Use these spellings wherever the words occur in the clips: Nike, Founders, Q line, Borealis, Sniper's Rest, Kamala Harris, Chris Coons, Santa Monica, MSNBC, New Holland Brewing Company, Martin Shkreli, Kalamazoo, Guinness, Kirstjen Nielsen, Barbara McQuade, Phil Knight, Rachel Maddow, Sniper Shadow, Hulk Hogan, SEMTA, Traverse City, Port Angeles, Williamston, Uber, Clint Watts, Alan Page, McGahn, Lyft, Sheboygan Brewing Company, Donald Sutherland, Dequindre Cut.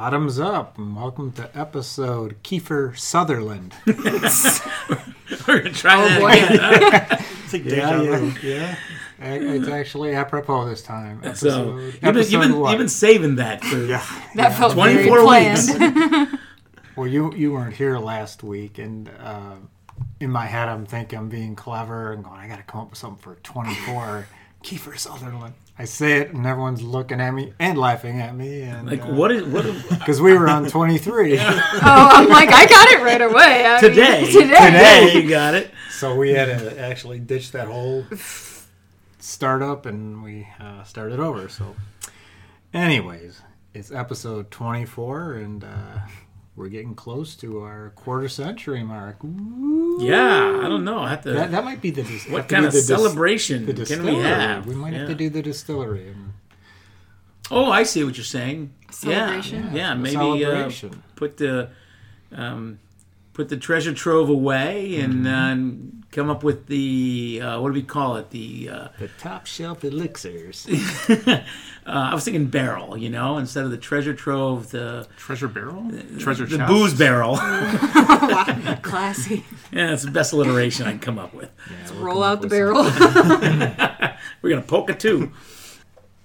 Bottoms up, and welcome to episode Kiefer Sutherland. We're going to try that again. It's like yeah. It's actually apropos this time. You've been saving that for felt 24 weeks. Well, you weren't here last week, and in my head I'm thinking I'm being clever and going, I got to come up with something for 24. Kiefer Sutherland. I say it, and everyone's looking at me and laughing at me. And, like, what? Because we were on 23. Yeah. Oh, I'm like, I got it right away. Today, you got it. So we had to actually ditch that whole startup, and we started over. So, anyways, it's episode 24, and we're getting close to our quarter century mark. Ooh. Yeah, I don't know. That might be the what kind of celebration can we have? We might have to do the distillery. Oh, I see what you're saying. Celebration. Yeah, maybe celebration. Put the treasure trove away and come up with the what do we call it? The top shelf elixirs. I was thinking barrel, instead of the treasure trove, the treasure barrel, the booze barrel. Wow, classy. Yeah, it's the best alliteration I can come up with. Yeah, let's roll out the barrel. We're gonna poke it too.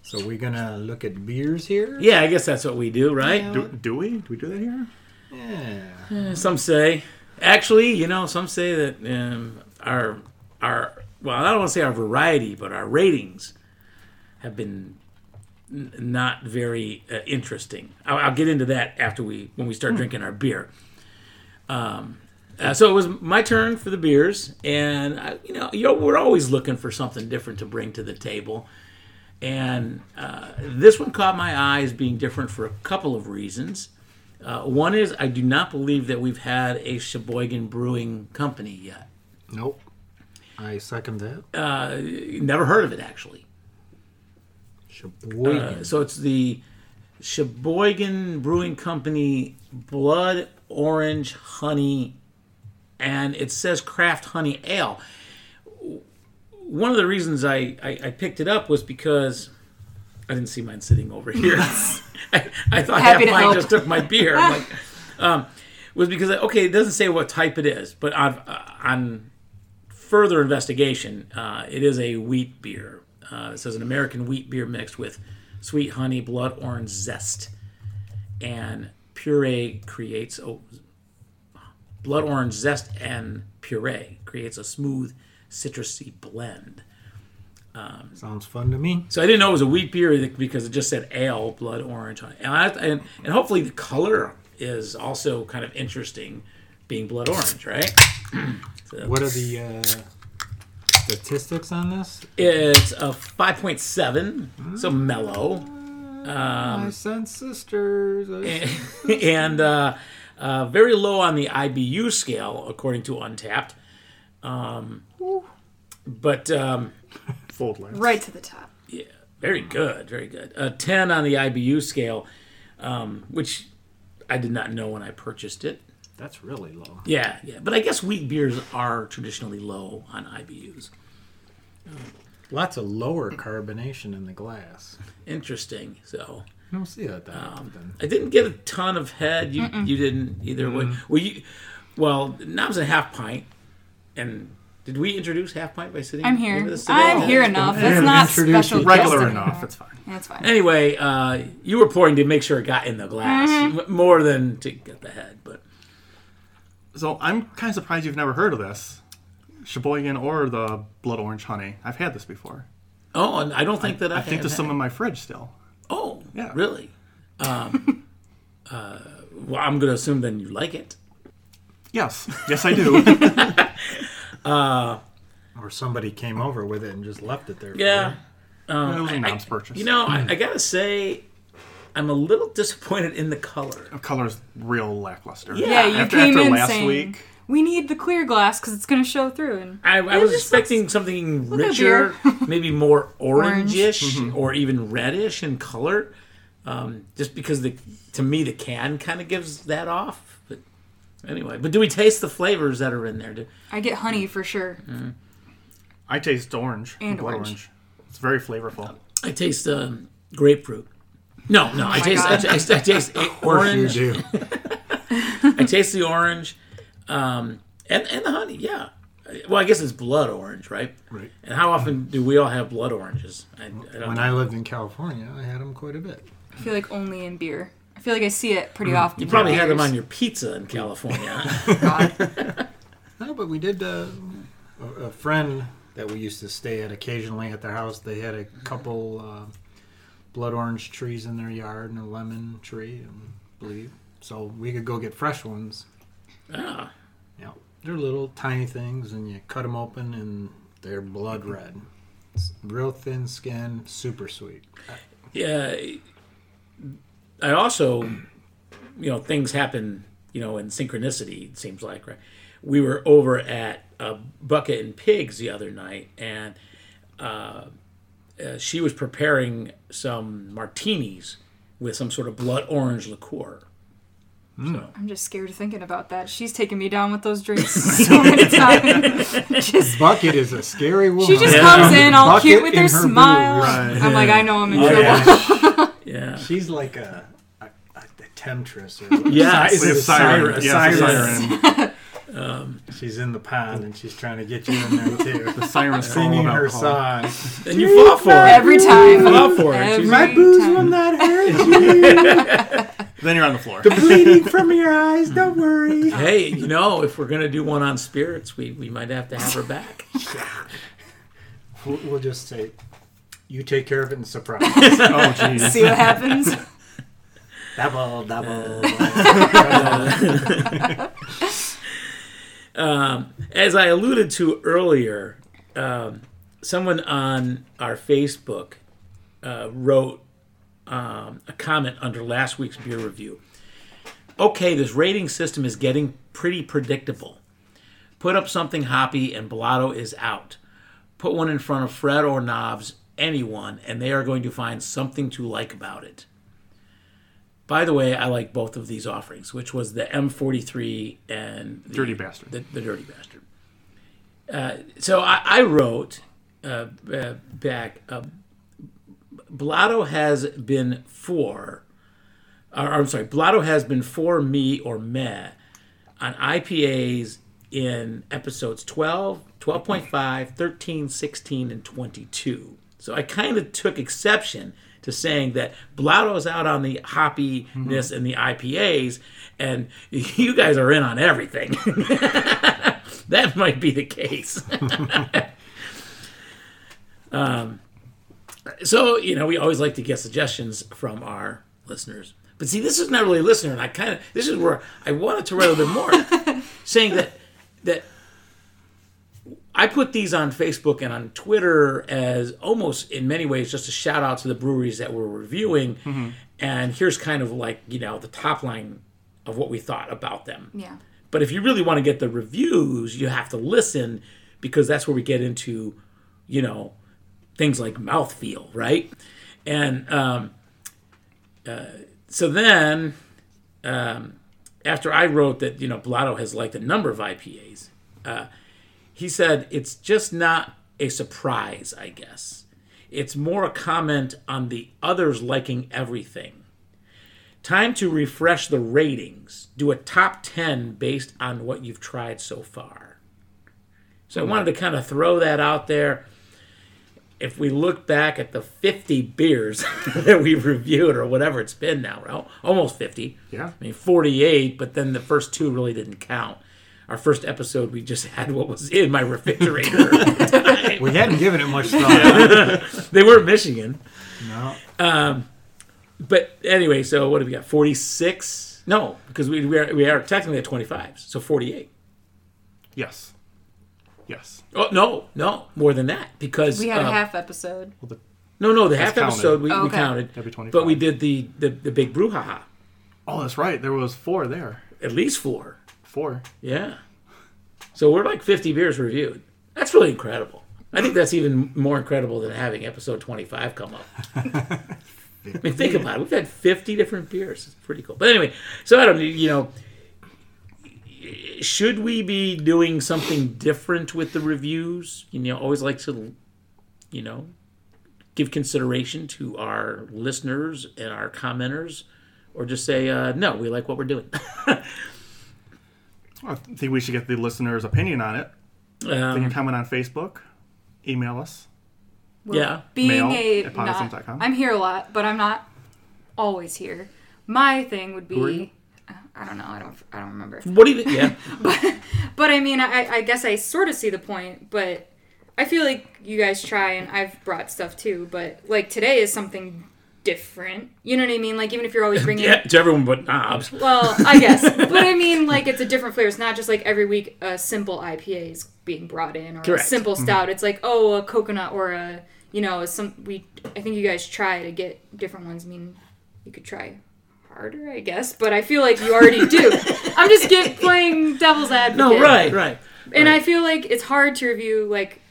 So we're gonna look at beers here. Yeah, I guess that's what we do, right? Yeah. Do we? Do we do that here? Yeah. Some say, actually, some say that our I don't want to say our variety, but our ratings have been not very interesting. I'll get into that after when we start drinking our beer. So it was my turn for the beers, and we're always looking for something different to bring to the table, and this one caught my eye as being different for a couple of reasons. One is I do not believe that we've had a Sheboygan Brewing Company yet. Nope, I second that. Never heard of it actually. So it's the Sheboygan Brewing Company Blood Orange Honey, and it says Craft Honey Ale. One of the reasons I picked it up was because I didn't see mine sitting over here. I thought that mine just took my beer. I'm like, was because, it doesn't say what type it is, but on further investigation, it is a wheat beer. It says an American wheat beer mixed with sweet honey, blood orange zest, and puree creates blood orange zest and puree creates a smooth citrusy blend. Sounds fun to me. So I didn't know it was a wheat beer because it just said ale, blood orange honey, and hopefully the color is also kind of interesting, being blood orange, right? So. What are the statistics on this? It's a 5.7, so mellow. I sense sisters. And very low on the IBU scale, according to Untappd. Fold length. Right to the top. Yeah, very good, very good. A 10 on the IBU scale, which I did not know when I purchased it. That's really low. Yeah. But I guess wheat beers are traditionally low on IBUs. Lots of lower carbonation in the glass. Interesting. So I don't see that often. I didn't get a ton of head. You didn't either. Now was a half pint. And did we introduce half pint by sitting? I'm here. I'm here enough. It's not special. Regular enough. It's fine. That's fine. Anyway, you were pouring to make sure it got in the glass more than to get the head, but. So I'm kind of surprised you've never heard of this, Sheboygan or the Blood Orange Honey. I've had this before. Oh, and I don't think that I think there's some in my fridge still. Oh, yeah, really? Well, I'm going to assume then you like it. Yes, I do. Or somebody came over with it and just left it there. Yeah, it was a announced purchase. I gotta say. I'm a little disappointed in the color. The color's real lackluster. Yeah, you came in last saying, week, we need the clear glass because it's going to show through. And I was expecting something richer, maybe more orangish or even reddish in color, just because, to me, the can kind of gives that off. But anyway, do we taste the flavors that are in there? I get honey for sure. Mm-hmm. I taste orange. And blood orange. It's very flavorful. I taste grapefruit. No, no. I taste orange. Of course you do. I taste the orange, and the honey. Yeah. Well, I guess it's blood orange, right? Right. And how often do we all have blood oranges? I don't know. I lived in California, I had them quite a bit. I feel like only in beer. I feel like I see it pretty often. You probably had them on your pizza in California. God. No, but we did. A friend that we used to stay at occasionally at their house, they had a couple blood orange trees in their yard and a lemon tree, I believe. So we could go get fresh ones. Ah. Yeah. They're little tiny things, and you cut them open, and they're blood red. It's real thin skin, super sweet. Yeah. I also, things happen, in synchronicity, it seems like, right? We were over at Bucket and Pigs the other night, and she was preparing some martinis with some sort of blood orange liqueur. So. I'm just scared of thinking about that. She's taken me down with those drinks so many times. Bucket is a scary woman. She just comes in all Bucket cute with her smile. Right. I'm like, I know I'm in trouble. Yeah. Yeah. She's like a temptress. It's a siren. She's in the pond and she's trying to get you in there too. The siren's singing her song, and you fall for it every time. My booze will not hurt you. Then you're on the floor. The bleeding from your eyes, don't worry. Hey, if we're going to do one on spirits, we might have to have her back. We'll just say, you take care of it and surprise. Oh, geez. See what happens? Double. As I alluded to earlier, someone on our Facebook wrote a comment under last week's beer review. Okay, this rating system is getting pretty predictable. Put up something hoppy and Blotto is out. Put one in front of Fred or Knobs, anyone, and they are going to find something to like about it. By the way, I like both of these offerings, which was the M43 and the Dirty Bastard. The Dirty Bastard. So I wrote back... Blotto has been for me or meh on IPAs in episodes 12, 12.5, 13, 16, and 22. So I kind of took exception to saying that Blotto's out on the hoppiness and the IPAs, and you guys are in on everything. That might be the case. So, we always like to get suggestions from our listeners. But see, this is not really a listener, and this is where I wanted to write a little bit more, saying that I put these on Facebook and on Twitter as almost, in many ways, just a shout-out to the breweries that we're reviewing, and here's kind of like, the top line of what we thought about them. Yeah. But if you really want to get the reviews, you have to listen, because that's where we get into, things like mouthfeel, right? And so then, after I wrote that, Blotto has liked a number of IPAs, he said, it's just not a surprise, I guess. It's more a comment on the others liking everything. Time to refresh the ratings. Do a top 10 based on what you've tried so far. So I wanted to kind of throw that out there. If we look back at the 50 beers that we've reviewed, or whatever it's been now, right? Almost 50. Yeah. I mean, 48, but then the first two really didn't count. Our first episode, we just had what was in my refrigerator. We hadn't given it much thought. They weren't Michigan. No. But anyway, so what do we got? 46? No, because we are technically at 25s, so 48. Yes. Yes. Oh, no. More than that. Because we had a half episode. No, the half episode we counted. Every 25. But we did the big brouhaha. Oh, that's right. There was 4 there. At least 4. 4. Yeah. So we're like 50 beers reviewed. That's really incredible. I think that's even more incredible than having episode 25 come up. I mean, think about it. We've had 50 different beers. It's pretty cool. But anyway, so I don't should we be doing something different with the reviews? Always like to, give consideration to our listeners and our commenters, or just say, no, we like what we're doing. I think we should get the listeners' opinion on it. They can comment on Facebook, email us. Yeah. I'm here a lot, but I'm not always here. My thing would be, I don't know, I don't remember. What do you think? Yeah. but I mean, I guess I sort of see the point, but I feel like you guys try, and I've brought stuff too, but like today is something different. You know what I mean? Like, even if you're always bringing... yeah, to everyone but knobs. Well, I guess. But I mean, like, it's a different flavor. It's not just like every week a simple IPA is being brought in, or a simple stout. Mm-hmm. It's like, oh, a coconut or a, you know, I think you guys try to get different ones. I mean, you could try harder, I guess, but I feel like you already do. I'm just playing devil's advocate. No, right. And I feel like it's hard to review, like,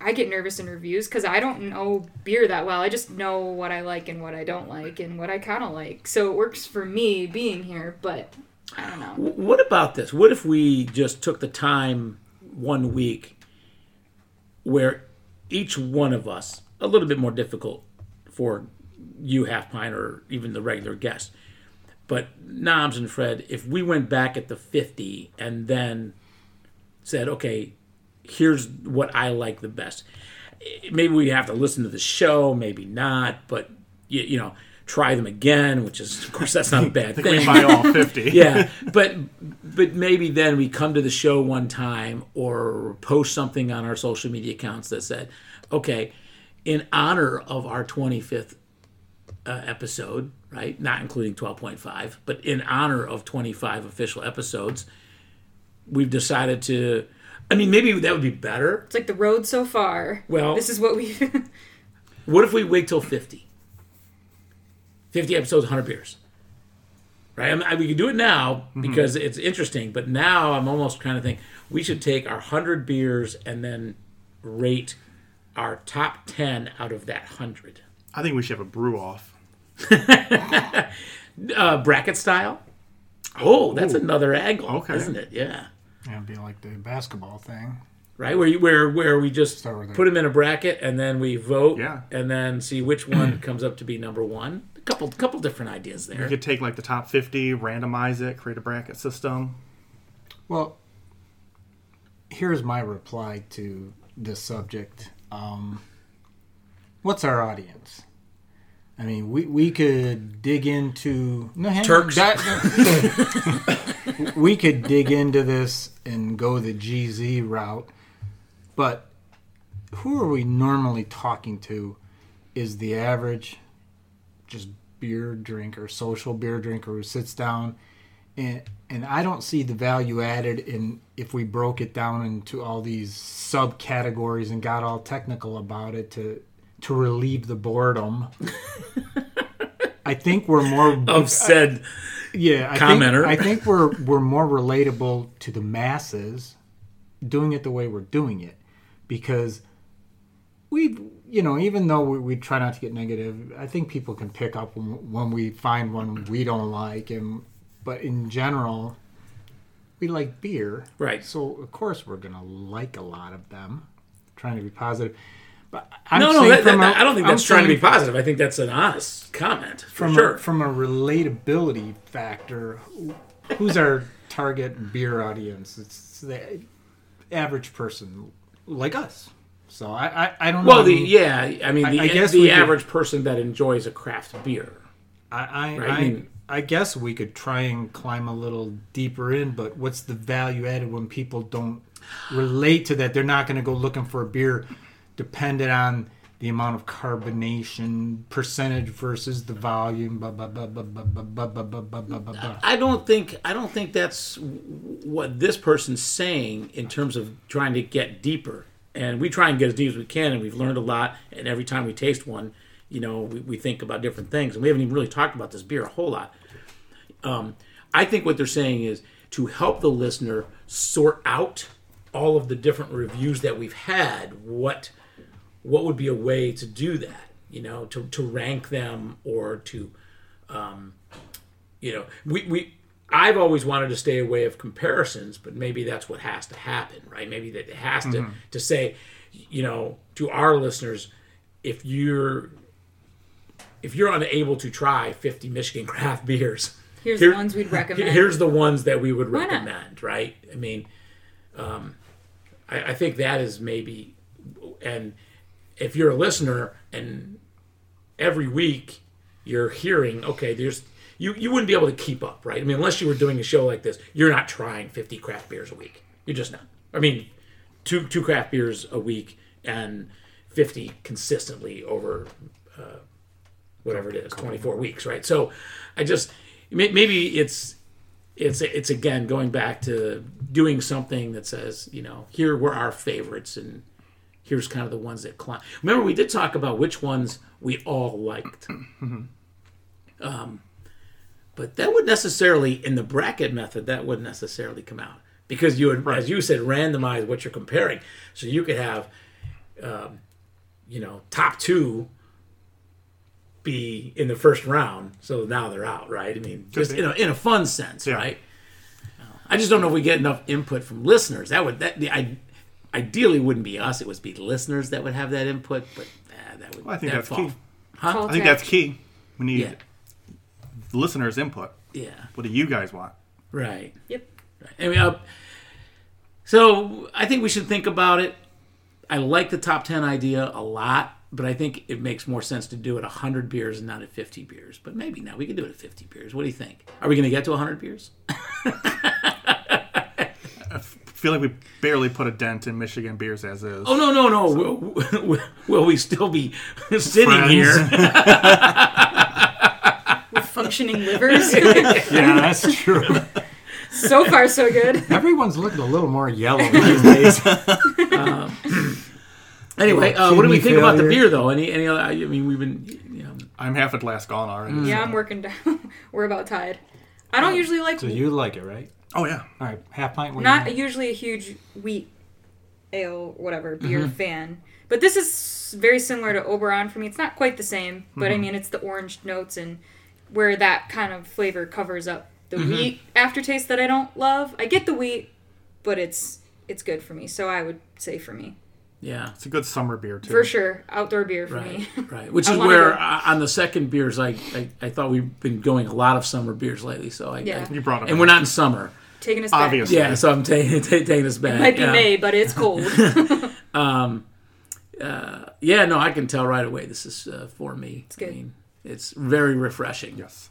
I get nervous in reviews because I don't know beer that well. I just know what I like and what I don't like and what I kind of like. So it works for me being here, but I don't know. What about this? What if we just took the time one week where each one of us, a little bit more difficult for you, Half Pint, or even the regular guest, but Noms and Fred, if we went back at the 50 and then said, okay, here's what I like the best. Maybe we have to listen to the show, maybe not, but, you know, try them again, which is, of course, that's not a bad thing. We buy all 50. Yeah, but maybe then we come to the show one time or post something on our social media accounts that said, okay, in honor of our 25th episode, right, not including 12.5, but in honor of 25 official episodes, we've decided to... I mean, maybe that would be better. It's like the road so far. Well, this is what we... What if we wait till 50? 50 episodes, 100 beers. Right? We could do it now because it's interesting, but now I'm almost kind of thinking we should take our 100 beers and then rate our top 10 out of that 100. I think we should have a brew-off. Bracket style? Oh, that's another angle, isn't it? Yeah. Yeah, it'd be like the basketball thing. Right, where we just put them in a bracket and then we vote and then see which one comes up to be number one. A couple different ideas there. You could take like the top 50, randomize it, create a bracket system. Well, here's my reply to this subject. What's our audience? I mean, we could dig into... Turks. We could dig into this and go the GZ route, but who are we normally talking to? Is the average just beer drinker, social beer drinker who sits down, and I don't see the value added in if we broke it down into all these subcategories and got all technical about it to relieve the boredom. I think we're more of said. Commenter. I think we're more relatable to the masses doing it the way we're doing it, because we, you know, even though we try not to get negative, I think people can pick up when we find one we don't like, but in general, we like beer, right? So of course we're gonna like a lot of them. Trying to be positive. I don't think that's trying to be positive. I think that's an honest comment. From a relatability factor, who's our target beer audience? It's the average person like us. So I don't know. Well, I guess the average person that enjoys a craft beer. I guess we could try and climb a little deeper in, but what's the value added when people don't relate to that? They're not going to go looking for a beer depended on the amount of carbonation percentage versus the volume. I don't think that's what this person's saying in terms of trying to get deeper. And we try and get as deep as we can, and we've learned a lot. And every time we taste one, you know, we think about different things. And we haven't even really talked about this beer a whole lot. I think what they're saying is to help the listener sort out all of the different reviews that we've had, what would be a way to do that, you know, to rank them or to, you know, I've always wanted to stay away of comparisons, but maybe that's what has to happen, right? Maybe that it has to say, you know, to our listeners, if you're unable to try 50 Michigan craft beers, here's the ones we'd recommend. Here's the ones that we would recommend, right? I mean, I think that is maybe, and if you're a listener and every week you're hearing, okay, there's you wouldn't be able to keep up, right? I mean, unless you were doing a show like this, you're not trying 50 craft beers a week. You're just not. I mean, two craft beers a week and 50 consistently over whatever it is, 24 weeks, right? So I just, maybe it's again going back to doing something that says, you know, here were our favorites and here's kind of the ones that climb. Remember, we did talk about which ones we all liked. But that would necessarily, in the bracket method, that wouldn't necessarily come out. Because you would, as you said, randomize what you're comparing. So you could have, top two be in the first round. So now they're out, right? I mean, just in a fun sense, yeah. Right? I just don't know if we get enough input from listeners. Ideally wouldn't be us. It would be listeners that would have that input. But that would. Well, I think that's key. Huh? I think that's key. We need the listeners' input. Yeah. What do you guys want? Right. Yep. Anyway, so I think we should think about it. I like the top 10 idea a lot, but I think it makes more sense to do it 100 beers and not at 50 beers. But maybe now we can do it at 50 beers. What do you think? Are we going to get to 100 beers? I feel like we barely put a dent in Michigan beers as is. Oh, no. So. Will we still be sitting here? With functioning livers? Yeah, that's true. So far, so good. Everyone's looking a little more yellow these days. Anyway, what do we think about the beer, though? Any other? I mean, we've been. I'm half a glass gone already. Yeah, I'm working down. We're about tied. I don't usually like. So you like it, right? Oh yeah. All right, half pint. Not usually a huge wheat ale, whatever beer fan, but this is very similar to Oberon for me. It's not quite the same, but I mean, it's the orange notes and where that kind of flavor covers up. The wheat aftertaste that I don't love. I get the wheat, but it's good for me. So I would say for me. Yeah. It's a good summer beer, too. For sure. Outdoor beer for me. Right. Which is where, on the second beers, I thought we've been going a lot of summer beers lately. So you brought it up. And we're not in summer. Taking us back. Obviously. Yeah, so I'm taking us back. It might be May, but it's cold. I can tell right away this is for me. It's good. I mean, it's very refreshing. Yes.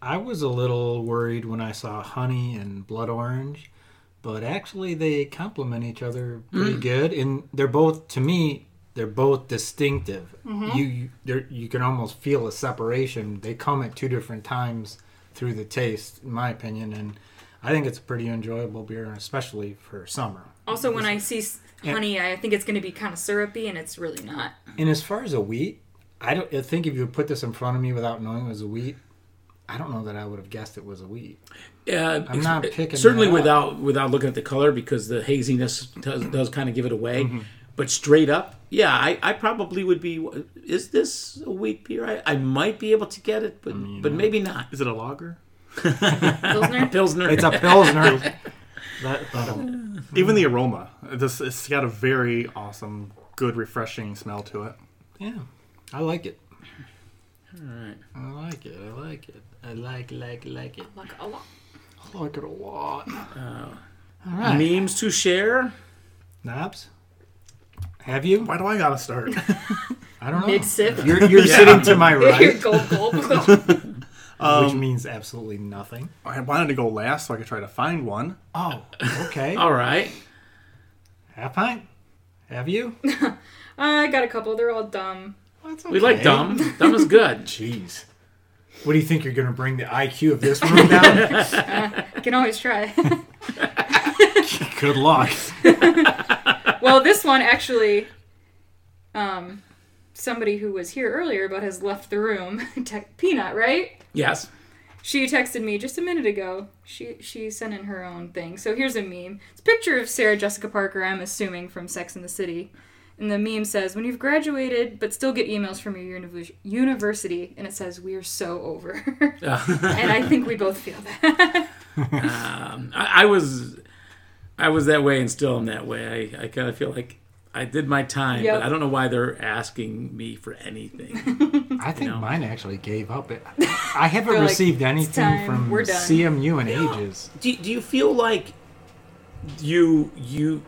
I was a little worried when I saw honey and blood orange, but actually they complement each other pretty good, and they're both, to me, they're both distinctive. You can almost feel a separation. They come at two different times through the taste, in my opinion, and I think it's a pretty enjoyable beer, especially for summer. Also, when I see honey, I think it's going to be kind of syrupy, and it's really not. And as far as a wheat, I think if you put this in front of me without knowing it was a wheat, I don't know that I would have guessed it was a wheat. Yeah, I'm not picking. Certainly without looking at the color, because the haziness does kind of give it away. Mm-hmm. But straight up, yeah, I probably would be. Is this a wheat beer? I might be able to get it, but maybe not. Is it a lager? Pilsner. It's a pilsner. Even the aroma, it's got a very awesome, good, refreshing smell to it. Yeah, I like it. All right. I like it. I like it. I like it a lot. I like it a lot. All right. Memes to share? Knobs? Have you? Why do I gotta start? I don't know. Mid-sip? You're sitting to my right. You're gulp. Which means absolutely nothing. I wanted to go last so I could try to find one. Oh, okay. All right. Half pint? Have you? I got a couple. They're all dumb. Okay. We like dumb. Dumb is good. Jeez. What do you think? You're going to bring the IQ of this room down? You can always try. Good luck. Well, this one actually, somebody who was here earlier but has left the room, Peanut, right? Yes. She texted me just a minute ago. She sent in her own thing. So here's a meme. It's a picture of Sarah Jessica Parker, I'm assuming, from Sex and the City. And the meme says, when you've graduated but still get emails from your university, and it says, we're so over. And I think we both feel that. I was that way and still am that way. I kind of feel like I did my time, but I don't know why they're asking me for anything. I think mine actually gave up. I haven't received anything from CMU in ages. Do you feel like you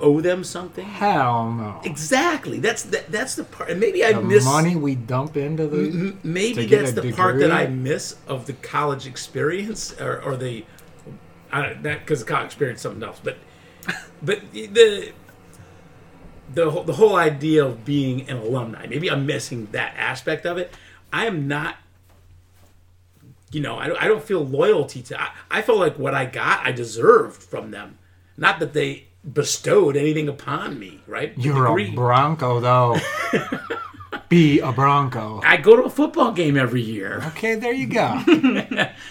owe them something? Hell no. Exactly. That's the part. And maybe I miss... the money we dump into the... maybe that's the part that I miss of the college experience, or the... Because the college experience is something else. But the whole idea of being an alumni, maybe I'm missing that aspect of it. I am not... I don't feel loyalty to... I feel like what I got, I deserved from them. Not that they... bestowed anything upon me, right? You're a Bronco, though. Be a Bronco. I go to a football game every year. Okay, there you go.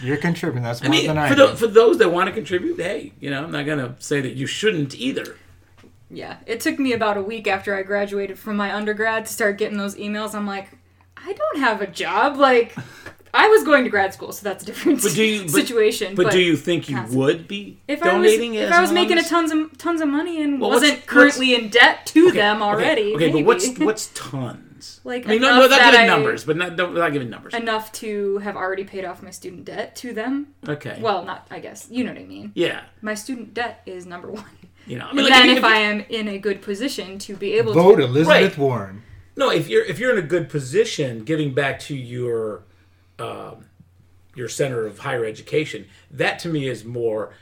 You're contributing. That's more than I do. For those that want to contribute, hey, I'm not going to say that you shouldn't either. Yeah, it took me about a week after I graduated from my undergrad to start getting those emails. I'm like, I don't have a job. Like, I was going to grad school, so that's a different situation. But do you think you would be donating it? If I was making tons of money and wasn't currently in debt to them already. Okay, but what's tons? Like, I mean, not giving numbers, but not giving numbers. Enough to have already paid off my student debt to them. Okay. Well, not, I guess. You know what I mean. Yeah. My student debt is number one. If I am in a good position to be able to... vote Elizabeth Warren. No, if you're in a good position, giving back to your center of higher education, that to me is more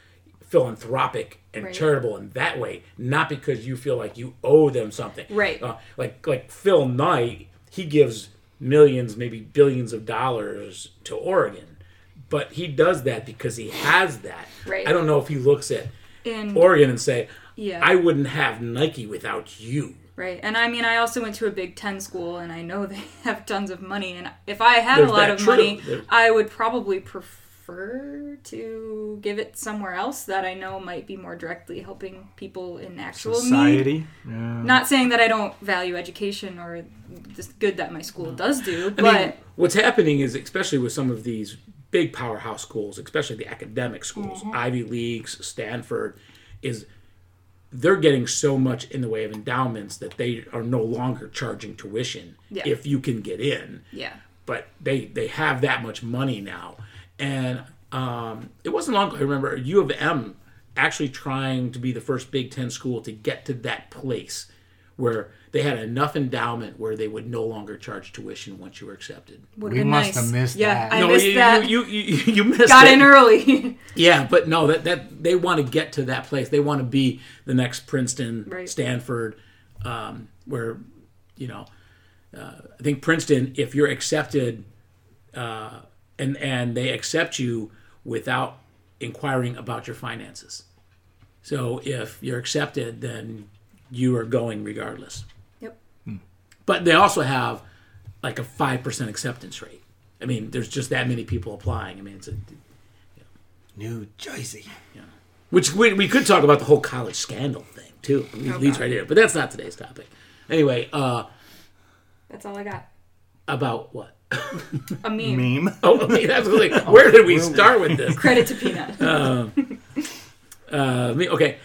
philanthropic and charitable in that way, not because you feel like you owe them something. Right. Like Phil Knight, he gives millions, maybe billions of dollars to Oregon, but he does that because he has that. Right. I don't know if he looks at Oregon and say, I wouldn't have Nike without you. Right, and I mean, I also went to a Big Ten school, and I know they have tons of money, and if I had a lot of money, I would probably prefer to give it somewhere else that I know might be more directly helping people in actual need. Yeah. Not saying that I don't value education or the good that my school does do, but... I mean, what's happening is, especially with some of these big powerhouse schools, especially the academic schools, Ivy Leagues, Stanford, is... they're getting so much in the way of endowments that they are no longer charging tuition if you can get in. Yeah. But they have that much money now. And it wasn't long ago, I remember, U of M actually trying to be the first Big Ten school to get to that place where they had enough endowment where they would no longer charge tuition once you were accepted. We must have missed that. Yeah, I missed that. You missed it. Got in early. Yeah, but no, that they want to get to that place. They want to be the next Princeton, Stanford, where, I think Princeton, if you're accepted and they accept you without inquiring about your finances. So if you're accepted, then... you are going regardless. Yep. But they also have like a 5% acceptance rate. I mean, there's just that many people applying. I mean, it's a... New Jersey. Yeah. Which we could talk about the whole college scandal thing, too. It leads right here. But that's not today's topic. Anyway. That's all I got. About what? A meme. Oh, I mean, absolutely. Where did we start with this? Credit to Peanut. Okay.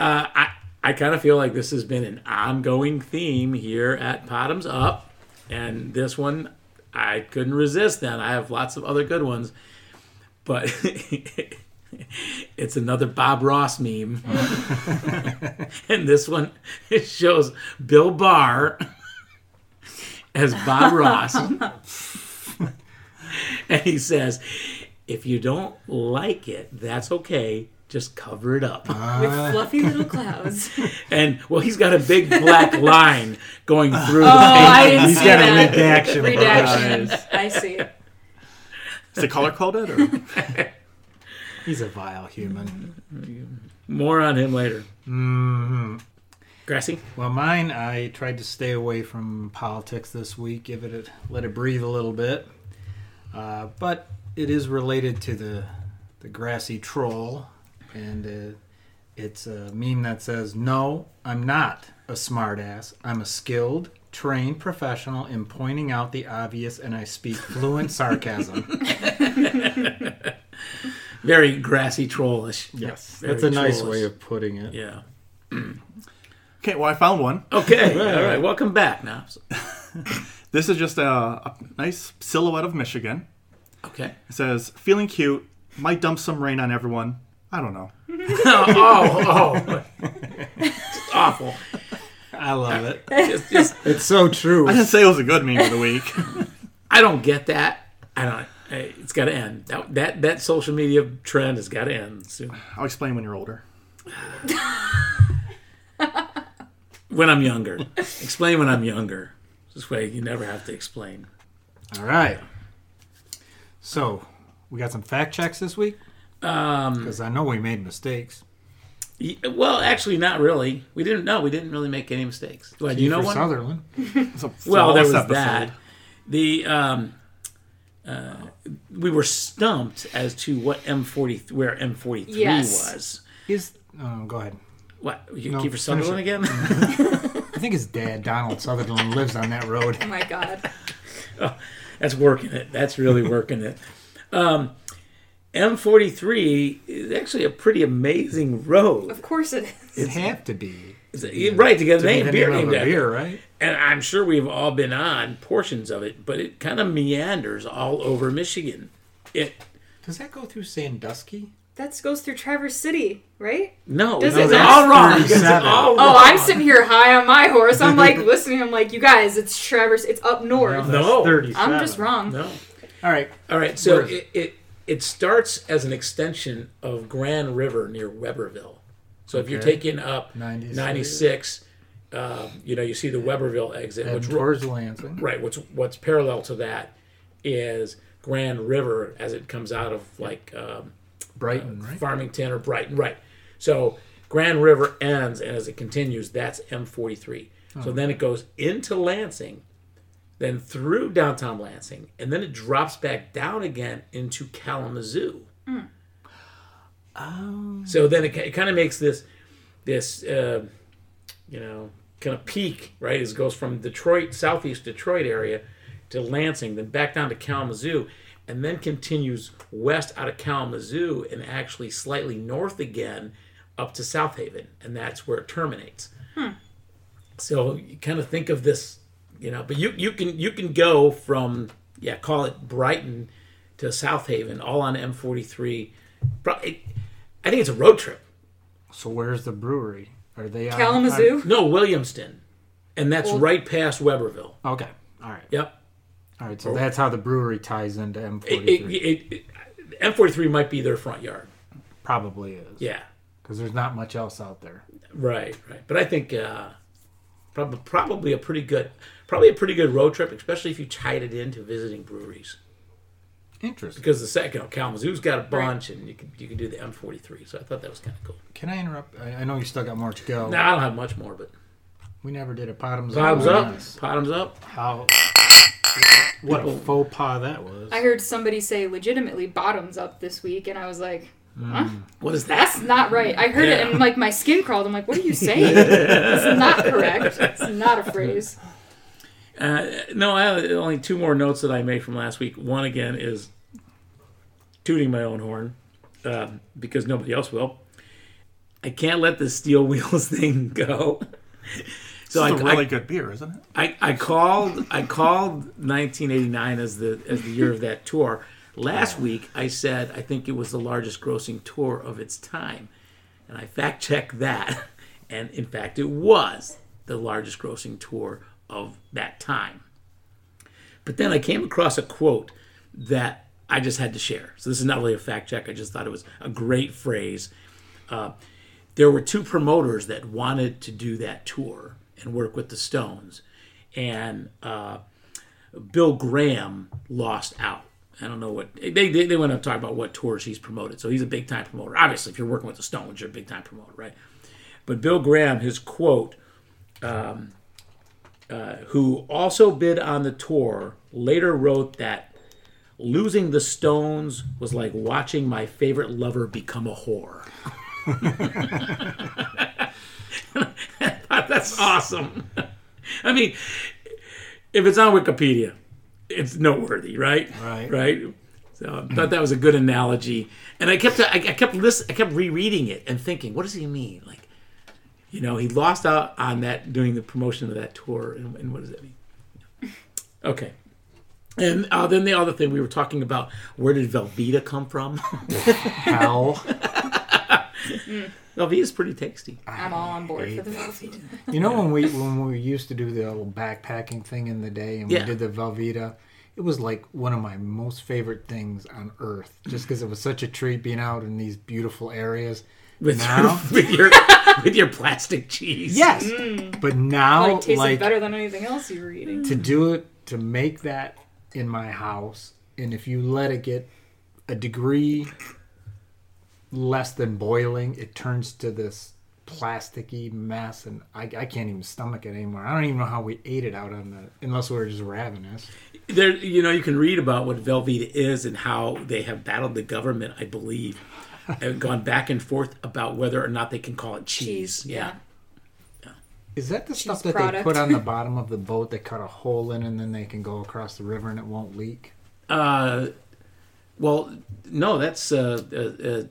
I kind of feel like this has been an ongoing theme here at Bottoms Up, and this one I couldn't resist. Then I have lots of other good ones, but it's another Bob Ross meme, and this one it shows Bill Barr as Bob Ross, and he says, "If you don't like it, that's okay. Just cover it up." With fluffy little clouds. And, he's got a big black line going through the paint. I didn't see that. He's got a redaction. I see. Is the color coded? Or? He's a vile human. More on him later. Mm-hmm. Grassy? Well, mine, I tried to stay away from politics this week. Let it breathe a little bit. But it is related to the grassy troll. And it's a meme that says, "No, I'm not a smartass. I'm a skilled, trained professional in pointing out the obvious, and I speak fluent sarcasm." Very grassy trollish. Yes, that's a nice way of putting it. Yeah. Okay, well, I found one. Okay, all right. Welcome back now. This is just a nice silhouette of Michigan. Okay. It says, feeling cute, might dump some rain on everyone. I don't know. It's awful. I love it. It's so true. I didn't say it was a good meme of the week. I don't get that. It's got to end. That social media trend has got to end soon. I'll explain when you're older. When I'm younger. Explain when I'm younger. This way you never have to explain. All right. So, we got some fact checks this week? Because I know we made mistakes. Well, actually, not really. We didn't really make any mistakes. Do you know one? Sutherland. Well, there was episode. That. The we were stumped as to what M43 where M43 was. Go ahead. What? Kiefer Sutherland again? I think his dad, Donald Sutherland, lives on that road. Oh my God. Oh, that's working it. That's really working it. M43 is actually a pretty amazing road. Of course it is. It'd have to be. To get a name. Beer named after beer, right? And I'm sure we've all been on portions of it, but it kind of meanders all over Michigan. Does that go through Sandusky? That goes through Traverse City, right? No. It's all wrong. I'm sitting here high on my horse. I'm like listening. I'm like, you guys, it's Traverse. It's up north. No. I'm just wrong. No. All right. So it starts as an extension of Grand River near Weberville. So if you're taking up 96, you see the Weberville exit, and which towards Lansing. Right. What's parallel to that is Grand River as it comes out of like Brighton, right? Farmington or Brighton, right? So Grand River ends, and as it continues, that's M43. Oh. So then it goes into Lansing, then through downtown Lansing, and then it drops back down again into Kalamazoo. Mm. Oh. So then it kind of makes this kind of peak, right? It goes from Detroit, southeast Detroit area to Lansing, then back down to Kalamazoo, and then continues west out of Kalamazoo and actually slightly north again up to South Haven, and that's where it terminates. Hmm. So you kind of think of this... but you can go from call it Brighton to South Haven all on M43. I think it's a road trip. So where's the brewery? Are they Kalamazoo? No, Williamston, and that's right past Weberville. Okay, all right. Yep. All right, so that's how the brewery ties into M43. M43 might be their front yard. Probably is. Yeah, because there's not much else out there. Right. But I think probably a pretty good. Probably a pretty good road trip, especially if you tied it into visiting breweries. Interesting. Because the second Kalamazoo's got a bunch, and you can do the M43. So I thought that was kind of cool. Can I interrupt? I know you still got more to go. No, I don't have much more, but we never did a bottoms up. How? What a faux pas that was! I heard somebody say legitimately bottoms up this week, and I was like, huh? What is that? That's not right. I heard it, and like my skin crawled. I'm like, what are you saying? It's not correct. It's not a phrase. No, I have only two more notes that I made from last week. One, again, is tooting my own horn because nobody else will. I can't let this steel wheels thing go. So it's a really good beer, isn't it? I called 1989 as the year of that tour. Last week, I said I think it was the largest grossing tour of its time. And I fact-checked that. And, in fact, it was the largest grossing tour of that time. But then I came across a quote that I just had to share. So this is not really a fact check. I just thought it was a great phrase. There were two promoters that wanted to do that tour and work with the Stones. And Bill Graham lost out. I don't know what... They went up to talk about what tours he's promoted. So he's a big-time promoter. Obviously, if you're working with the Stones, you're a big-time promoter, right? But Bill Graham, his quote... who also bid on the tour, later wrote that losing the Stones was like watching my favorite lover become a whore. That's awesome. I mean, if it's on Wikipedia, it's noteworthy, right? Right. So I thought that was a good analogy, and I kept rereading it and thinking, what does he mean? Like, You know, he lost out on that during the promotion of that tour. And what does that mean? Okay. And then the other thing we were talking about, where did Velveeta come from? How? Velveeta's pretty tasty. I'm all on board for the Velveeta. You know, when we used to do the old backpacking thing in the day, and we did the Velveeta, it was like one of my most favorite things on earth, just because it was such a treat being out in these beautiful areas. With your plastic cheese. Yes. Mm. But now, it tasted better than anything else you were eating. To do it, to make that in my house, and if you let it get a degree less than boiling, it turns to this plasticky mess, and I can't even stomach it anymore. I don't even know how we ate it out on the, unless we were just ravenous. There, you know, you can read about what Velveeta is and how they have battled the government, I believe, and gone back and forth about whether or not they can call it cheese. Yeah. Is that the cheese stuff that product they put on the bottom of the boat? They cut a hole in, and then they can go across the river, and it won't leak. Well, no, that's that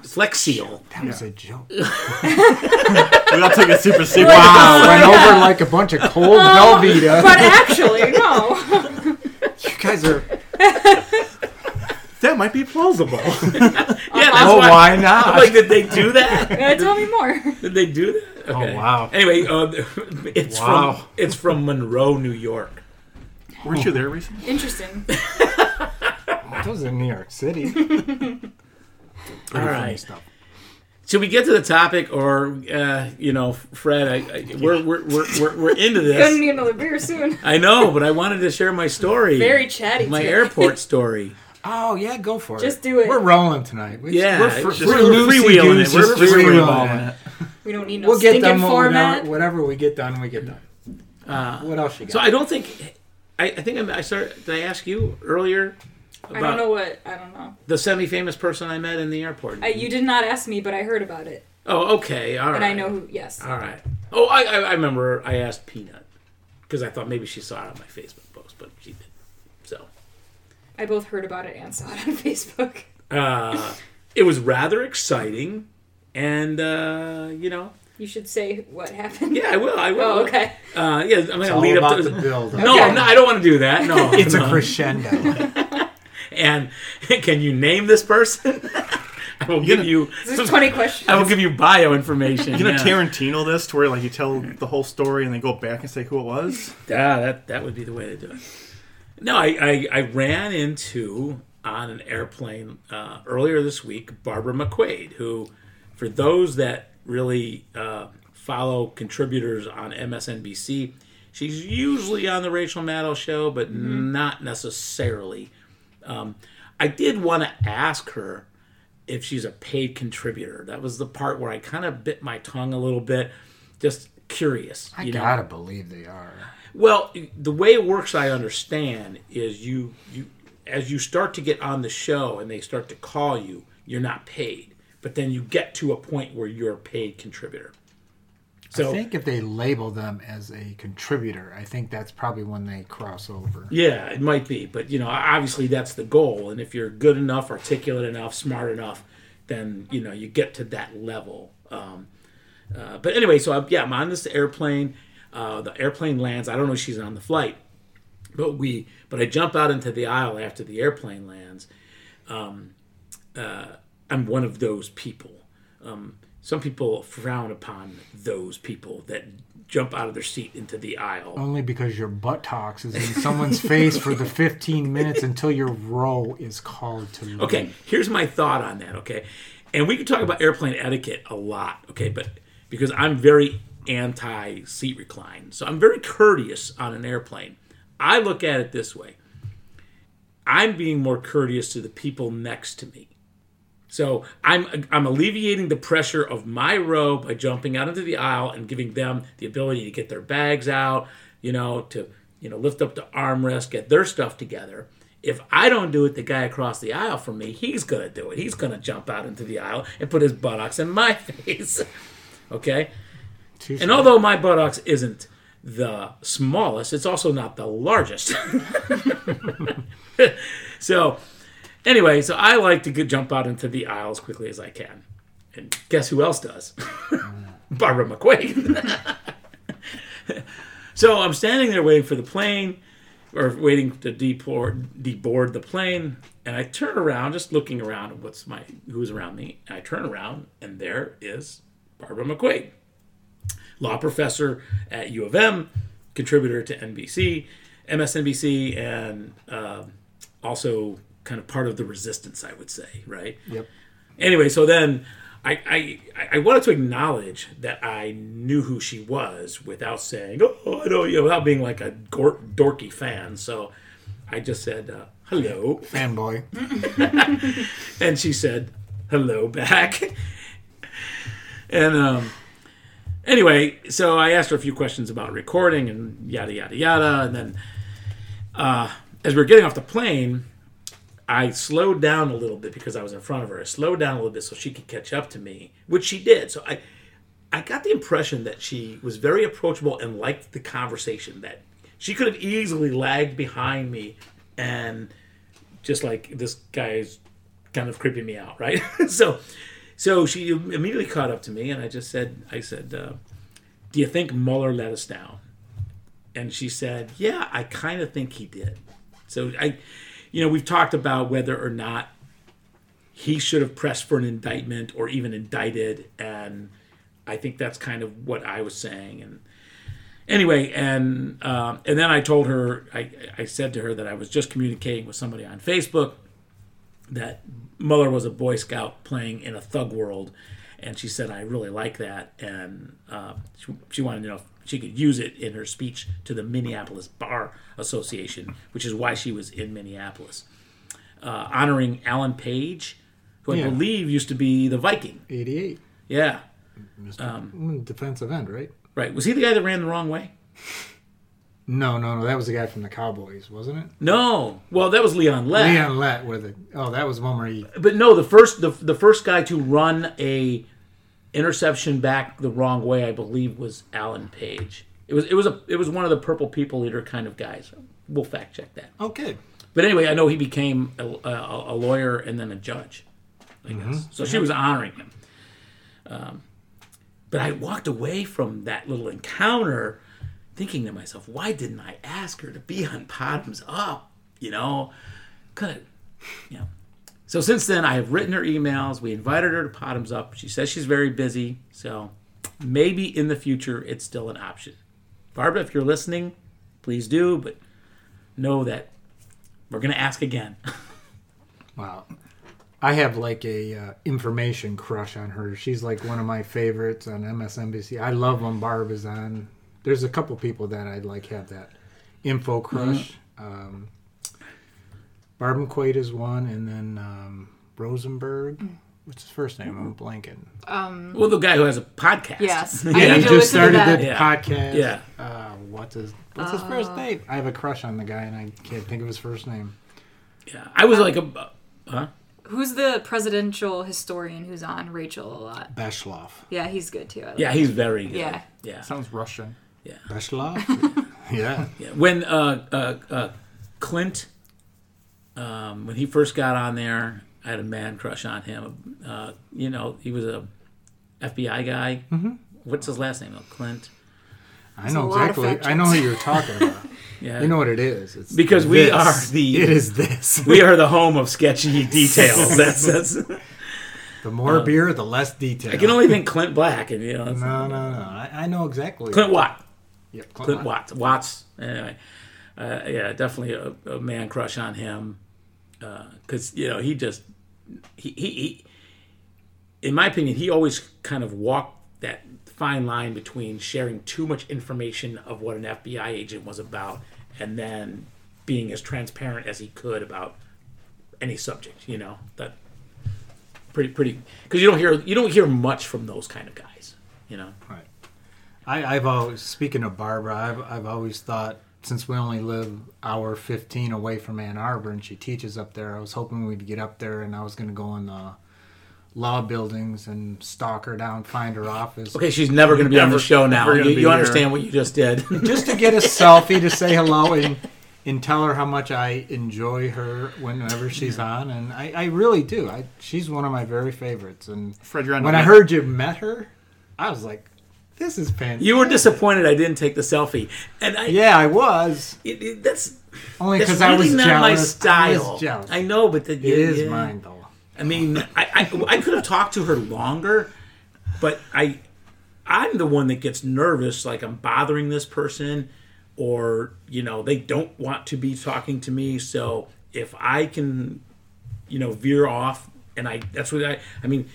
was Flex Seal. That was a joke. We all took it super serious. Wow, went over like a bunch of cold Velveeta. But actually, no. You guys are... That might be plausible. Why not? I'm like, did they do that? Tell me more. Did they do that? Okay. Oh, wow. Anyway, it's from Monroe, New York. Weren't you there recently? Interesting. That was in New York City. All right. Stuff. Should we get to the topic, or Fred? We're into this. Gonna need another beer soon. I know, but I wanted to share my story. Very chatty. My airport story. Oh yeah, go for it. Just do it. We're rolling tonight. We're freewheeling it. We're freewheeling it. We don't need no stinking format. Whatever we get done, we get done. What else you got? So I don't think. I think I started. Did I ask you earlier? I don't know. The semi-famous person I met in the airport. You did not ask me, but I heard about it. Oh, okay. All right. And I know who, yes. All right. Oh, I remember I asked Peanut because I thought maybe she saw it on my Facebook post, but she didn't. So. I both heard about it and saw it on Facebook. It was rather exciting and, You should say what happened. Yeah, I will. Oh, okay. Yeah, I'm going to lead up to the build. Okay. No, I don't want to do that. No, it's a crescendo. And can you name this person? I will give you 20 questions. I will give you bio information. Tarantino this, to where you tell the whole story and then go back and say who it was? Yeah, that would be the way to do it. No, I ran into, on an airplane earlier this week, Barbara McQuade, who, for those that really follow contributors on MSNBC, she's usually on the Rachel Maddow show, but not necessarily. I did want to ask her if she's a paid contributor. That was the part where I kind of bit my tongue a little bit, just curious. I gotta believe they are. Well, the way it works, I understand, is you as you start to get on the show and they start to call you, you're not paid. But then you get to a point where you're a paid contributor. So, I think if they label them as a contributor, I think that's probably when they cross over. Yeah, it might be. But, obviously that's the goal. And if you're good enough, articulate enough, smart enough, then, you get to that level. But anyway, so I'm on this airplane. The airplane lands. I don't know if she's on the flight. But I jump out into the aisle after the airplane lands. I'm one of those people. Some people frown upon those people that jump out of their seat into the aisle. Only because your buttocks is in someone's face for the 15 minutes until your row is called to leave. Okay, here's my thought on that, okay? And we can talk about airplane etiquette a lot, okay? But because I'm very anti-seat recline. So I'm very courteous on an airplane. I look at it this way. I'm being more courteous to the people next to me. So I'm alleviating the pressure of my row by jumping out into the aisle and giving them the ability to get their bags out, to lift up the armrest, get their stuff together. If I don't do it, the guy across the aisle from me, he's going to do it. He's going to jump out into the aisle and put his buttocks in my face. Okay? Too and although my buttocks isn't the smallest, it's also not the largest. So... Anyway, so I like to jump out into the aisle as quickly as I can. And guess who else does? Barbara McQuade. So I'm standing there waiting for the plane, or waiting to deboard the plane, and I turn around, just looking around at who's around me, and I turn around, and there is Barbara McQuade, law professor at U of M, contributor to NBC, MSNBC, and also kind of part of the resistance, I would say, right? Yep. Anyway, so then I wanted to acknowledge that I knew who she was without saying, oh, I know you, without being like a dorky fan. So I just said, hello. Fanboy. And she said, hello back. And anyway, so I asked her a few questions about recording and yada, yada, yada. And then as we were getting off the plane, I slowed down a little bit because I was in front of her. I slowed down a little bit so she could catch up to me, which she did. So I got the impression that she was very approachable and liked the conversation, that she could have easily lagged behind me and just like, this guy's kind of creeping me out, right? So she immediately caught up to me, and I just said, do you think Mueller let us down? And she said, yeah, I kind of think he did. So we've talked about whether or not he should have pressed for an indictment or even indicted, and I think that's kind of what I was saying. And anyway, and then I told her, I said to her that I was just communicating with somebody on Facebook that Mueller was a Boy Scout playing in a thug world, and she said, I really like that, and she wanted to know if she could use it in her speech to the Minneapolis Bar Association, which is why she was in Minneapolis, honoring Alan Page, who I believe used to be the Viking. 88. Yeah. Defensive end, right? Right. Was he the guy that ran the wrong way? No. That was the guy from the Cowboys, wasn't it? No. Well, that was Leon Lett. That was one where he... But no, the first guy to run a interception back the wrong way, I believe, was Alan Page. It was one of the Purple People Eater kind of guys. We'll fact check that. Okay. But anyway, I know he became a lawyer and then a judge, I guess. Mm-hmm. So she was honoring him. But I walked away from that little encounter thinking to myself, why didn't I ask her to be on Bottoms Up? So since then, I have written her emails. We invited her to Bottoms Up. She says she's very busy, so maybe in the future it's still an option. Barbara, if you're listening, please do, but know that we're going to ask again. Wow. I have like a information crush on her. She's like one of my favorites on MSNBC. I love when Barb is on. There's a couple people that I'd like have that info crush. Mm-hmm. Barb McQuade is one, and then Rosenberg. What's his first name? I'm blanking. The guy who has a podcast. Yes. He just started the podcast. Yeah. What's his first name? I have a crush on the guy, and I can't think of his first name. Yeah. I was Who's the presidential historian who's on Rachel a lot? Bashloff. Yeah, he's good, too. He's very good. Yeah. Sounds Russian. Yeah. Bashloff? Yeah. When Clint... when he first got on there, I had a man crush on him. He was a FBI guy. Mm-hmm. What's his last name? Clint. I know who you're talking about. Yeah. You know what it is. It's because we are the... It is this. We are the home of sketchy details. That's the more beer, the less detail. I can only think Clint Black. And, No. I know exactly. Clint Watt. Yep, Clint Watts. Anyway. Definitely a man crush on him. Because he in my opinion, he always kind of walked that fine line between sharing too much information of what an FBI agent was about, and then being as transparent as he could about any subject. That pretty because you don't hear much from those kind of guys. Right. I've always, speaking of Barbara, I've always thought, since we only live hour 15 away from Ann Arbor and she teaches up there, I was hoping we'd get up there and I was going to go in the law buildings and stalk her down, find her office. Okay, she's never going to be on the show now. You understand what you just did. Just to get a selfie to say hello and tell her how much I enjoy her whenever she's on. And I really do. She's one of my very favorites. And Fred, when I heard you met her, I was like, This is fantastic. You were disappointed I didn't take the selfie, and I was. That's only because really I was not jealous. My style. I was jealous. I know, but it is mine though. I mean, I could have talked to her longer, but I'm the one that gets nervous, like I'm bothering this person, or they don't want to be talking to me. So if I can, veer off, and that's what I mean.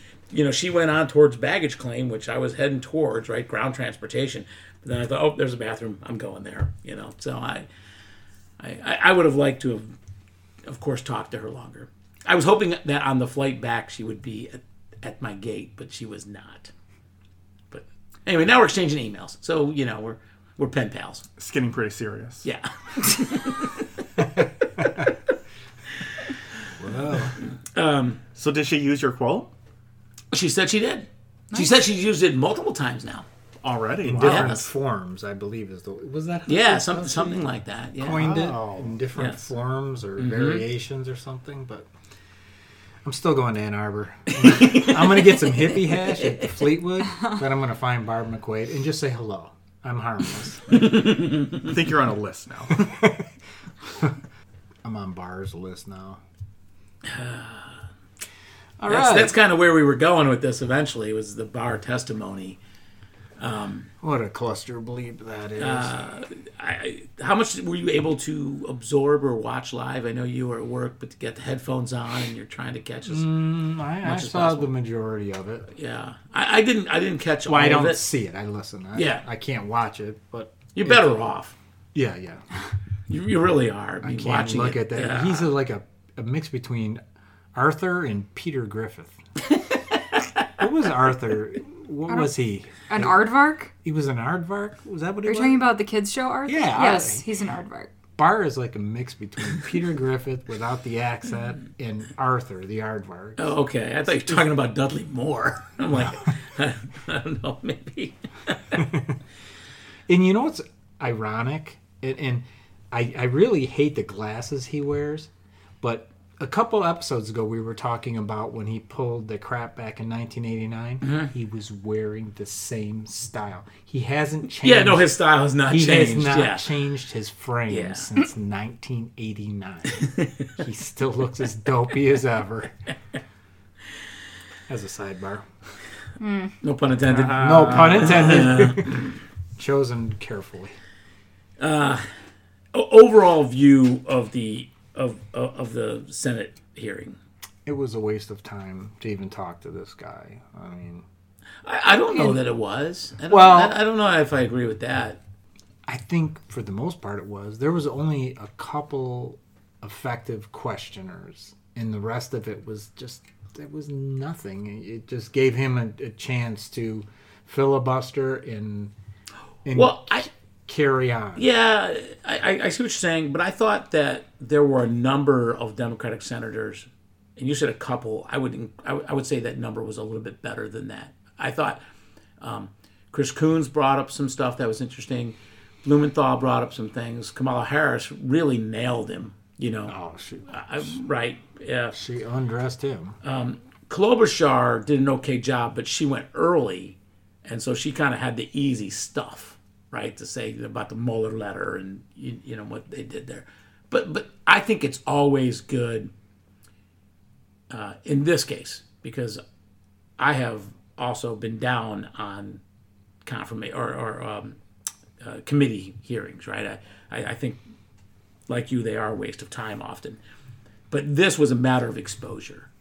She went on towards baggage claim, which I was heading towards, right? Ground transportation. But then I thought, oh, there's a bathroom. I'm going there, So I would have liked to have, of course, talked to her longer. I was hoping that on the flight back she would be at my gate, but she was not. But anyway, now we're exchanging emails. So, we're pen pals. It's getting pretty serious. Yeah. Wow. So did she use your quote? She said she did. Nice. She said she's used it multiple times now. Already? In different forms, I believe. Was that? Yeah, something like that. Yeah. Coined it in different forms or variations or something. But I'm still going to Ann Arbor. I'm going to get some hippie hash at Fleetwood, but I'm going to find Barbara McQuade and just say hello. I'm harmless. I think you're on a list now. I'm on Barr's list now. All right. That's kind of where we were going with this eventually, was the Barr testimony. What a cluster bleep that is. How much were you able to absorb or watch live? I know you were at work, but to get the headphones on and you're trying to catch as much as possible. I saw the majority of it. Yeah. I didn't catch all of it. Well, I don't see it. I listen. I can't watch it. But you're better off. Yeah, yeah. You really are. I can't watching look at that. Yeah. He's like a mix between Arthur and Peter Griffith. What was Arthur? What was he? An aardvark? He was an aardvark? Was that what he was? You're talking about the kids' show, Arthur? Yeah. Yes, he's an aardvark. Barr is like a mix between Peter Griffith without the accent and Arthur, the aardvark. Oh, okay. I thought you were talking about Dudley Moore. I'm like, I don't know, maybe. And you know what's ironic? And I really hate the glasses he wears, but... A couple episodes ago, we were talking about when he pulled the crap back in 1989. Mm-hmm. He was wearing the same style. He hasn't changed. Yeah, no, his style has not changed. He has not changed his frame since 1989. He still looks as dopey as ever. As a sidebar. Mm. No pun intended. No pun intended. Chosen carefully. Overall view of the... Of the Senate hearing. It was a waste of time to even talk to this guy. I mean... I don't know that it was. I don't know if I agree with that. I think for the most part it was. There was only a couple effective questioners, and the rest of it was just... It was nothing. It just gave him a chance to filibuster and carry on. Yeah, I see what you're saying, but I thought that there were a number of Democratic senators, and you said a couple. I would say that number was a little bit better than that. I thought Chris Coons brought up some stuff that was interesting. Blumenthal brought up some things. Kamala Harris really nailed him. Oh, right? Yeah, she undressed him. Klobuchar did an okay job, but she went early, and so she kind of had the easy stuff. Right, to say about the Mueller letter and you know what they did there, but I think it's always good in this case, because I have also been down on confirmation or committee hearings. Right, I think like you, they are a waste of time often, but this was a matter of exposure.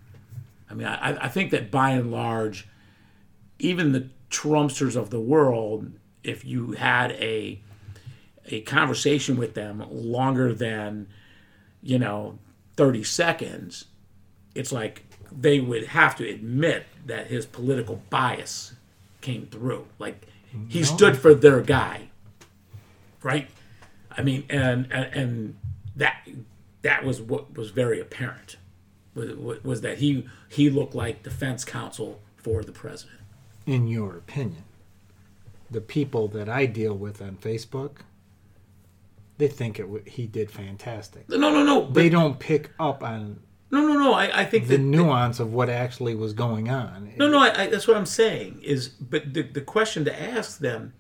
I mean, I think that by and large, even the Trumpsters of the world, if you had a conversation with them longer than 30 seconds, it's like they would have to admit that his political bias came through. Like he stood for their guy, right? I mean, and that was what was very apparent was that he looked like defense counsel for the president. In your opinion? The people that I deal with on Facebook, they think he did fantastic. No. They don't pick up on No. I think the nuance of what actually was going on. No, that's what I'm saying. But the question to ask them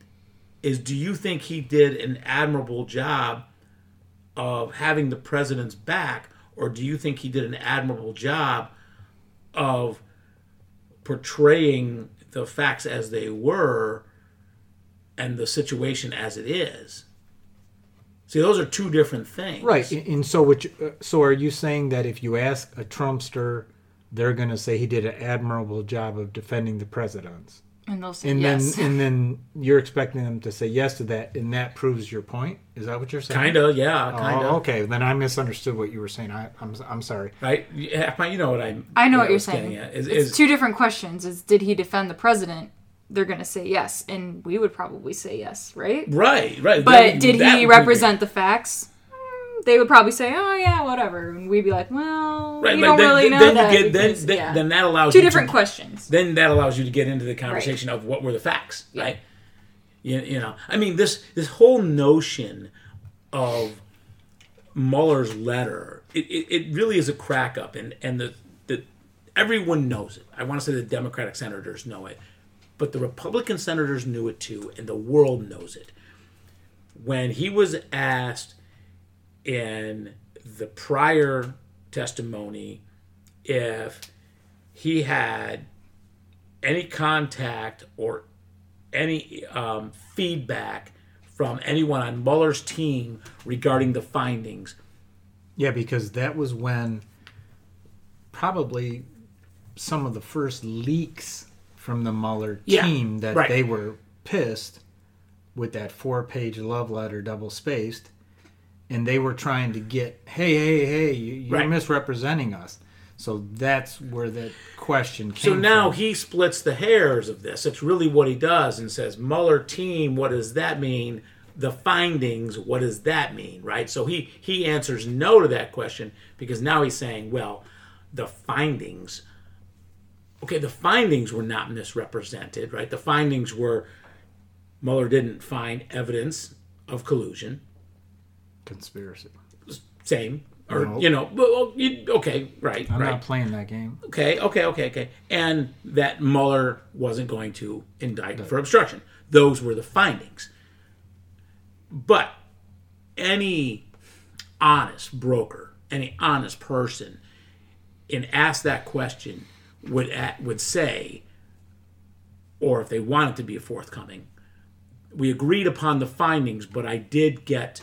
is, do you think he did an admirable job of having the president's back, or do you think he did an admirable job of portraying the facts as they were and the situation as it is? See, those are two different things. Right. And so so are you saying that if you ask a Trumpster, they're going to say he did an admirable job of defending the presidents? And they'll say yes. And then you're expecting them to say yes to that, and that proves your point? Is that what you're saying? Kind of, yeah. Oh, okay. Then I misunderstood what you were saying. I'm sorry. You know what I'm I know what you're saying. It's two different questions. Is did he defend the president? They're going to say yes, and we would probably say yes, right? Right. But did he represent the facts? They would probably say, oh, yeah, whatever. And we'd be like, well, right, you like don't then, really know then that. You get, because, then, yeah. then that allows Two you different to, questions. Then that allows you to get into the conversation right. of what were the facts, yeah. right? You know, I mean, this whole notion of Mueller's letter, it really is a crack up, and the everyone knows it. I want to say the Democratic senators know it, but the Republican senators knew it too, and the world knows it. When he was asked in the prior testimony if he had any contact or any feedback from anyone on Mueller's team regarding the findings. Yeah, because that was when probably some of the first leaks from the Mueller team that right. they were pissed with that 4-page love letter, double-spaced. And they were trying to get, hey, you're right. misrepresenting us. So that's where that question came from. So now he splits the hairs of this. It's really what he does and says, Mueller team, what does that mean? The findings, what does that mean, right? So he answers no to that question because now he's saying, well, the findings. Okay, the findings were not misrepresented, right? The findings were Mueller didn't find evidence of collusion. Conspiracy. Same. Or, nope. You know, okay, right. I'm not playing that game. Okay. And that Mueller wasn't going to indict for obstruction. Those were the findings. But any honest broker, any honest person, and asked that question would say, or if they wanted to be forthcoming, we agreed upon the findings, but I did get...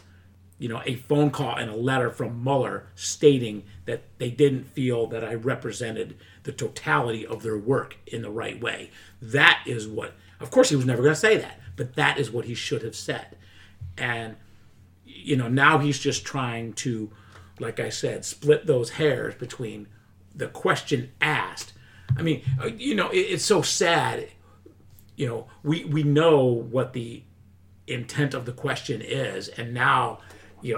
a phone call and a letter from Mueller stating that they didn't feel that I represented the totality of their work in the right way. That is what, of course he was never going to say that, but that is what he should have said. And, now he's just trying to, like I said, split those hairs between the question asked. I mean, it's so sad. We know what the intent of the question is, and now...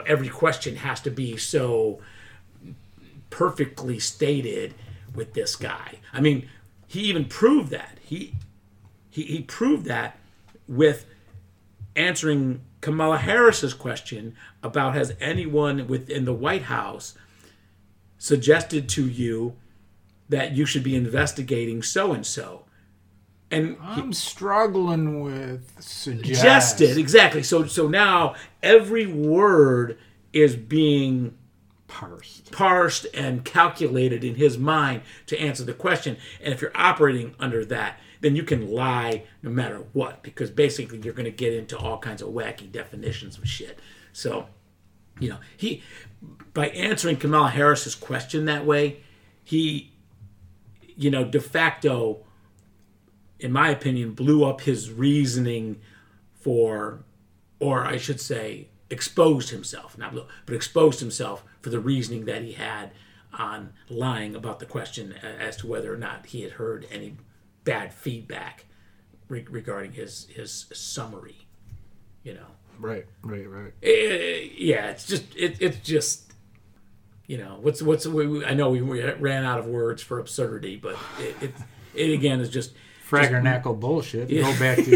every question has to be so perfectly stated with this guy. I mean, he even proved that. He proved that with answering Kamala Harris's question about has anyone within the White House suggested to you that you should be investigating so-and-so? And I'm struggling with suggested. Exactly. So now every word is being parsed and calculated in his mind to answer the question. And if you're operating under that, then you can lie no matter what, because basically you're going to get into all kinds of wacky definitions of shit. So, he, by answering Kamala Harris's question that way, he, de facto... in my opinion, blew up his reasoning for, or I should say, exposed himself, not blew, but exposed himself for the reasoning that he had on lying about the question as to whether or not he had heard any bad feedback regarding his summary, Right. It's just. What's I know we ran out of words for absurdity, but it again is just. Fraggernacle bullshit. Yeah. Go back to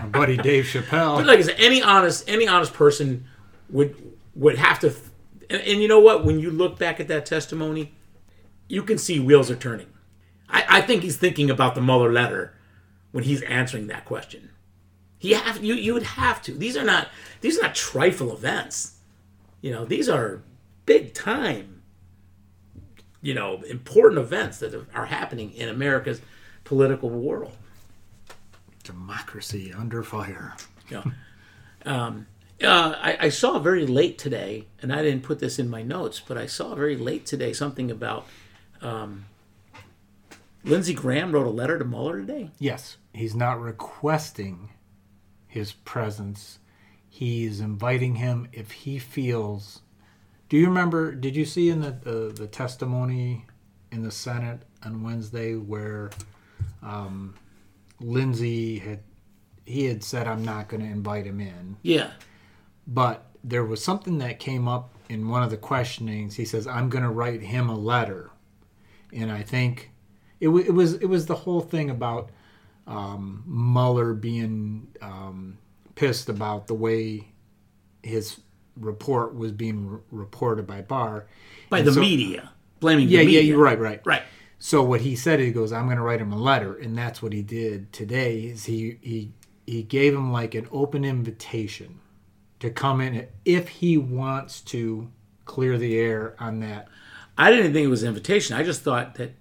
my buddy Dave Chappelle. But like I said, any honest person would have to. And you know what? When you look back at that testimony, you can see wheels are turning. I think he's thinking about the Mueller letter when he's answering that question. You would have to. These are not trifle events. You know, these are big time, you know, important events that are happening in America's political world. Democracy under fire. Yeah. I saw very late today, and I didn't put this in my notes, but I saw very late today something about Lindsey Graham wrote a letter to Mueller today. Yes. He's not requesting his presence. He is inviting him if he feels. Do you remember, did you see in the testimony in the Senate on Wednesday where Lindsey had said, I'm not going to invite him in. Yeah. But there was something that came up in one of the questionings. He says, I'm going to write him a letter. And I think it was the whole thing about Mueller being pissed about the way his report was being reported by Barr. By the media. Blaming the media. Yeah, you're right. Right. So what he said, he goes, I'm going to write him a letter. And that's what he did today is he gave him like an open invitation to come in if he wants to clear the air on that. I didn't think it was an invitation. I just thought that.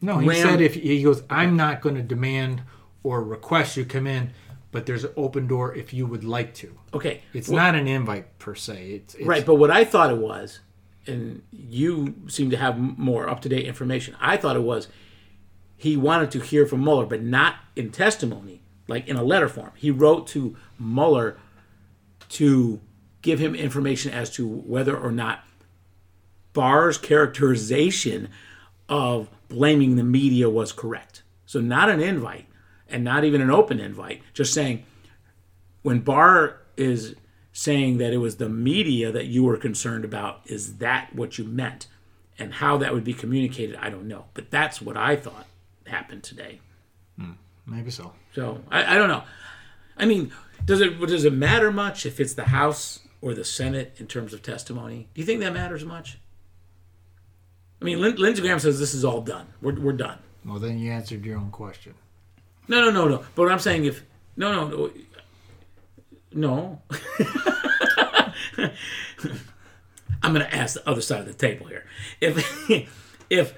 No, he said if he goes, I'm not going to demand or request you come in, but there's an open door if you would like to. Okay. It's not an invite per se. It's right. But what I thought it was. And you seem to have more up-to-date information. I thought it was he wanted to hear from Mueller, but not in testimony, like in a letter form. He wrote to Mueller to give him information as to whether or not Barr's characterization of blaming the media was correct. So not an invite, and not even an open invite, just saying when Barr is saying that it was the media that you were concerned about, is that what you meant? And how that would be communicated, I don't know. But that's what I thought happened today. Maybe so. So, I don't know. I mean, does it matter much if it's the House or the Senate in terms of testimony? Do you think that matters much? I mean, Lindsey Graham says this is all done. We're done. Well, then you answered your own question. No. But what I'm saying if... No. I'm going to ask the other side of the table here. If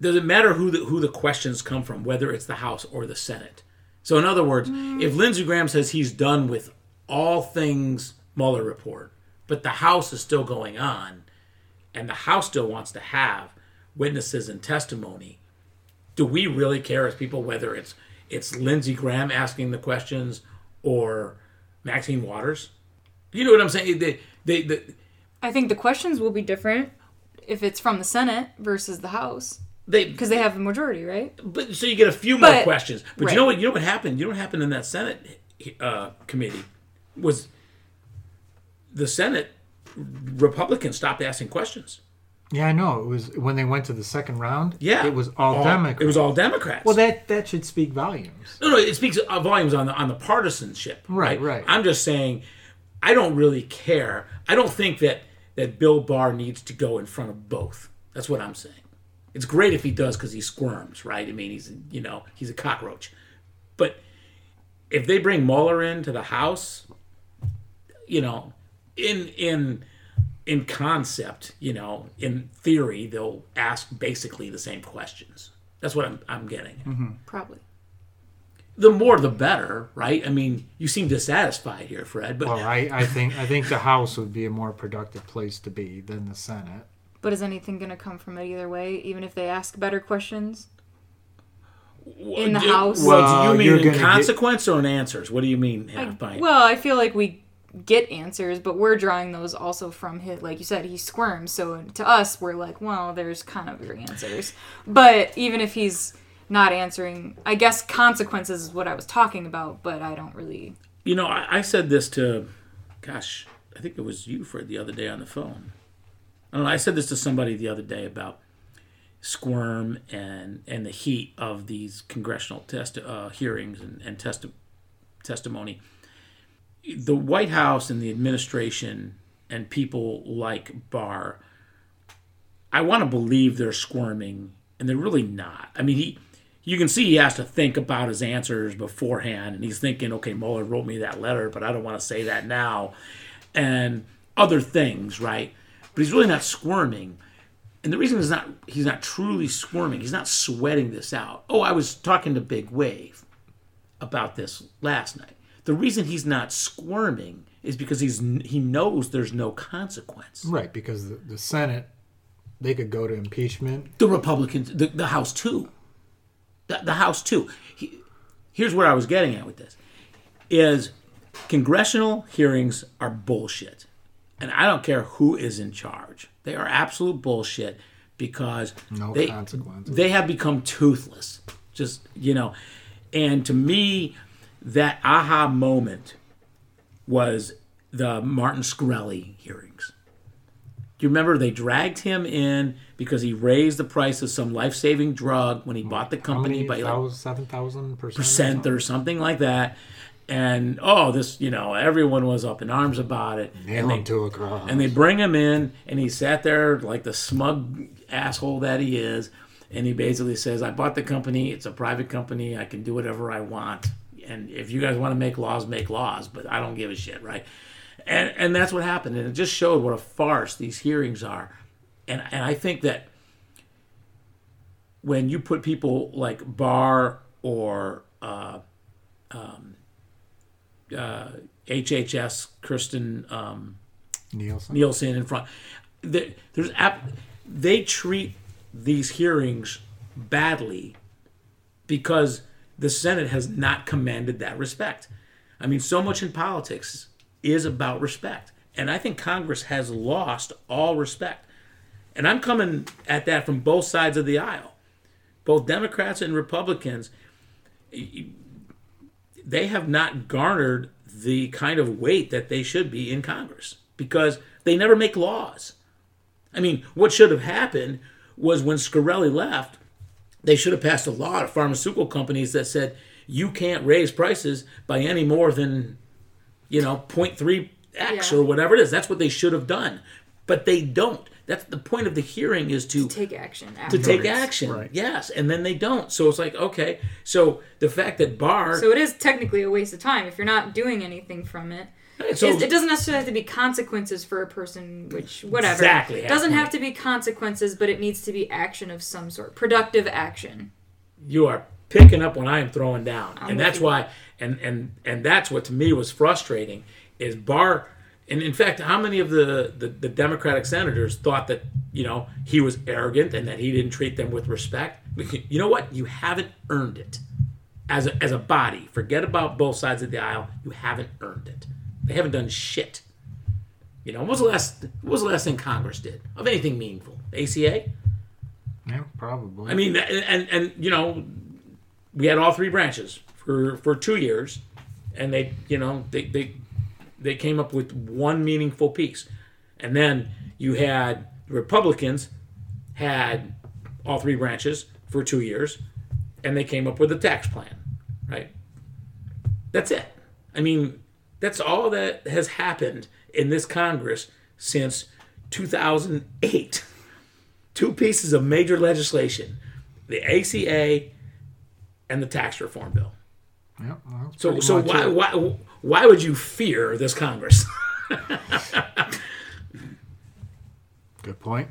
does it matter who the questions come from, whether it's the House or the Senate? So in other words, if Lindsey Graham says he's done with all things Mueller report, but the House is still going on, and the House still wants to have witnesses and testimony, do we really care as people whether it's Lindsey Graham asking the questions or Maxine Waters? You know what I'm saying? I think the questions will be different if it's from the Senate versus the House. Because they have a majority, right? But so you get a few more questions. But right. You know what happened? You know what happened in that Senate committee was the Senate Republicans stopped asking questions. Yeah, I know. It was when they went to the second round. Yeah, it was all Democrats. It was all Democrats. Well, that should speak volumes. No, it speaks volumes on the partisanship. Right. I'm just saying, I don't really care. I don't think that Bill Barr needs to go in front of both. That's what I'm saying. It's great if he does because he squirms, right? I mean, he's a cockroach. But if they bring Mueller into the House, you know, in concept, you know, in theory, they'll ask basically the same questions. That's what I'm getting at. Mm-hmm. Probably. The more, the better, right? I mean, you seem dissatisfied here, Fred. But well, I think the House would be a more productive place to be than the Senate. But is anything going to come from it either way, even if they ask better questions? In the House? Well, do you mean in consequence or in answers? What do you mean by it? Well, I feel like we get answers, but we're drawing those also from his, like you said, he squirms. So to us, we're like, well, there's kind of your answers. But even if he's not answering, I guess consequences is what I was talking about, but I don't really. You know, I said this to, gosh, I think it was you, Fred, the other day on the phone. I don't know, I said this to somebody the other day about squirm and the heat of these congressional hearings and testimony. The White House and the administration and people like Barr, I want to believe they're squirming, and they're really not. I mean, you can see he has to think about his answers beforehand, and he's thinking, okay, Mueller wrote me that letter, but I don't want to say that now, and other things, right? But he's really not squirming. And the reason he's not truly squirming, he's not sweating this out. Oh, I was talking to Big Wave about this last night. The reason he's not squirming is because he knows there's no consequence. Right, because the Senate, they could go to impeachment. The Republicans, the House too. The House too. Here's where I was getting at with this, is congressional hearings are bullshit. And I don't care who is in charge. They are absolute bullshit because they have become toothless. Just, you know. And to me, that aha moment was the Martin Shkreli hearings. Do you remember they dragged him in because he raised the price of some life-saving drug when he bought the company by 7,000% or something like that. And, everyone was up in arms about it. And they bring him in, and he sat there like the smug asshole that he is, and he basically says, I bought the company. It's a private company. I can do whatever I want. And if you guys want to make laws, but I don't give a shit, right? And that's what happened. And it just showed what a farce these hearings are. And I think that when you put people like Barr or... HHS, Kirsten Nielsen in front. They treat these hearings badly because the Senate has not commanded that respect. I mean, so much in politics is about respect. And I think Congress has lost all respect. And I'm coming at that from both sides of the aisle. Both Democrats and Republicans... they have not garnered the kind of weight that they should be in Congress because they never make laws. I mean, what should have happened was when Shkreli left, they should have passed a law to pharmaceutical companies that said, you can't raise prices by any more than, 0.3x or whatever it is. That's what they should have done. But they don't. That's the point of the hearing is to take action. Afterwards. To take action, right. Yes. And then they don't. So it's like, okay. So the fact that Barr... So it is technically a waste of time if you're not doing anything from it. So, it doesn't necessarily have to be consequences for a person, which whatever. Exactly. It doesn't have to be consequences, but it needs to be action of some sort. Productive action. You are picking up when I am throwing down. And that's why... And that's what to me was frustrating is Barr... And in fact, how many of the Democratic senators thought that, he was arrogant and that he didn't treat them with respect? You know what? You haven't earned it as a body. Forget about both sides of the aisle. You haven't earned it. They haven't done shit. What was the last thing Congress did of anything meaningful? ACA? Yeah, probably. I mean, and we had all three branches for 2 years, and they came up with one meaningful piece. And then you had Republicans had all three branches for 2 years, and they came up with a tax plan, right? That's it. I mean, that's all that has happened in this Congress since 2008. Two pieces of major legislation, the ACA and the tax reform bill. Yeah, well, so why would you fear this Congress? Good point.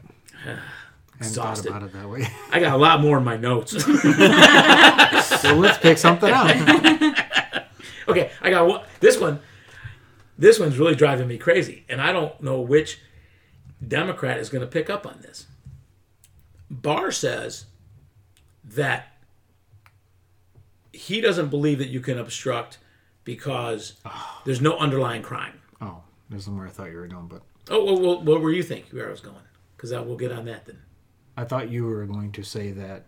Exhausted. Thought about it that way. I got a lot more in my notes. So let's pick something up. Okay, I got one. This one's really driving me crazy, and I don't know which Democrat is going to pick up on this. Barr says that he doesn't believe that you can obstruct because there's no underlying crime. Oh, there's somewhere I thought you were going, but... Oh, well, what were you thinking where I was going? Because we'll get on that then. I thought you were going to say that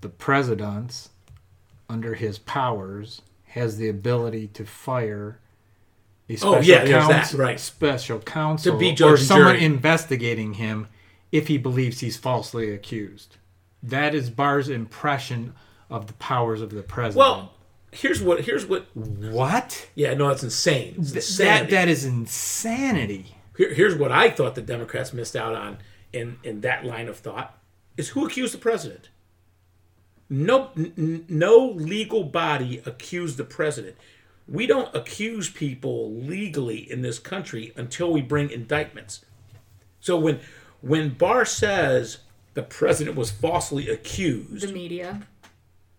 the president, under his powers, has the ability to fire a special counsel to be judge or someone jury. Investigating him if he believes he's falsely accused. That is Barr's impression of the powers of the president. Well, here's what. What? Yeah, no, that's insane. That is insanity. Here's what I thought the Democrats missed out on in that line of thought is who accused the president. No legal body accused the president. We don't accuse people legally in this country until we bring indictments. So when Barr says the president was falsely accused... The media.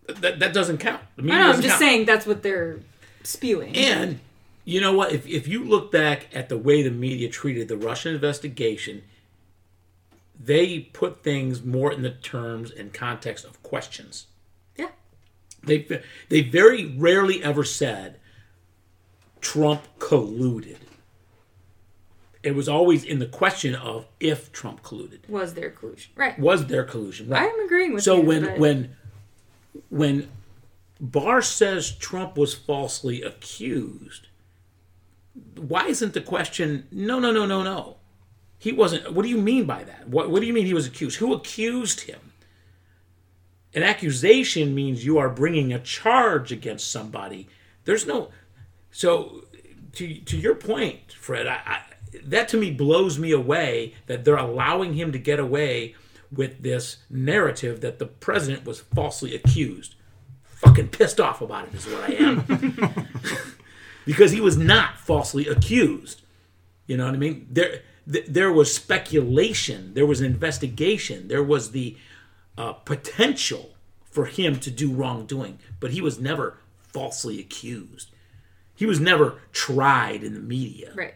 That doesn't count. The media saying that's what they're spewing. And you know what? If you look back at the way the media treated the Russian investigation, they put things more in the terms and context of questions. Yeah. They very rarely ever said, Trump colluded. It was always in the question of if Trump colluded. Was there collusion? Right. Was there collusion? Right. I'm agreeing with you. So when Barr says Trump was falsely accused, why isn't the question, no. He wasn't. What do you mean by that? What do you mean he was accused? Who accused him? An accusation means you are bringing a charge against somebody. There's no... So, to your point, Fred, I that to me blows me away that they're allowing him to get away with this narrative that the president was falsely accused. Fucking pissed off about it is what I am. Because he was not falsely accused. You know what I mean? There was speculation. There was an investigation. There was the potential for him to do wrongdoing. But he was never falsely accused. He was never tried in the media. Right.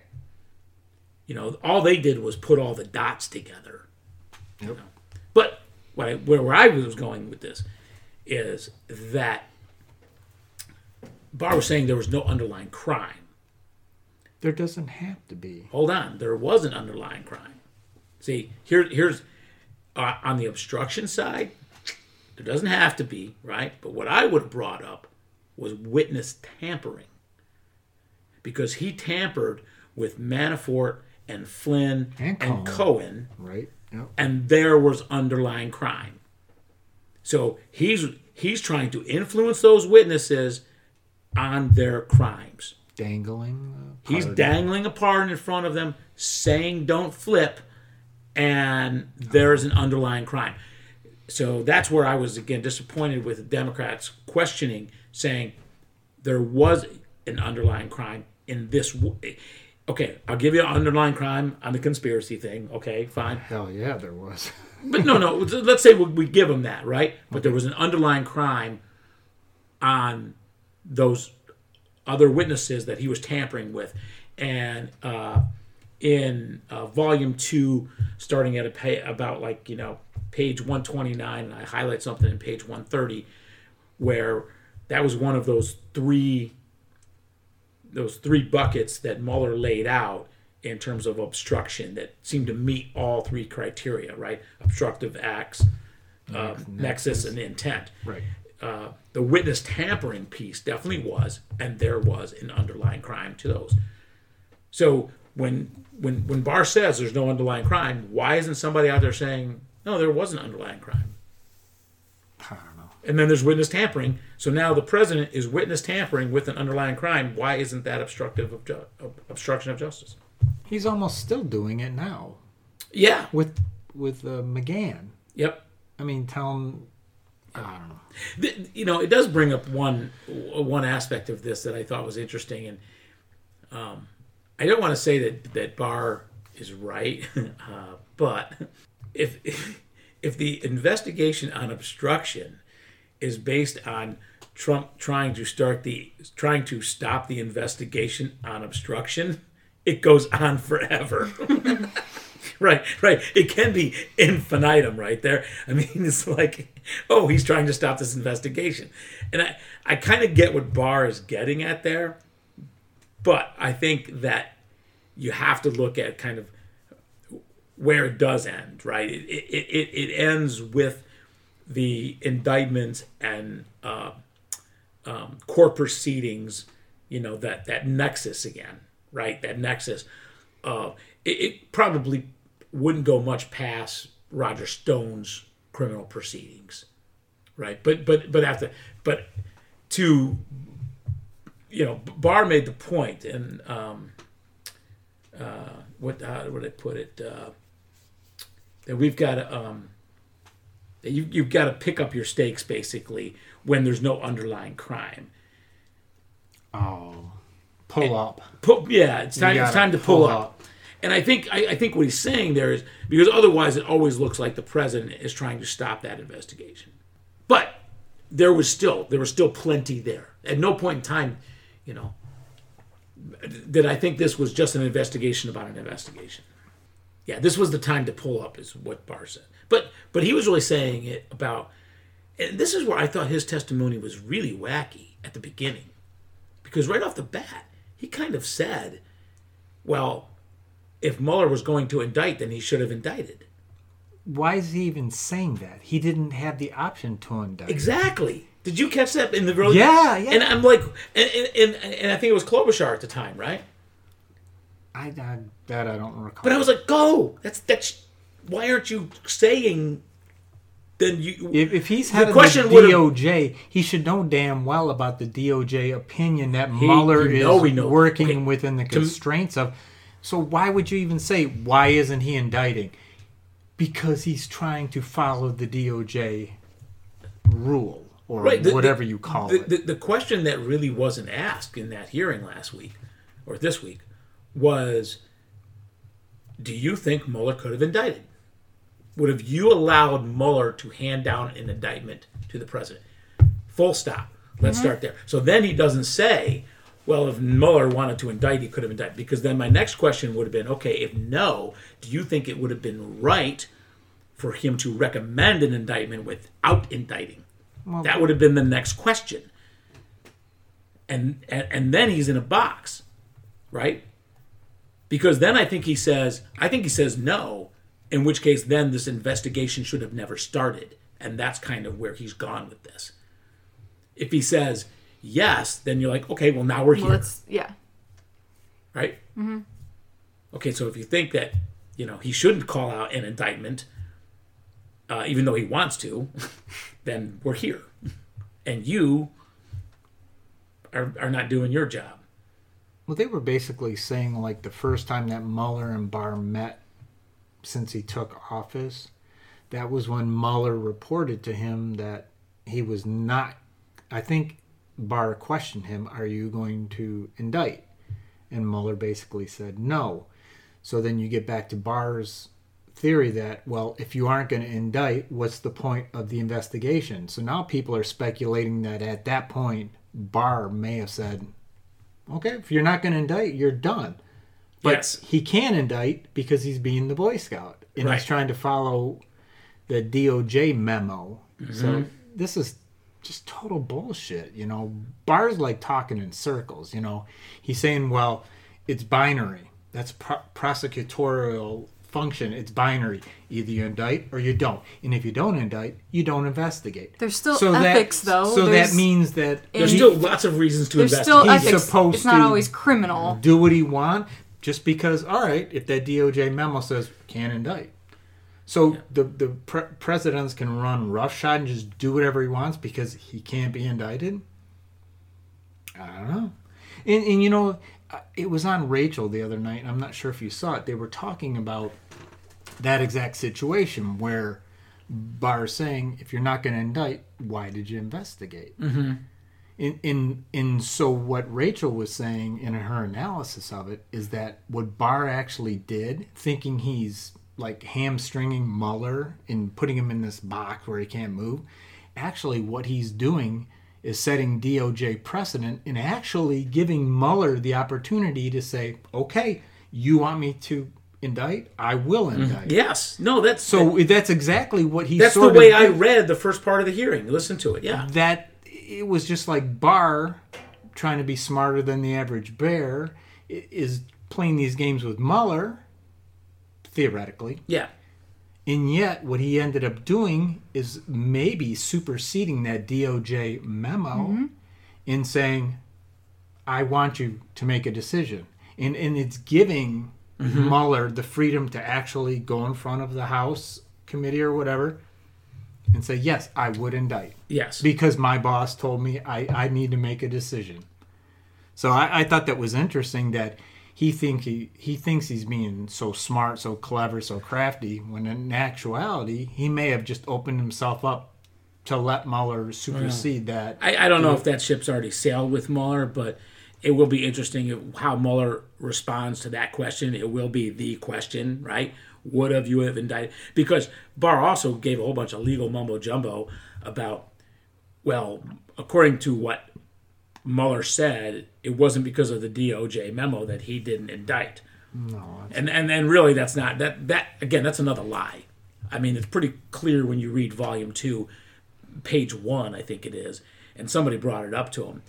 You know, all they did was put all the dots together. Yep. You know? But where I was going with this is that Barr was saying there was no underlying crime. There doesn't have to be. Hold on. There was an underlying crime. See, here's on the obstruction side, there doesn't have to be, right? But what I would have brought up was witness tampering. Because he tampered with Manafort and Flynn and Cohen. Right. Yep. And there was underlying crime. So he's trying to influence those witnesses on their crimes. Dangling a pardon. He's dangling a pardon in front of them, saying don't flip, and there's an underlying crime. So that's where I was, again, disappointed with the Democrats questioning, saying there was an underlying crime. In this, okay, I'll give you an underlying crime on the conspiracy thing. Okay, fine. Hell yeah, there was. But no. Let's say we give them that, right? But okay. There was an underlying crime on those other witnesses that he was tampering with, and in Volume 2, starting at page 129, and I highlight something in page 130, where that was one of those three buckets that Mueller laid out in terms of obstruction that seemed to meet all three criteria, right? Obstructive acts, nexus, and intent. Right. The witness tampering piece definitely was, and there was an underlying crime to those. So when Barr says there's no underlying crime, why isn't somebody out there saying, no, there was an underlying crime? I don't know. And then there's witness tampering. So now the president is witness tampering with an underlying crime. Why isn't that obstruction of justice? He's almost still doing it now. Yeah. With McGahn. Yep. I mean, tell him, I don't know. It does bring up one aspect of this that I thought was interesting. And I don't want to say that Barr is right, but if the investigation on obstruction is based on Trump trying to stop the investigation on obstruction, it goes on forever. Right. It can be infinitum right there. I mean, it's like, oh, he's trying to stop this investigation. And I kind of get what Barr is getting at there, but I think that you have to look at kind of where it does end, right? It ends with the indictments and court proceedings, that nexus again, right? That nexus of it probably wouldn't go much past Roger Stone's criminal proceedings, right? But to Barr made the point, and what did I put it? that we've got to that you've got to pick up your stakes basically when there's no underlying crime. Oh, pull up. It's time to pull up. And I think what he's saying there is, because otherwise it always looks like the president is trying to stop that investigation. But there was still plenty there. At no point in time, did I think this was just an investigation about an investigation. Yeah, this was the time to pull up, is what Barr said. But he was really saying it about, and this is where I thought his testimony was really wacky at the beginning. Because right off the bat, he kind of said, well, if Mueller was going to indict, then he should have indicted. Why is he even saying that? He didn't have the option to indict. Exactly. Did you catch that in the road? Yeah. And I'm like, and I think it was Klobuchar at the time, right? That I don't recall. But I was like, go. That's. Why aren't you saying? Then you. If he's had the DOJ, he should know damn well about the DOJ opinion that Mueller is working within the constraints of. So why would you even say, why isn't he indicting? Because he's trying to follow the DOJ rule or whatever you call it. The question that really wasn't asked in that hearing last week or this week was, do you think Mueller could have indicted? Would have you allowed Mueller to hand down an indictment to the president? Full stop. Let's start there. So then he doesn't say, well, if Mueller wanted to indict, he could have indicted. Because then my next question would have been, okay, if no, do you think it would have been right for him to recommend an indictment without indicting? Well, that would have been the next question. And then he's in a box, right? Because then I think he says no, in which case then this investigation should have never started. And that's kind of where he's gone with this. If he says yes, then you're like, okay, well, now we're here. Yeah. Right? Mm-hmm. Okay, so if you think that, he shouldn't call out an indictment, even though he wants to, then we're here. And you are not doing your job. Well, they were basically saying, like, the first time that Mueller and Barr met since he took office, that was when Mueller reported to him that he was not, I think... Barr questioned him, are you going to indict? And Mueller basically said no. So then you get back to Barr's theory that, well, if you aren't going to indict, what's the point of the investigation? So now people are speculating that at that point, Barr may have said, okay, if you're not going to indict, you're done. But He can indict because he's being the Boy Scout. And He's trying to follow the DOJ memo. Mm-hmm. So this is... just total bullshit, Barr's like talking in circles, He's saying, well, it's binary. That's prosecutorial function. It's binary. Either you indict or you don't. And if you don't indict, you don't investigate. There's still ethics, though. So that means that... There's still lots of reasons to investigate. There's still ethics. It's not always criminal. Do what he wants just because, all right, if that DOJ memo says, can't indict. So the presidents can run roughshod and just do whatever he wants because he can't be indicted? I don't know. And it was on Rachel the other night, and I'm not sure if you saw it. They were talking about that exact situation where Barr saying, if you're not going to indict, why did you investigate? Mm-hmm. And so what Rachel was saying in her analysis of it is that what Barr actually did, thinking he's... like hamstringing Mueller and putting him in this box where he can't move. Actually, what he's doing is setting DOJ precedent and actually giving Mueller the opportunity to say, okay, you want me to indict? I will indict. Yes. No, that's exactly what he that's sort the way of I read the first part of the hearing. Listen to it. Yeah. That it was just like Barr trying to be smarter than the average bear is playing these games with Mueller. Theoretically. Yeah. And yet, what he ended up doing is maybe superseding that DOJ memo in saying, I want you to make a decision. And it's giving Mueller the freedom to actually go in front of the House committee or whatever and say, yes, I would indict. Yes. Because my boss told me I need to make a decision. So I thought that was interesting that he thinks he's being so smart, so clever, so crafty, when in actuality he may have just opened himself up to let Mueller supersede that. I don't know if that ship's already sailed with Mueller, but it will be interesting how Mueller responds to that question. It will be the question, right? Would have you have indicted? Because Barr also gave a whole bunch of legal mumbo-jumbo about, well, according to what Mueller said, it wasn't because of the DOJ memo that he didn't indict. No. And really that's not, that again, that's another lie. I mean, it's pretty clear when you read Volume 2, page 1, I think it is, and somebody brought it up to him.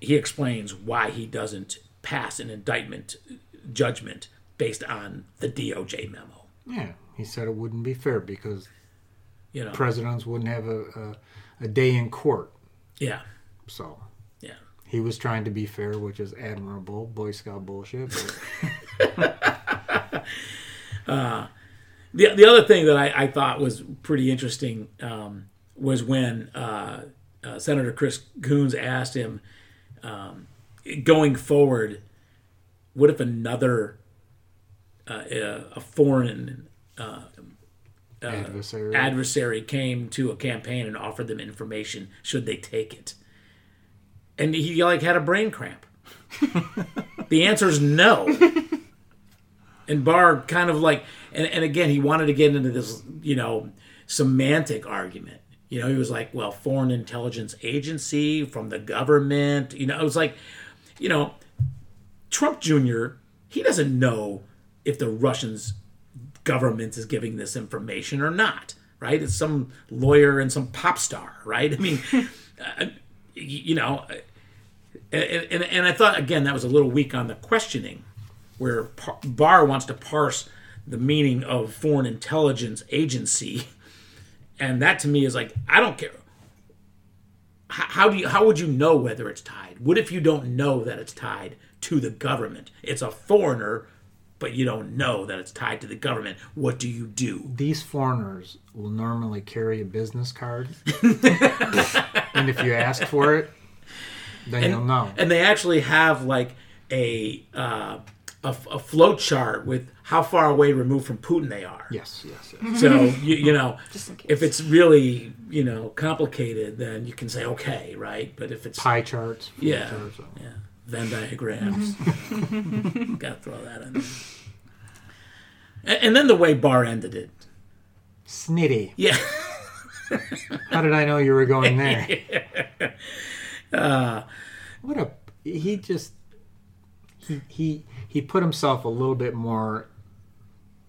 He explains why he doesn't pass an indictment judgment based on the DOJ memo. Yeah, he said it wouldn't be fair because presidents wouldn't have a day in court. Yeah. So yeah, he was trying to be fair, which is admirable Boy Scout bullshit. But... the other thing that I thought was pretty interesting was when Senator Chris Coons asked him, going forward, what if another a foreign adversary came to a campaign and offered them information? Should they take it? And he had a brain cramp. The answer is no. And Barr kind of and again, he wanted to get into this semantic argument. He was like, well, foreign intelligence agency from the government. It was like, Trump Jr., he doesn't know if the Russians government is giving this information or not, right? It's some lawyer and some pop star, right? I mean, and I thought, again, that was a little weak on the questioning, where Barr wants to parse the meaning of foreign intelligence agency. And that to me is like, I don't care. How would you know whether it's tied? What if you don't know that it's tied to the government? It's a foreigner, but you don't know that it's tied to the government. What do you do? These foreigners will normally carry a business card. And if you ask for it, then you'll know. And they actually have a flow chart with how far away removed from Putin they are. Yes. So, if it's really, complicated, then you can say, okay, right? But if it's... Pie charts. Yeah. Charts, yeah. Venn diagrams. Got to throw that in there. And then the way Barr ended it. Snitty. Yeah. How did I know you were going there? He put himself a little bit more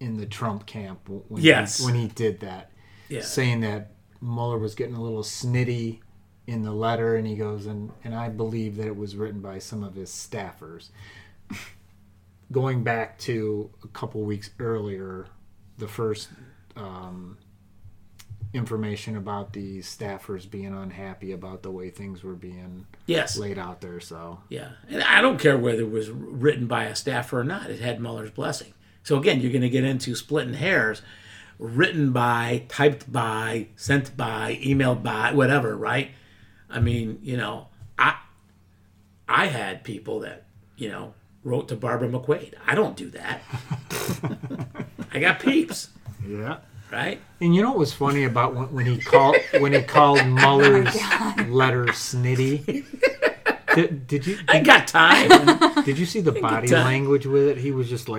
in the Trump camp when he did that, saying that Mueller was getting a little snitty in the letter, and he goes, and I believe that it was written by some of his staffers. Going back to a couple weeks earlier, the first information about the staffers being unhappy about the way things were being laid out there. So and I don't care whether it was written by a staffer or not. It had Mueller's blessing. So again, you're going to get into splitting hairs. Written by, typed by, sent by, emailed by, whatever, right? I mean, I had people that, wrote to Barbara McQuade. I don't do that. I got peeps. Yeah. Right, and what was funny about when he called Mueller's letter snitty? Did you? I got time. Did you see the body language with it? He was just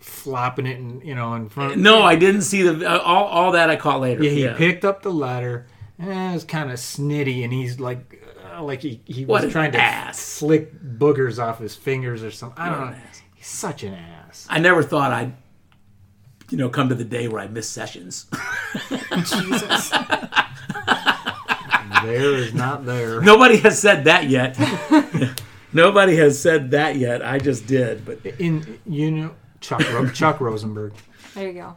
flopping it, in front. No, I didn't see the all that. I caught later. Yeah, he picked up the letter. It was kind of snitty, and he's he was trying to slick boogers off his fingers or something. I don't know. He's such an ass. I never thought I'd come to the day where I miss sessions. Jesus. There is not there. Nobody has said that yet. Nobody has said that yet. I just did. But Chuck Rosenberg. There you go.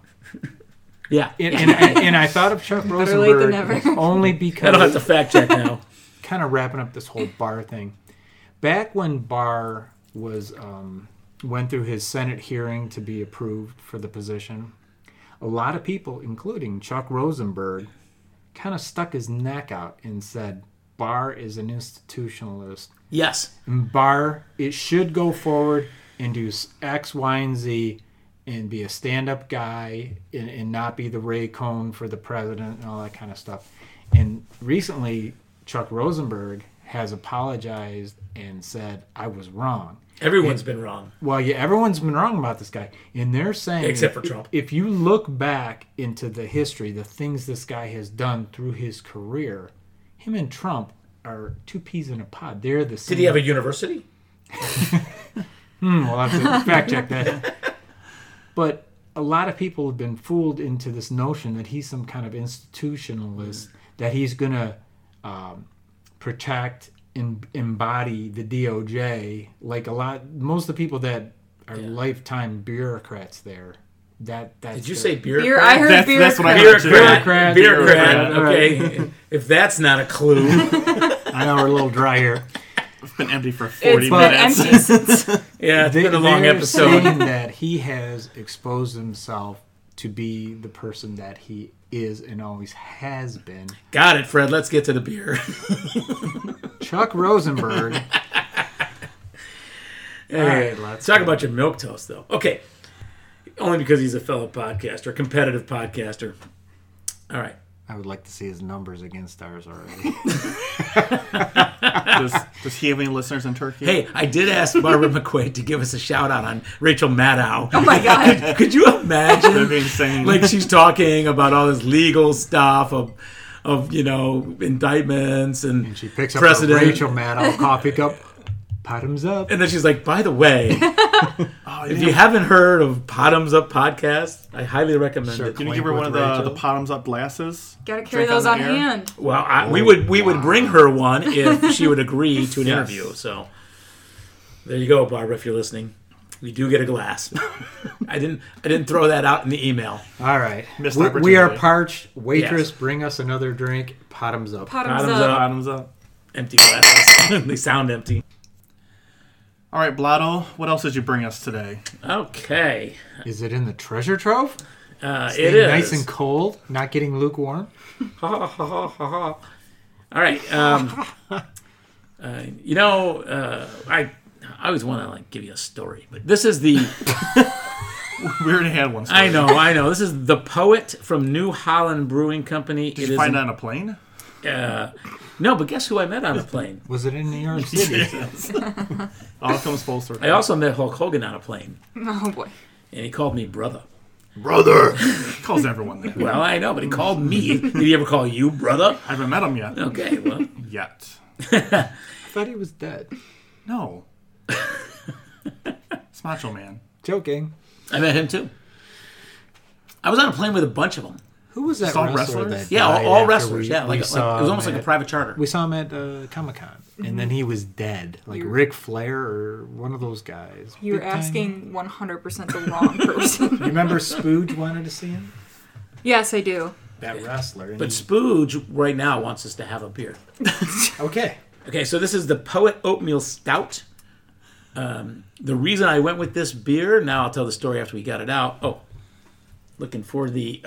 Yeah. And I thought of Chuck Rosenberg only because... I don't have to fact check now. Kind of wrapping up this whole Barr thing. Back when Barr was... went through his Senate hearing to be approved for the position, a lot of people, including Chuck Rosenberg, kind of stuck his neck out and said, Barr is an institutionalist. Yes. And Barr, it should go forward. and do X, Y, and Z and be a stand-up guy and not be the Ray Cohn for the president and all that kind of stuff. And recently, Chuck Rosenberg has apologized and said, I was wrong. Everyone's been wrong. Well, yeah, everyone's been wrong about this guy. And they're saying... Except for Trump. If you look back into the history, the things this guy has done through his career, him and Trump are two peas in a pod. They're the same. Did he have a university? Well, I have to fact check that. But a lot of people have been fooled into this notion that he's some kind of institutionalist, that he's going to protect and embody the DOJ. Like most of the people that are lifetime bureaucrats there. That's Did you say bureaucrat? I heard bureaucrat. That's what I heard too. Bureaucrat. Okay. If that's not a clue. I know we're a little dry here. It's been empty for 40 minutes. It's been empty since. Yeah, it's been a long episode. Saying that he has exposed himself to be the person that he is and always has been. Got it, Fred. Let's get to the beer. Chuck Rosenberg. All right, let's talk about your milk toast, though. Okay. Only because he's a fellow podcaster, competitive podcaster. All right. I would like to see his numbers against ours already. Does he have any listeners in Turkey? Hey, I did ask Barbara McQuade to give us a shout-out on Rachel Maddow. Oh, my God. Could you imagine? That'd be insane. Like, she's talking about all this legal stuff of indictments and she picks up a Rachel Maddow coffee cup. Pottoms Up. And then she's like, by the way, if you haven't heard of Pottoms Up podcast, I highly recommend it. Can you give her one of the Pottoms Up glasses? Gotta carry those on hand. Well, we would bring her one if she would agree to an interview. So there you go, Barbara, if you're listening. You do get a glass. I didn't throw that out in the email. All right. We are parched. Waitress, bring us another drink. Pottoms Up. Pottoms Up. Empty glasses. They sound empty. All right, Blotto, what else did you bring us today? Okay. Is it in the treasure trove? It is. Nice and cold, not getting lukewarm? Ha, ha, ha, ha, ha. All right. I always want to give you a story, but this is the... We already had one story. I know. This is The Poet from New Holland Brewing Company. Did you find it on a plane? No, but guess who I met on the plane? Was it in New York City? All comes full circle. I also met Hulk Hogan on a plane. Oh, boy. And he called me brother. Brother! He calls everyone that. Well, I know, but he called me. Did he ever call you brother? I haven't met him yet. Okay, well. Yet. I thought he was dead. No. It's Macho Man. Joking. I met him, too. I was on a plane with a bunch of them. Who was that wrestler? That all wrestlers. It was almost like a private charter. We saw him at Comic-Con, and then he was dead, like Ric Flair or one of those guys. You're asking 100% the wrong person. You remember Spooge wanted to see him? Yes, I do. That wrestler. But Spooge right now wants us to have a beer. Okay. Okay, so this is the Poet Oatmeal Stout. The reason I went with this beer, now I'll tell the story after we got it out. Oh. Looking for the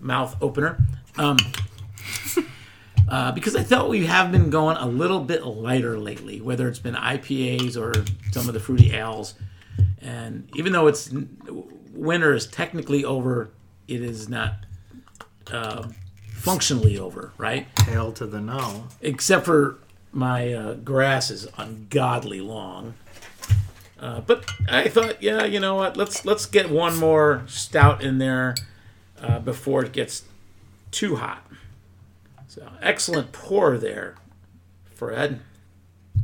mouth opener. Because I thought we have been going a little bit lighter lately, whether it's been IPAs or some of the fruity ales. And even though winter is technically over, it is not functionally over, right? Hail to the no. Except for my grass is ungodly long. But I thought, you know what? Let's get one more stout in there before it gets too hot. So excellent pour there, Fred.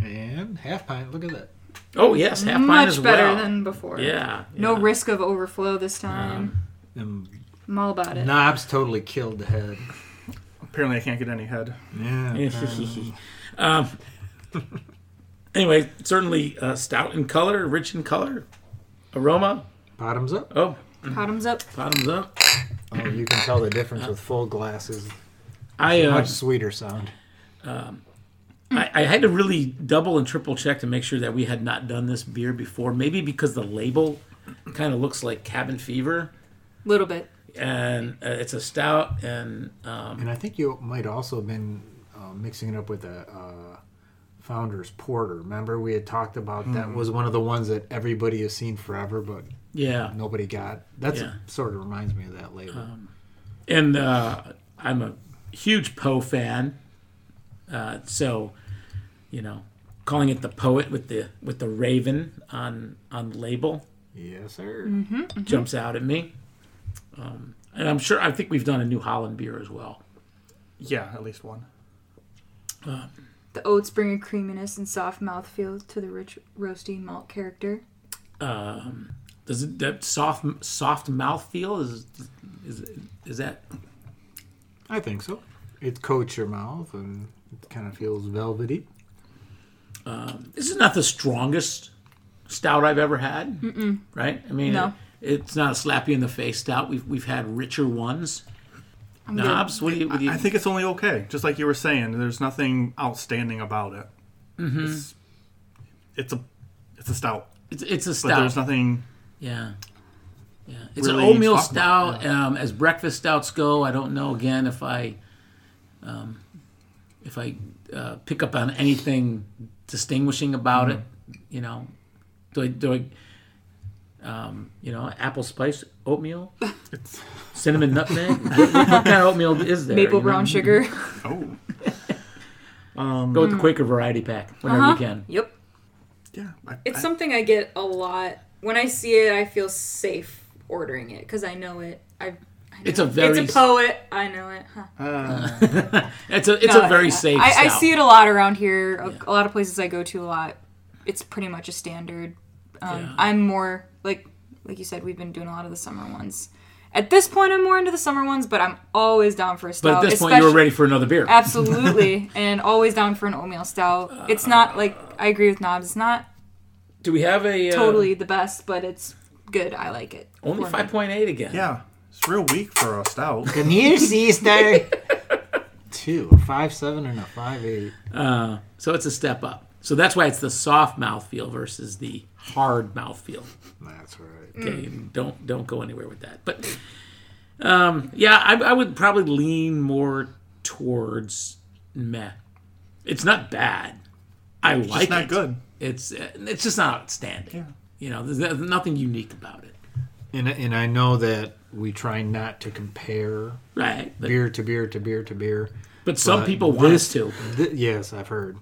And half pint. Look at that. Oh yes, half pint as well. Much better than before. Yeah. No risk of overflow this time. I'm all about it. Knobs totally killed the head. Apparently, I can't get any head. Yeah. Anyway, certainly stout in color, rich in color, aroma. Bottoms up. Oh. Bottoms up. Bottoms up. Oh, you can tell the difference with full glasses. It's a much sweeter sound. I had to really double and triple check to make sure that we had not done this beer before. Maybe because the label kind of looks like Cabin Fever. A little bit. And it's a stout. And I think you might also have been mixing it up with a... Founders Porter. Remember we had talked about that was one of the ones that everybody has seen forever, but nobody got. That's sort of reminds me of that label. And I'm a huge Poe fan, so you know, calling it the poet with the raven on the label. Yes, sir. Mm-hmm. Jumps out at me, and I'm sure I think we've done a New Holland beer as well. Yeah, at least one. The oats bring a creaminess and soft mouthfeel to the rich roasty malt character. Does it, that soft mouthfeel is that? I think so. It coats your mouth and it kind of feels velvety. This is not the strongest stout I've ever had, right? I mean, no. It's not a slap you in the face stout. We've had richer ones. Knobs? What do you... I think it's only okay. Just like you were saying, there's nothing outstanding about it. Mm-hmm. It's a stout. It's a stout. But there's nothing. Yeah, yeah. It's really an oatmeal stout. As breakfast stouts go, I don't know. Again, if I pick up on anything distinguishing about it, you know, do I you know, apple spice oatmeal, cinnamon nutmeg. What kind of oatmeal is there? Maple brown sugar. Oh. Go with the Quaker variety pack whenever you can. Yep. Yeah. It's something I get a lot. When I see it, I feel safe ordering it because I know it. It's a poet. I know it. Huh. It's a very safe. I see it a lot around here. A lot of places I go to a lot. It's pretty much a standard. I'm more like you said, we've been doing a lot of the summer ones. At this point, I'm more into the summer ones, but I'm always down for a stout. But at this point, you were ready for another beer. Absolutely. And always down for an oatmeal stout. It's not like, I agree with Knobs, it's not totally the best, but it's good. I like it. Only 5.8 again. Yeah. It's real weak for a stout. Can you see, Star? 5.7 and a 5.8. So it's a step up. So that's why it's the soft mouthfeel versus the hard mouthfeel. That's right. Okay, don't go anywhere with that. But I would probably lean more towards meh. It's not bad. It's not good. It's just not outstanding. Yeah. You know, there's nothing unique about it. And I know that we try not to compare beer to beer to beer to beer. But some people want us to. Yes, I've heard.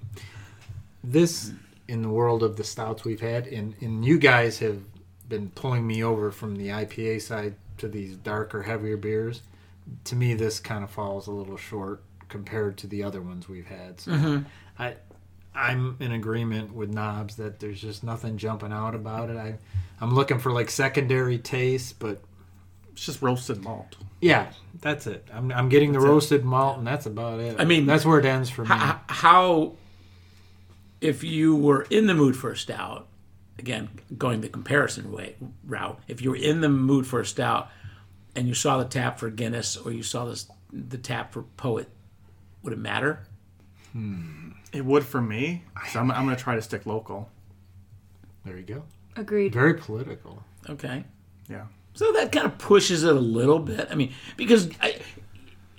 This, in the world of the stouts we've had, and you guys have been pulling me over from the IPA side to these darker, heavier beers, to me this kind of falls a little short compared to the other ones we've had. So I'm in agreement with Knobs that there's just nothing jumping out about it. I'm looking for, secondary taste, but... It's just roasted malt. Yeah, that's it. I'm getting the roasted malt, and that's about it. I mean... That's where it ends for me. If you were in the mood for a stout, again, going the comparison route, if you were in the mood for a stout and you saw the tap for Guinness or you saw the tap for Poet, would it matter? It would for me. So I'm going to try to stick local. There you go. Agreed. Very political. Okay. Yeah. So that kind of pushes it a little bit. I mean, because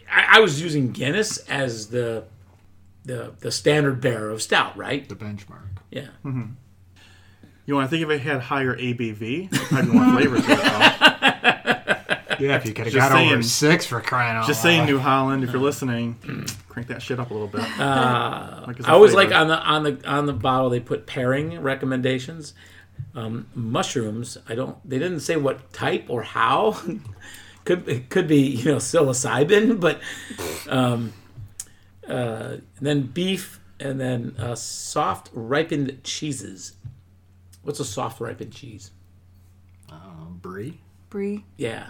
I was using Guinness as the standard bearer of stout, right? The benchmark. Yeah. Mm-hmm. You know, I think if it had higher ABV, it probably more flavors to it. Yeah, if you could have got over 6 for crying out loud. Just saying, New Holland, if you're listening, crank that shit up a little bit. I always flavor. Like on the bottle they put pairing recommendations. Mushrooms. They didn't say what type or how. It could be psilocybin, but. And then beef, and then soft ripened cheeses. What's a soft ripened cheese? Brie. Brie. Yeah,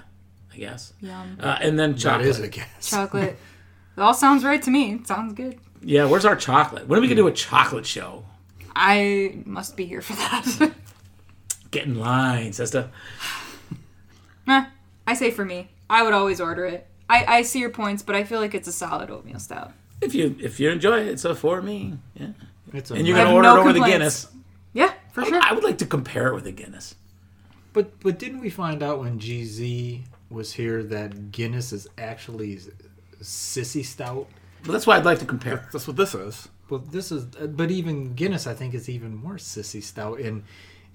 I guess. Yum. And then chocolate. That is a guess. Chocolate. It all sounds right to me. It sounds good. Yeah, where's our chocolate? When are we going to do a chocolate show? I must be here for that. Get in line, Sesta. I say for me. I would always order it. I see your points, but I feel like it's a solid oatmeal stout. If you enjoy it, it's a for me. Yeah, and you're gonna order it over the Guinness. Yeah, for sure. I would like to compare it with the Guinness. But didn't we find out when GZ was here that Guinness is actually sissy stout? Well, that's why I'd like to compare. That's what this is. Well, this is, but even Guinness, I think, is even more sissy stout.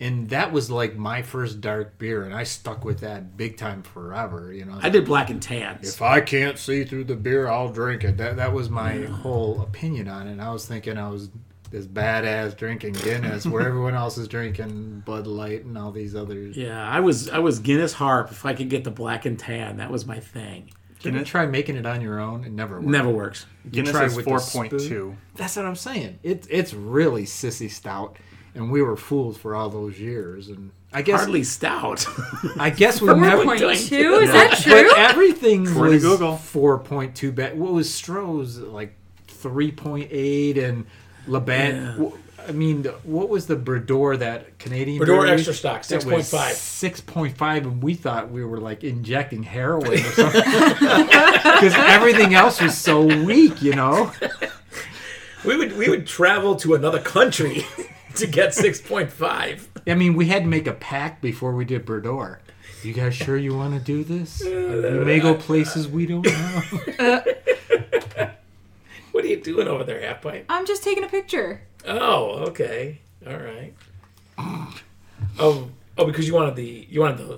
And that was like my first dark beer, and I stuck with that big time forever. You know, I did black and tans. If I can't see through the beer, I'll drink it. That was my whole opinion on it. And I was thinking I was this badass drinking Guinness, where everyone else is drinking Bud Light and all these others. Yeah, I was Guinness Harp. If I could get the black and tan, that was my thing. Can you try making it on your own? It never works. Never works. You try with 4.2. That's what I'm saying. It's really sissy stout. And we were fools for all those years, and I guess hardly stout. I guess we 4.2 is that true? But everything was 4.2. What was Stroh's like 3.8 and Labatt? Yeah. I mean, what was the Bredor, that Canadian Bredor extra stock 6.5? 6.5, and we thought we were like injecting heroin or something because everything else was so weak, you know. We would travel to another country to get 6.5. I mean, we had to make a pact before we did Berdor. You guys sure you want to do this? You may go places we don't know. What are you doing over there, Half Pint? I'm just taking a picture. Oh, okay. All right. Oh, because you wanted the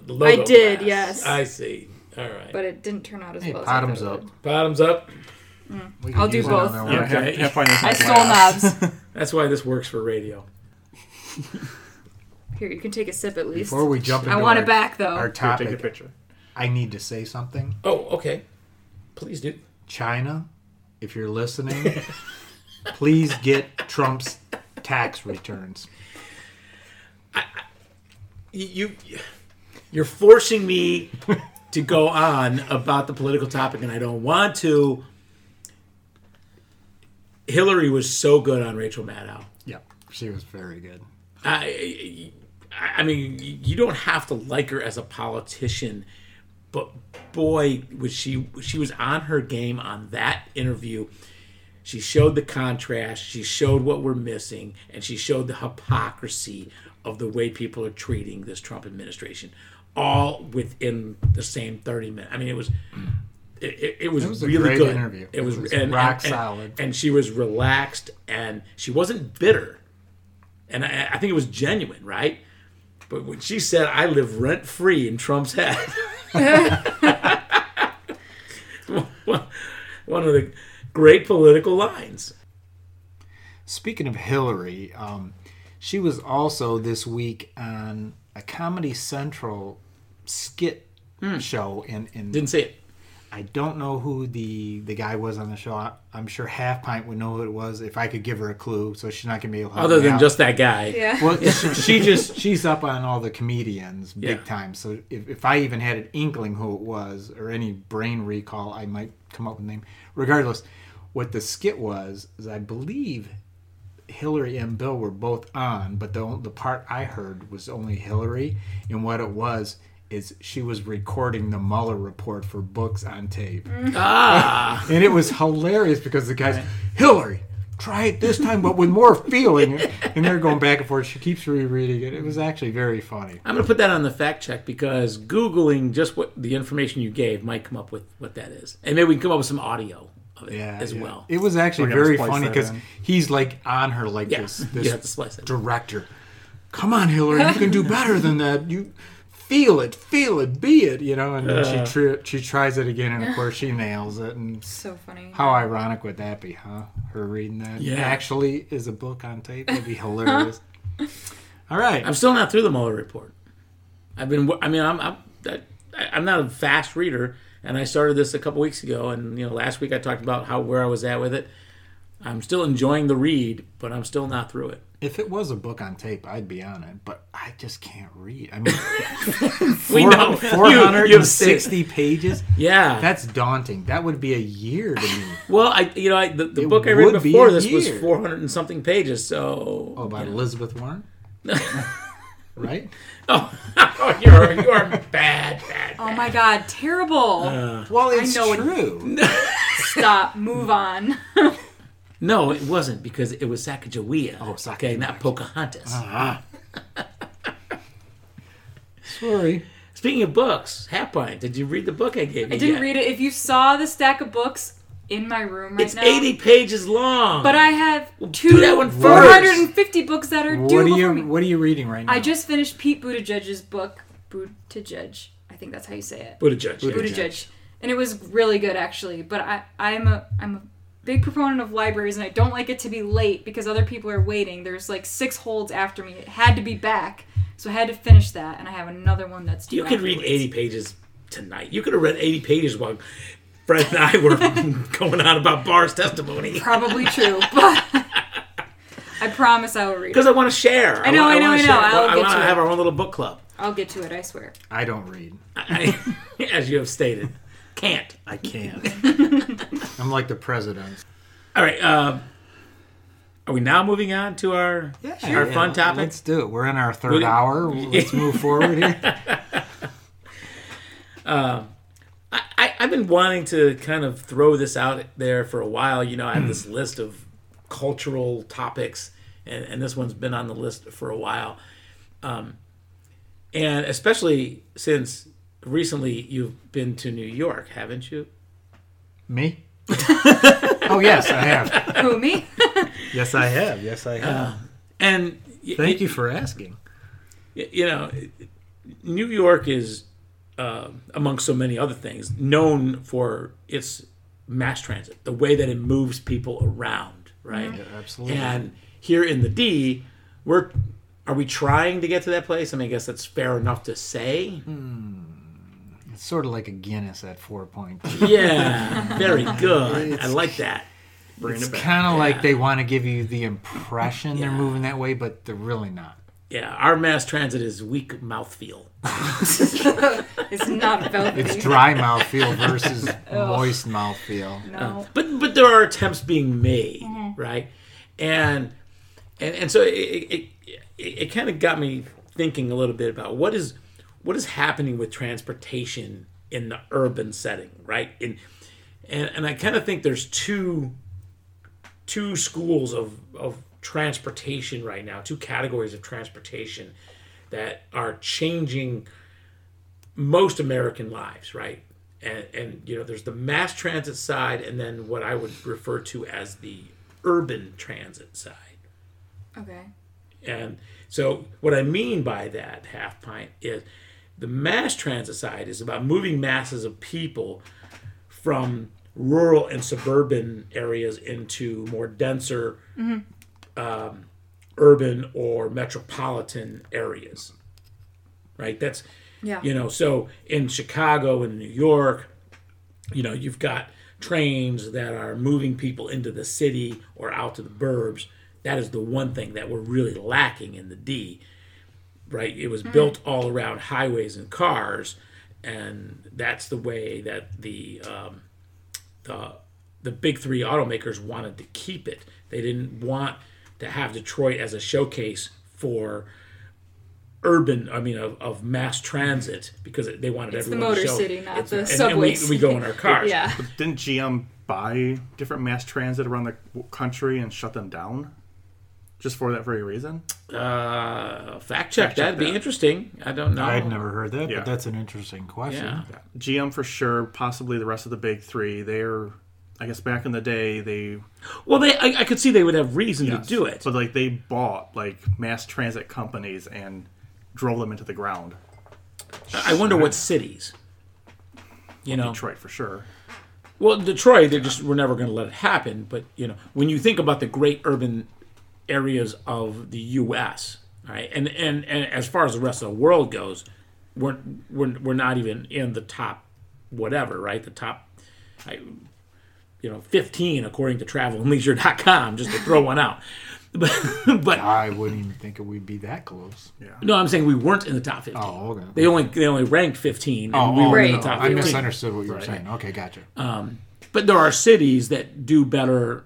logo. I did, glass. Yes. I see. All right. But it didn't turn out as well as I thought. Bottoms up. Mm. I'll do both. Okay. I stole knobs. That's why this works for radio. Here, you can take a sip at least. Before we jump into our topic, take a picture. I need to say something. Oh, okay. Please do. China, if you're listening, please get Trump's tax returns. You're forcing me to go on about the political topic, and I don't want to. Hillary was so good on Rachel Maddow. Yeah, she was very good. I mean, you don't have to like her as a politician, but boy, was she was on her game on that interview. She showed the contrast, she showed what we're missing, and she showed the hypocrisy of the way people are treating this Trump administration, all within the same 30 minutes. I mean, it was really a great good interview. It was rock solid, and she was relaxed, and she wasn't bitter, and I think it was genuine, right? But when she said, "I live rent free in Trump's head," one of the great political lines. Speaking of Hillary, she was also this week on a Comedy Central skit show, and didn't see it. I don't know who the guy was on the show. I'm sure Half Pint would know who it was if I could give her a clue. So she's not gonna be able to help. Other than out. Just that guy. Yeah. Well, she's up on all the comedians big time. So if I even had an inkling who it was or any brain recall, I might come up with a name. Regardless, what the skit was is I believe Hillary and Bill were both on, but the part I heard was only Hillary, and what it was. Is she was recording the Mueller report for books on tape. And it was hilarious because the guy's, Hillary, try it this time, but with more feeling. And they're going back and forth. She keeps rereading it. It was actually very funny. I'm going to put that on the fact check because Googling just what the information you gave might come up with what that is. And maybe we can come up with some audio of it as well. It was actually very funny because he's like on her like this director. Come on, Hillary, you can do better than that. You... Feel it, be it, you know, and then she tries it again, and of course she nails it. And so funny. How ironic would that be, huh? Her reading that actually is a book on tape. That'd be hilarious. All right, I'm still not through the Mueller report. I'm not a fast reader, and I started this a couple weeks ago, and you know, last week I talked about where I was at with it. I'm still enjoying the read, but I'm still not through it. If it was a book on tape, I'd be on it, but I just can't read. I mean, 460 pages? Yeah. That's daunting. That would be a year to me. Well, the book I read before this was 400 and something pages, so... Oh, by Elizabeth Warren? Right? Oh, you are bad. Oh, my God. Terrible. Well, it's true. Stop. Move on. No, it wasn't because it was Sacagawea. Oh, Sacagawea. Okay, not Pocahontas. Sorry. Speaking of books, Half Pint, did you read the book I gave you? I didn't read it. If you saw the stack of books, in my room right now. It's 80 pages long. But I have do that one first. 450 books that are due before me. What are you reading right now? I just finished Pete Buttigieg's book, Buttigieg. I think that's how you say it. Buttigieg. And it was really good, actually. But I'm a big proponent of libraries, and I don't like it to be late because other people are waiting. There's like 6 holds after me. It had to be back, so I had to finish that, and I have another one that's due. You could read 80 pages tonight. You could have read 80 pages while Fred and I were going on about Barr's testimony. Probably true, but I promise I will read it. Because I want to share. I know. I want to have our own little book club. I'll get to it, I swear. I don't read. I as you have stated. Can't. I can't. I'm like the president. All right. Are we now moving on to our fun topic? Let's do it. We're in our third hour. Let's move forward here. I've been wanting to kind of throw this out there for a while. You know, I have this list of cultural topics, and this one's been on the list for a while. And especially since recently you've been to New York, haven't you? Me? Oh, yes, I have. Who, me? Yes, I have. And thank you for asking. You know, New York is... among so many other things, known for its mass transit, the way that it moves people around, right? Yeah, absolutely. And here in the D, are we trying to get to that place? I mean, I guess that's fair enough to say. It's sort of like a Guinness at 4.2. Yeah, very good. I like that. It's kind of like they want to give you the impression they're moving that way, but they're really not. Yeah, our mass transit is weak mouthfeel. It's not velvety. It's dry mouthfeel versus moist mouthfeel. No. But there are attempts being made, right? And so it kind of got me thinking a little bit about what is happening with transportation in the urban setting, right? And I kind of think there's two schools of transportation right now, two categories of transportation that are changing most American lives, right? And you know, there's the mass transit side, and then what I would refer to as the urban transit side. Okay. And so what I mean by that, half pint, is the mass transit side is about moving masses of people from rural and suburban areas into more denser urban or metropolitan areas, right? That's, you know, so in Chicago and New York, you know, you've got trains that are moving people into the city or out to the burbs. That is the one thing that we're really lacking in the D, right? It was built all around highways and cars, and that's the way that the big three automakers wanted to keep it. They didn't want to have Detroit as a showcase for of mass transit, because they wanted everyone to show. It's the motor city, not the subways. And we go in our cars. Yeah. But didn't GM buy different mass transit around the country and shut them down just for that very reason? Fact check. That'd be interesting. I don't know. I'd never heard that, but that's an interesting question. Yeah. Yeah. GM for sure, possibly the rest of the big three. They're... I guess back in the day, I could see they would have reason to do it. But like they bought like mass transit companies and drove them into the ground. I wonder what cities. You know, Detroit for sure. Well, Detroit, they just were never going to let it happen. But you know, when you think about the great urban areas of the U.S., right, and as far as the rest of the world goes, we're not even in the top, whatever, right? The top. 15 according to travelandleisure.com, just to throw one out. But I wouldn't even think we'd be that close. Yeah. No, I'm saying we weren't in the top 15. Oh, okay. They only ranked 15 and we were in the top 15. I misunderstood what you were saying. Okay, gotcha. But there are cities that do better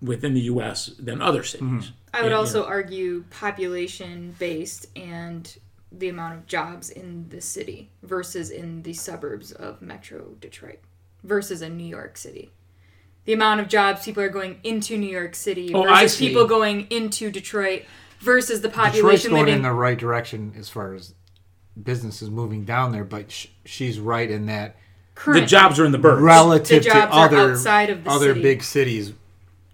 within the US than other cities. Mm-hmm. I would also argue population based and the amount of jobs in the city versus in the suburbs of Metro Detroit versus in New York City. The amount of jobs people are going into New York City versus people going into Detroit versus the population Detroit's going in the right direction as far as businesses moving down there, but she's right in that The jobs are in the Burbs. Relative the jobs to other, outside of the other city. Big cities,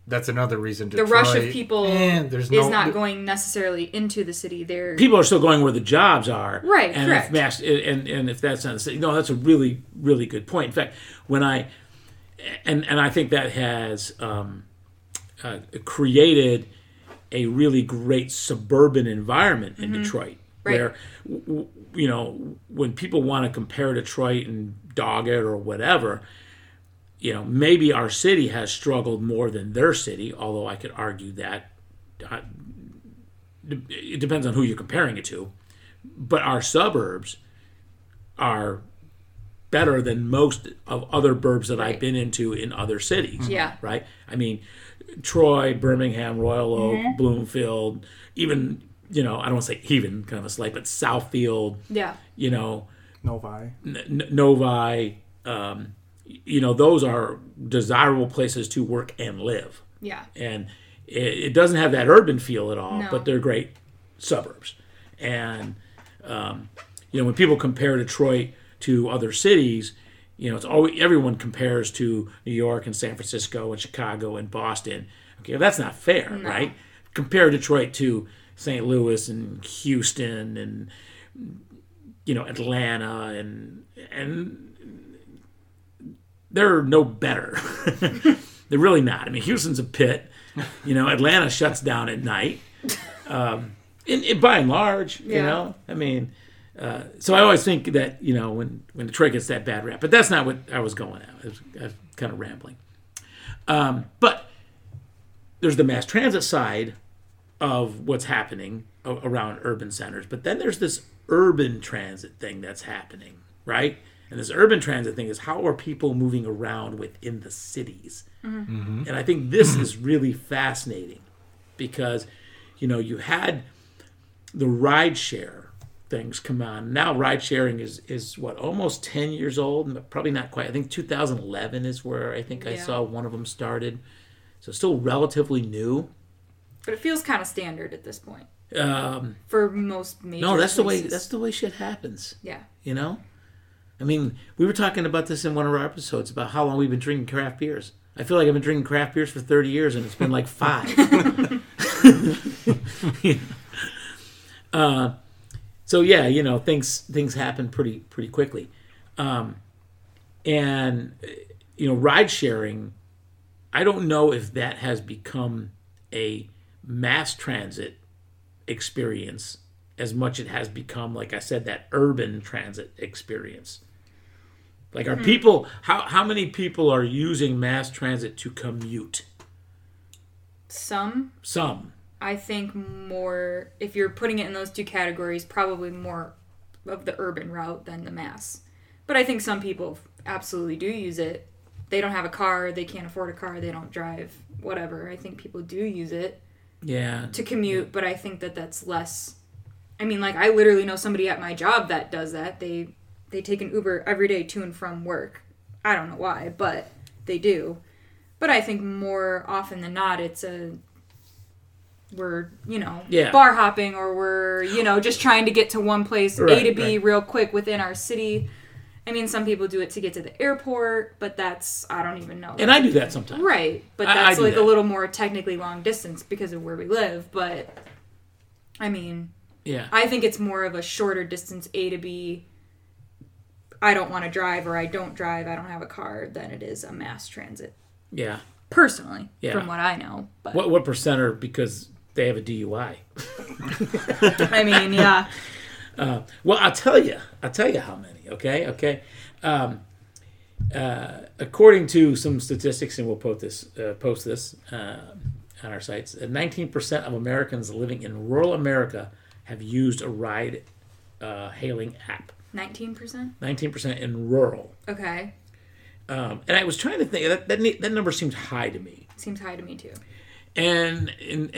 that's another reason Detroit. The rush of people is not going necessarily into the city. They're, people are still going where the jobs are. Right, and correct. If that's not the city. No, that's a really, really good point. In fact, when I think that has created a really great suburban environment in Detroit. Right. Where, when people want to compare Detroit and dog it or whatever, maybe our city has struggled more than their city, although I could argue that it depends on who you're comparing it to. But our suburbs are better than most of other burbs that I've been into in other cities. Yeah. Right? I mean, Troy, Birmingham, Royal Oak, Bloomfield, even... I don't want to say even, kind of a slight, but Southfield, Novi. Novi, those are desirable places to work and live. Yeah. And it doesn't have that urban feel at all, but they're great suburbs. And, when people compare Detroit to other cities, it's always, everyone compares to New York and San Francisco and Chicago and Boston. Okay, well, that's not fair, right? Compare Detroit to St. Louis and Houston and Atlanta and they're no better. They're really not. I mean, Houston's a pit. Atlanta shuts down at night. By and large, I mean, so I always think that when Detroit gets that bad rap, but that's not what I was going at. I was kind of rambling. But there's the mass transit side of what's happening around urban centers. But then there's this urban transit thing that's happening, right? And this urban transit thing is, how are people moving around within the cities? And I think this is really fascinating because, you had the rideshare things come on. Now ride sharing is what, almost 10 years old? Probably not quite. I think 2011 is where I saw one of them started. So still relatively new. But it feels kind of standard at this point for most major places. No, that's the way shit happens. Yeah. I mean, we were talking about this in one of our episodes about how long we've been drinking craft beers. I feel like I've been drinking craft beers for 30 years, and it's been like 5. Things happen pretty quickly, and ride sharing. I don't know if that has become a mass transit experience as much it has become, like I said, that urban transit experience. Like, are people, how many people are using mass transit to commute? Some. I think more, if you're putting it in those two categories, probably more of the urban route than the mass. But I think some people absolutely do use it. They don't have a car, they can't afford a car, they don't drive, whatever. I think people do use it to commute, but I think that's less... I mean, like, I literally know somebody at my job that does that. They take an Uber every day to and from work. I don't know why, but they do. But I think more often than not, it's we're bar hopping, or we're, just trying to get to one place, right, A to B, right, real quick within our city. I mean, some people do it to get to the airport, but that's, I don't even know. And I do that sometimes. Right, but that's a little more technically long distance because of where we live, but, I mean, I think it's more of a shorter distance A to B, I don't want to drive, or I don't drive, I don't have a car, than it is a mass transit. Yeah. Personally, from what I know. But what percent are because they have a DUI? I mean, yeah. Well, I'll tell you how many. Okay. According to some statistics, and we'll post this on our sites, 19% of Americans living in rural America have used a ride hailing app. 19%? 19% in rural. Okay. And I was trying to think, that number seemed high to me. Seems high to me too. And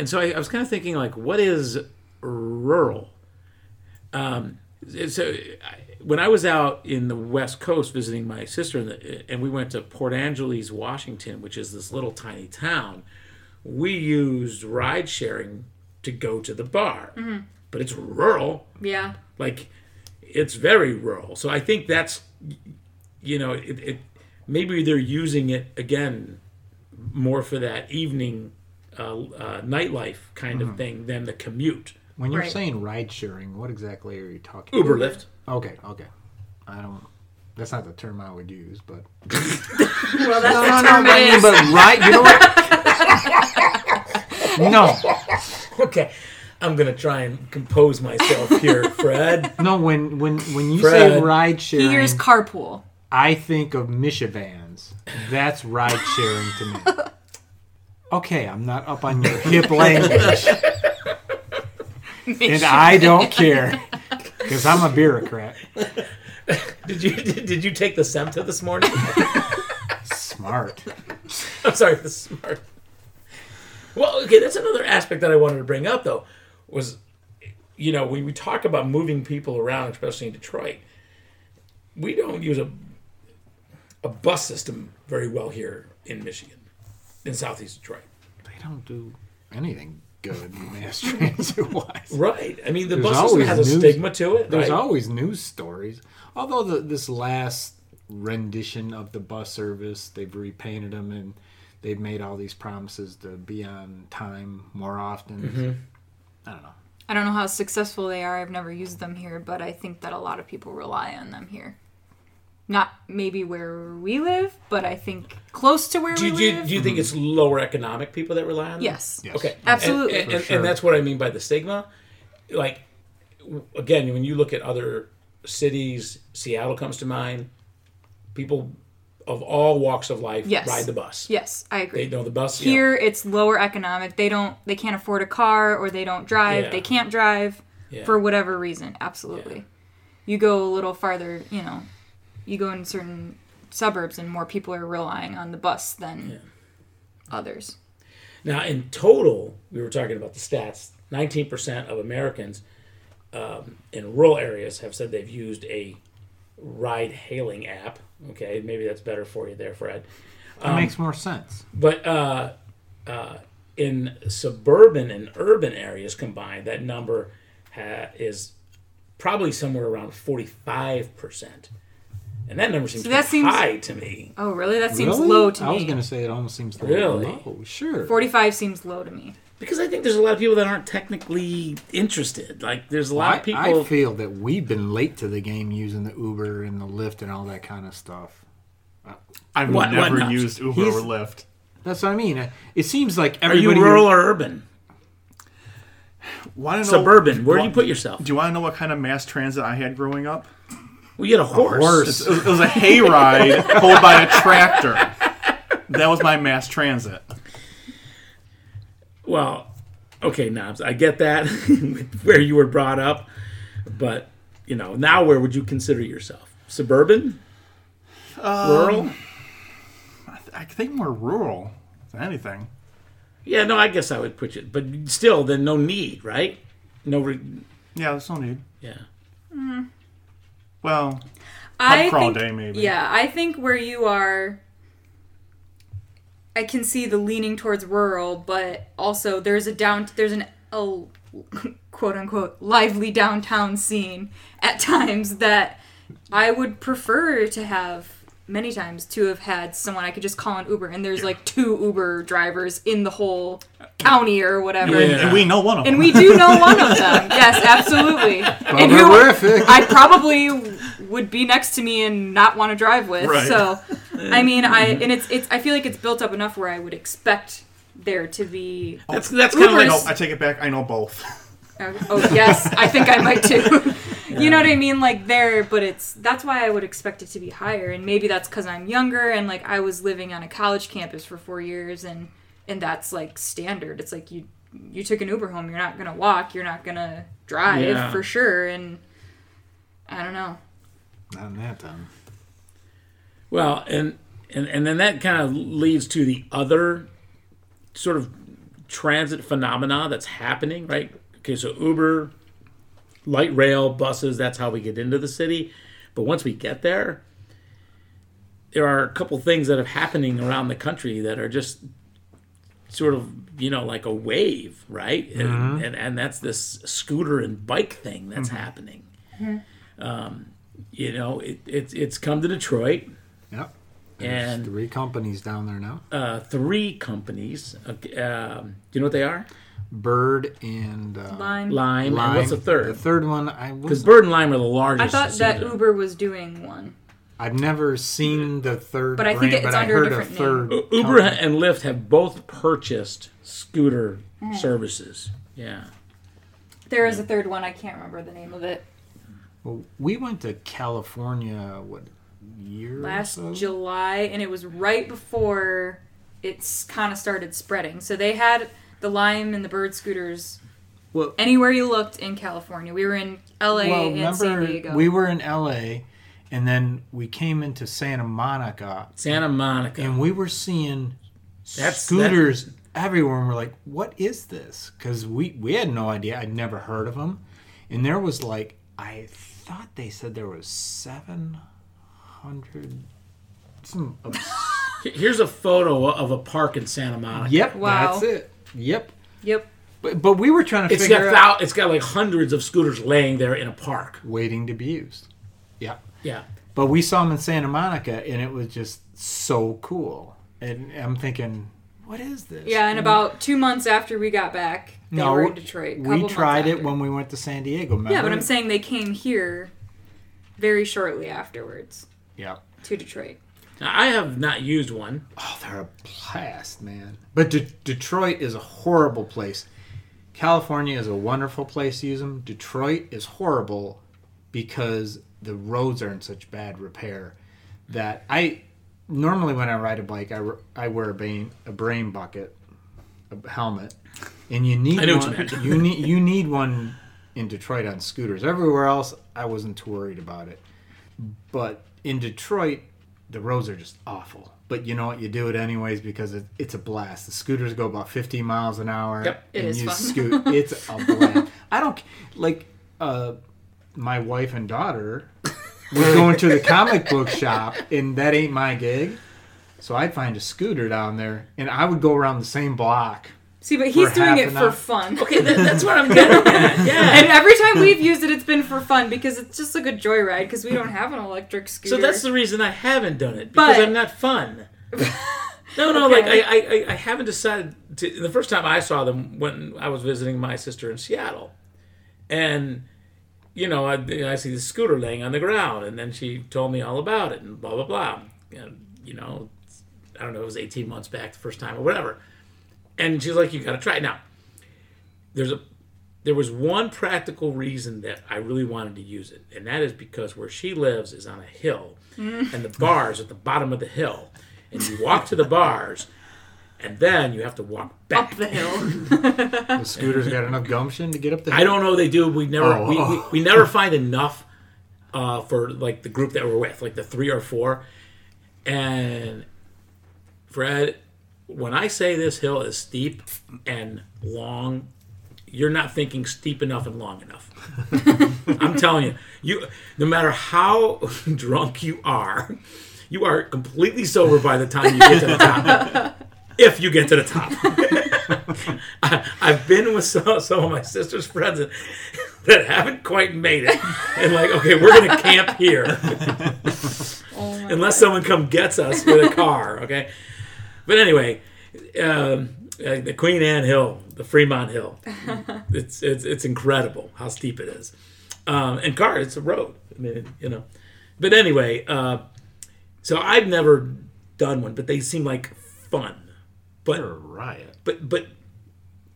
so I was kind of thinking, like, what is rural? So when I was out in the West Coast visiting my sister, and we went to Port Angeles, Washington, which is this little tiny town, we used ride sharing to go to the bar. Mm-hmm. But it's rural. Yeah. Like, it's very rural. So I think that's you know, it maybe they're using it again more for that evening nightlife kind of thing than the commute. When you're saying ride sharing, what exactly are you talking about? Uber, Lyft. Okay. That's not the term I would use, but well, that's the term it is. But ride, you know what? No. Okay. I'm going to try and compose myself here, Fred. No, when you Fred, say ride sharing, he hears carpool. I think of Michivans. That's ride sharing to me. Okay, I'm not up on your hip language. And I don't care because I'm a bureaucrat. Did you take the SEMTA this morning? Smart. I'm sorry, the smart. Well, okay, that's another aspect that I wanted to bring up, though, was, you know, when we talk about moving people around, especially in Detroit, we don't use a bus system very well here in Michigan, in Southeast Detroit. They don't do anything good mass transit-wise. Right. I mean, there's bus system has a stigma to it. There's always news stories. Although this last rendition of the bus service, they've repainted them and they've made all these promises to be on time more often. Mm-hmm. I don't know. I don't know how successful they are. I've never used them here, but I think that a lot of people rely on them here. Not maybe where we live, but I think close to where we live. Do you think it's lower economic people that rely on them? Yes. Okay. Absolutely. And that's what I mean by the stigma. Like, again, when you look at other cities, Seattle comes to mind, people of all walks of life ride the bus. Yes, I agree. They know the bus. Here, it's lower economic. They can't afford a car or they don't drive. Yeah. They can't drive for whatever reason. Absolutely. Yeah. You go a little farther, you know. You go in certain suburbs and more people are relying on the bus than others. Now, in total, we were talking about the stats, 19% of Americans in rural areas have said they've used a ride-hailing app. Okay, maybe that's better for you there, Fred. That makes more sense. But in suburban and urban areas combined, that number is probably somewhere around 45%. And that number seems high to me. Oh, really? That seems low to me. I was going to say it almost seems low. Sure. 45 seems low to me. Because I think there's a lot of people that aren't technically interested. Like, there's a lot of people... I feel that we've been late to the game using the Uber and the Lyft and all that kind of stuff. I've never used Uber or Lyft. That's what I mean. It seems like everybody... Are you rural or urban? Suburban. Where do you put yourself? Do you want to know what kind of mass transit I had growing up? We had a horse. It was a hayride pulled by a tractor. That was my mass transit. Well, okay, Knobs, I get that, where you were brought up. But, you know, now where would you consider yourself? Suburban? Rural? I think more rural than anything. Yeah, no, I guess I would put you. But still, then no need, right? Yeah, there's no need. Yeah. Mm-hmm. Well, I crawl day maybe. Yeah, I think where you are, I can see the leaning towards rural, but also there's a quote unquote lively downtown scene at times that I would prefer to have. Many times to have had someone I could just call an Uber, and there's like 2 Uber drivers in the whole county or whatever. And we know one of them. And we do know one of them. Yes, absolutely. And who I probably would be next to me and not want to drive with. Right. So, I mean, I feel like it's built up enough where I would expect there to be. That's kind of like. No, I take it back. I know both. Oh yes, I think I might too. You know what I mean? Like there, but that's why I would expect it to be higher, and maybe that's because I'm younger and like I was living on a college campus for 4 years, and that's like standard. It's like you took an Uber home. You're not gonna walk. You're not gonna drive for sure. And I don't know. Not in that time. Well, and then that kind of leads to the other sort of transit phenomena that's happening, right? Okay, so Uber, light rail, buses, that's how we get into the city. But once we get there, there are a couple things that are happening around the country that are just sort of, you know, like a wave, right? Mm-hmm. And that's this scooter and bike thing that's happening. Mm-hmm. you know, it's come to Detroit. Yep. There's and 3 companies down there now. 3 companies. Do you know what they are? Bird and Lime. And what's the third? The third one, because Bird and Lime are the largest. I thought that Uber was doing one. I've never seen the third, but brand, I think it's under a different name. Uber and Lyft have both purchased scooter services. Yeah. There is a third one. I can't remember the name of it. Well, we went to California, what year? Last July, and it was right before it's kind of started spreading. So they had the Lime and the Bird scooters anywhere you looked in California. We were in L.A. and San Diego. We were in L.A., and then we came into Santa Monica. And we were seeing scooters everywhere, and we're like, what is this? Because we had no idea. I'd never heard of them. And there was like, I thought they said there was 700. Here's a photo of a park in Santa Monica. Yep, wow. That's it. Yep. But we were trying to figure out. It's got like hundreds of scooters laying there in a park. Waiting to be used. Yeah. But we saw them in Santa Monica, and it was just so cool. And I'm thinking, what is this? Yeah, and about 2 months after we got back, they were in Detroit. We tried it when we went to San Diego. Remember? Yeah, but I'm saying they came here very shortly afterwards. Yeah. To Detroit. Now, I have not used one. Oh, they're a blast, man. But Detroit is a horrible place. California is a wonderful place to use them. Detroit is horrible because the roads are in such bad repair that I... Normally when I ride a bike, I wear a brain bucket, a helmet, and you need one. You need one in Detroit on scooters. Everywhere else, I wasn't too worried about it. But in Detroit, the roads are just awful. But you know what? You do it anyways because it's a blast. The scooters go about 50 miles an hour. Yep, and you fun. Scoot. It's a blast. I don't... Like, my wife and daughter... We're going to the comic book shop, and that ain't my gig. So I'd find a scooter down there, and I would go around the same block. See, but he's doing it for fun. Okay, that's what I'm getting at. Yeah. And every time we've used it, it's been for fun because it's just a good joyride because we don't have an electric scooter. So that's the reason I haven't done it, because I'm not fun. No, okay. Like I haven't decided to. The first time I saw them when I was visiting my sister in Seattle, and... You know, I see the scooter laying on the ground, and then she told me all about it, and blah, blah, blah. And, you know, I don't know, it was 18 months back the first time or whatever. And she's like, you got to try it. Now, there was one practical reason that I really wanted to use it, and that is because where she lives is on a hill, and the bar's at the bottom of the hill. And you walk to the bars, and then you have to walk back up the hill. The scooter's got enough gumption to get up the hill? I don't know they do. We never find enough for like the group that we're with, like the 3 or 4. And Fred, when I say this hill is steep and long, you're not thinking steep enough and long enough. I'm telling you, no matter how drunk you are completely sober by the time you get to the top. If you get to the top. I've been with some of my sister's friends that haven't quite made it. And like, okay, we're going to camp here. Unless someone come gets us with a car, okay? But anyway, the Queen Anne Hill, the Fremont Hill, it's incredible how steep it is. And it's a road. I mean, you know. But anyway, so I've never done one, but they seem like fun. But a riot. But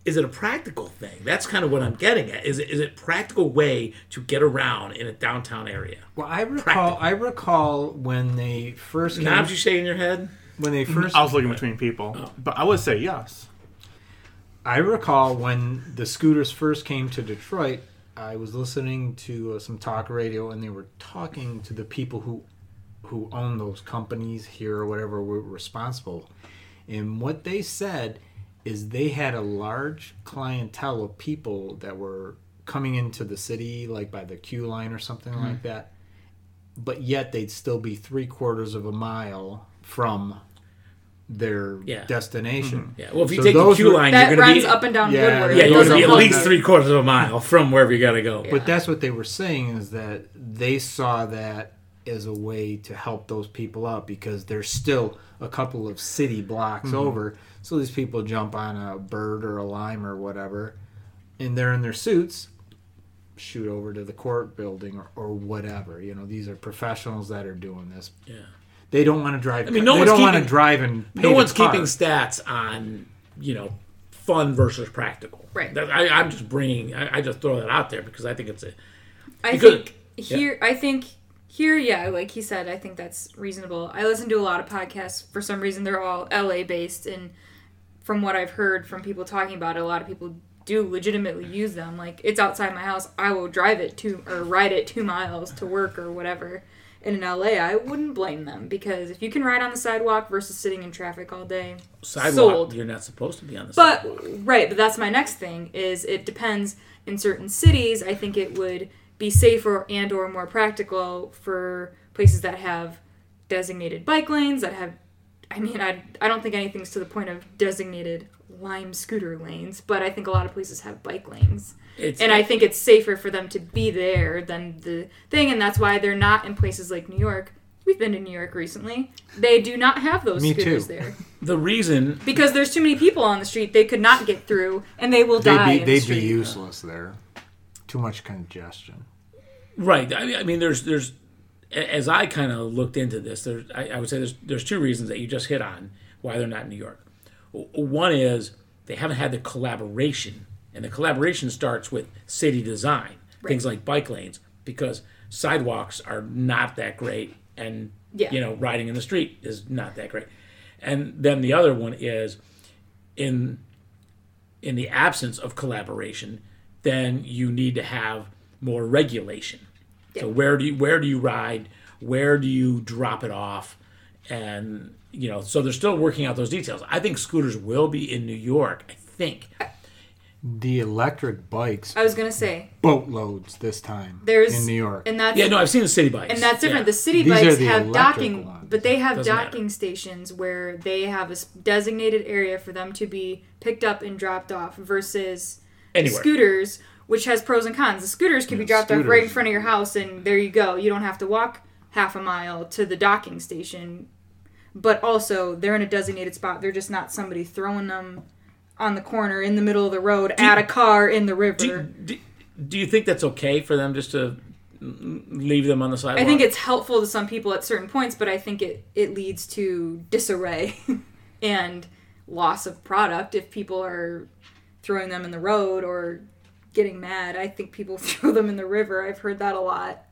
is it a practical thing? That's kind of what I'm getting at. Is it a practical way to get around in a downtown area? Well, I recall when they first. Now, did you say in your head when they first? I was looking between people, but I would say yes. I recall when the scooters first came to Detroit. I was listening to some talk radio, and they were talking to the people who own those companies here or whatever were responsible. And what they said is they had a large clientele of people that were coming into the city, like by the Q line or something like that. But yet they'd still be 3/4 of a mile from their destination. Mm-hmm. Yeah. Well, if you take the Q line, that runs up and down Woodward. Yeah, you're going to be at least 3/4 of a mile from wherever you got to go. Yeah. But that's what they were saying, is that they saw that as a way to help those people out because they're still a couple of city blocks over. So these people jump on a Bird or a Lime or whatever, and they're in their suits, shoot over to the court building or whatever. You know, these are professionals that are doing this. Yeah. They don't want to drive. I mean, no one's keeping stats on, you know, fun versus practical. Right. I'm just bringing. I just throw that out there because I think it's a. I think here, like he said, I think that's reasonable. I listen to a lot of podcasts. For some reason, they're all LA based, and from what I've heard from people talking about it, a lot of people do legitimately use them. Like, it's outside my house. I will drive it ride it 2 miles to work or whatever. And in LA, I wouldn't blame them, because if you can ride on the sidewalk versus sitting in traffic all day, sold. You're not supposed to be on the sidewalk. Right, but that's my next thing, is it depends. In certain cities, I think it would be safer and or more practical for places that have designated bike lanes, that have, I mean, I don't think anything's to the point of designated Lime scooter lanes, but I think a lot of places have bike lanes. I think it's safer for them to be there than the thing, and that's why they're not in places like New York. We've been to New York recently. They do not have those scooters there. The reason... Because there's too many people on the street. They could not get through, and they will die. They'd be useless there. Too much congestion. Right. I mean, there's as I kind of looked into this, I would say there's two reasons that you just hit on why they're not in New York. One is they haven't had the collaboration, and the collaboration starts with city design, things like bike lanes, because sidewalks are not that great, and you know, riding in the street is not that great. And then the other one is in the absence of collaboration, then you need to have more regulation. Yeah. So where do you ride? Where do you drop it off? And you know, so they're still working out those details. I think scooters will be in New York, I think. The electric bikes. I was going to say. Boatloads this time in New York. And that's, I've seen the city bikes. And that's different. Yeah. The city bikes have docking, but they have docking stations where they have a designated area for them to be picked up and dropped off versus scooters, which has pros and cons. The scooters can be dropped off right in front of your house, and there you go. You don't have to walk half a mile to the docking station. But also, they're in a designated spot. They're just not somebody throwing them on the corner, in the middle of the road, at a car, in the river. Do you think that's okay for them just to leave them on the sidewalk? I think it's helpful to some people at certain points, but I think it leads to disarray and loss of product if people are throwing them in the road or getting mad. I think people throw them in the river. I've heard that a lot.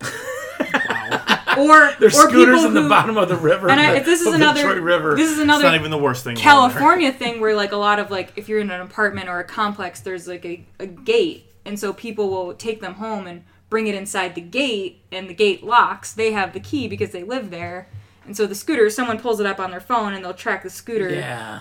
Wow. There's scooters in the bottom of the river. And this is another. It's not even the worst thing. California thing where like a lot of like if you're in an apartment or a complex, there's like a gate, and so people will take them home and bring it inside the gate, and the gate locks. They have the key because they live there, and so the scooter, someone pulls it up on their phone, and they'll track the scooter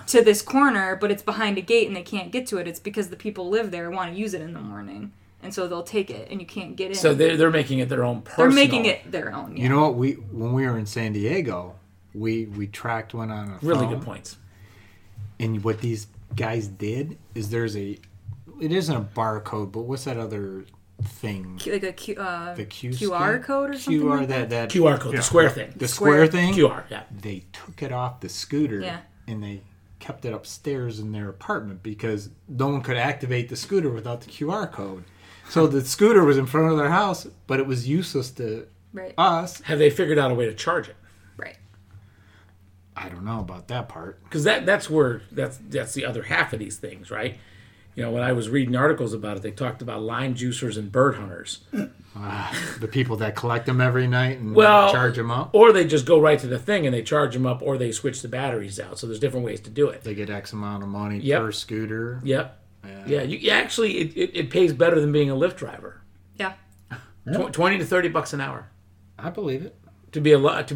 to this corner, but it's behind a gate and they can't get to it. It's because the people live there and want to use it in the morning. And so they'll take it, and you can't get in. So they're making it their own personal. They're making it their own, yeah. You know what? When we were in San Diego, we tracked one on a phone. Really good points. And what these guys did is it isn't a barcode, but what's that other thing? Like a QR code or something? QR code, the square thing. The square thing? QR, yeah. They took it off the scooter, and they kept it upstairs in their apartment because no one could activate the scooter without the QR code. So the scooter was in front of their house, but it was useless to us. Have they figured out a way to charge it? Right. I don't know about that part. Because that's the other half of these things, right? You know, when I was reading articles about it, they talked about lime juicers and bird hunters. The people that collect them every night and charge them up? Or they just go right to the thing and they charge them up, or they switch the batteries out. So there's different ways to do it. They get X amount of money per scooter. Yep. Yeah, you actually it pays better than being a Lyft driver. Yeah, $20 to $30 an hour. I believe it to be a lime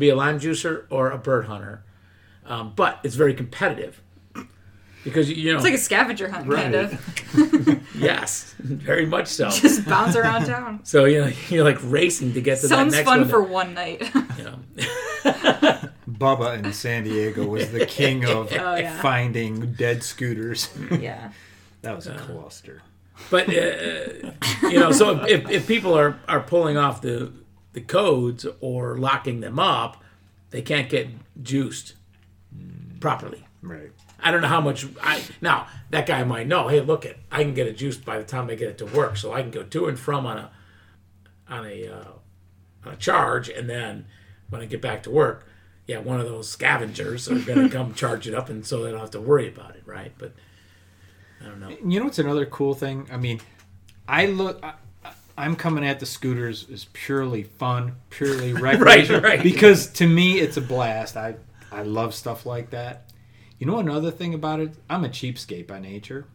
juicer or a bird hunter, but it's very competitive because you know it's like a scavenger hunt kind of. Yes, very much so. Just bounce around town. So you know you're like racing to get to that next one. Sounds fun for one night. You know. Bubba in San Diego was the king of finding dead scooters. Yeah. That was a cluster. But, you know, so if people are pulling off the codes or locking them up, they can't get juiced properly. Right. I don't know how much... Now, that guy might know, hey, look, I can get it juiced by the time I get it to work, so I can go to and from on a charge, and then when I get back to work, yeah, one of those scavengers are going to come charge it up, and so they don't have to worry about it, right? But... I don't know. You know what's another cool thing? I mean, I'm coming at the scooters as purely fun, purely recreational. Right. Because to me, it's a blast. I love stuff like that. You know another thing about it? I'm a cheapskate by nature.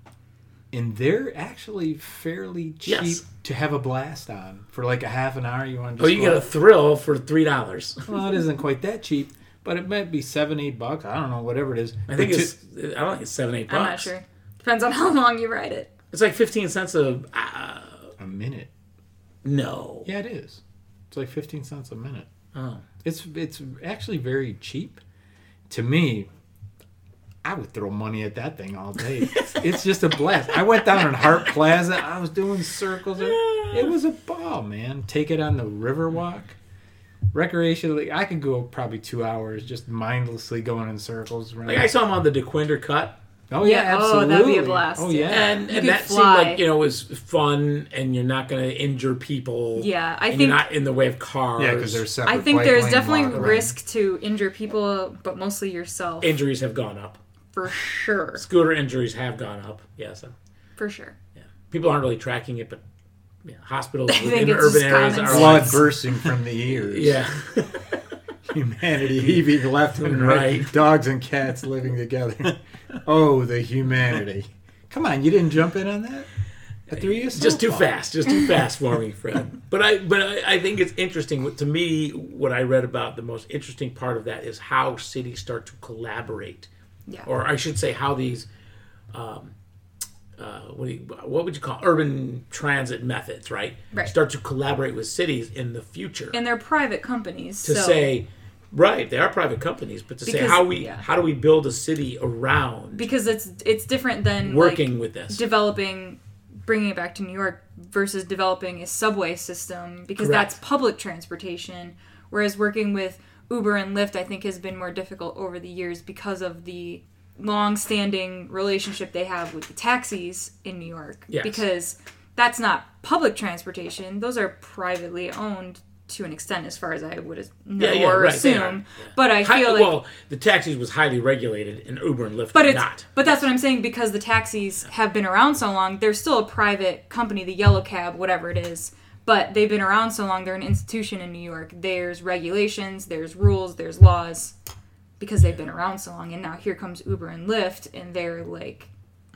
And they're actually fairly cheap to have a blast on. For like a half an hour, you want to just get a thrill for $3. Well, it isn't quite that cheap. But it might be $7-8. I don't know, whatever it is. I don't think it's $7-8. I'm not sure. Depends on how long you ride it. It's like 15 cents a minute. No. Yeah, it is. It's like 15 cents a minute. Oh. It's actually very cheap. To me, I would throw money at that thing all day. It's just a blast. I went down in Hart Plaza. I was doing circles. It was a ball, man. Take it on the Riverwalk. Recreationally, I could go probably 2 hours just mindlessly going in circles. Like I saw him on the Dequindre Cut. Oh, yeah, absolutely. Oh, that'd be a blast. Oh, yeah. And that seemed like, you know, it was fun, and you're not going to injure people. Yeah, I think... you're not in the way of cars. Yeah, because there's separate. I think there's definitely risk to injure people, but mostly yourself. Injuries have gone up. For sure. Scooter injuries have gone up. Yeah, so... for sure. Yeah. People aren't really tracking it, but hospitals in urban areas are... blood bursting from the ears. Yeah. Humanity heaving left and right. Dogs and cats living together. Oh, the humanity. Come on, you didn't jump in on that? Just too fast for me, Fred. But I think it's interesting. To me, what I read about, the most interesting part of that is how cities start to collaborate. Yeah. Or I should say how these, what would you call urban transit methods, right? Start to collaborate with cities in the future. And they're private companies. They are private companies, but how do we build a city around? Because it's different than working with this, bringing it back to New York versus developing a subway system, because that's public transportation. Whereas working with Uber and Lyft, I think, has been more difficult over the years because of the long-standing relationship they have with the taxis in New York, because that's not public transportation; those are privately owned. To an extent, as far as I would know assume. Yeah. But I feel like... well, the taxis was highly regulated, and Uber and Lyft not. But that's what I'm saying, because the taxis have been around so long, they're still a private company, the yellow cab, whatever it is. But they've been around so long, they're an institution in New York. There's regulations, there's rules, there's laws, because they've been around so long. And now here comes Uber and Lyft, and they're like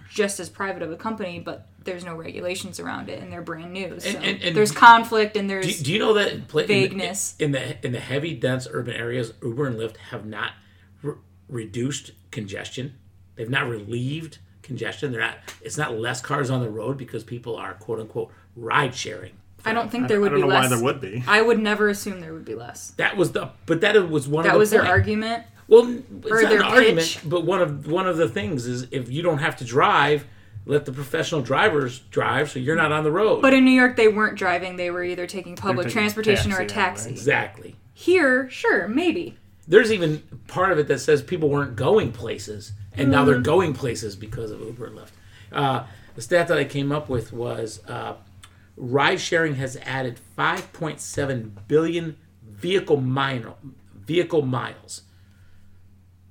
just as private of a company, but there's no regulations around it, and they're brand new. So and there's conflict, and there's do you know that vagueness in the heavy, dense urban areas, Uber and Lyft have not reduced congestion. They've not relieved congestion. They're not. It's not less cars on the road because people are quote unquote ride sharing. I don't think there would be less. I don't know why there would be. I would never assume there would be less. That was their argument. Well, it's not an argument, but one of the things is, if you don't have to drive, let the professional drivers drive, so you're not on the road. But in New York, they weren't driving. They were either taking public transportation or a taxi. Exactly. Here, sure, maybe. There's even part of it that says people weren't going places, and now they're going places because of Uber and Lyft. The stat that I came up with was ride-sharing has added 5.7 billion vehicle miles.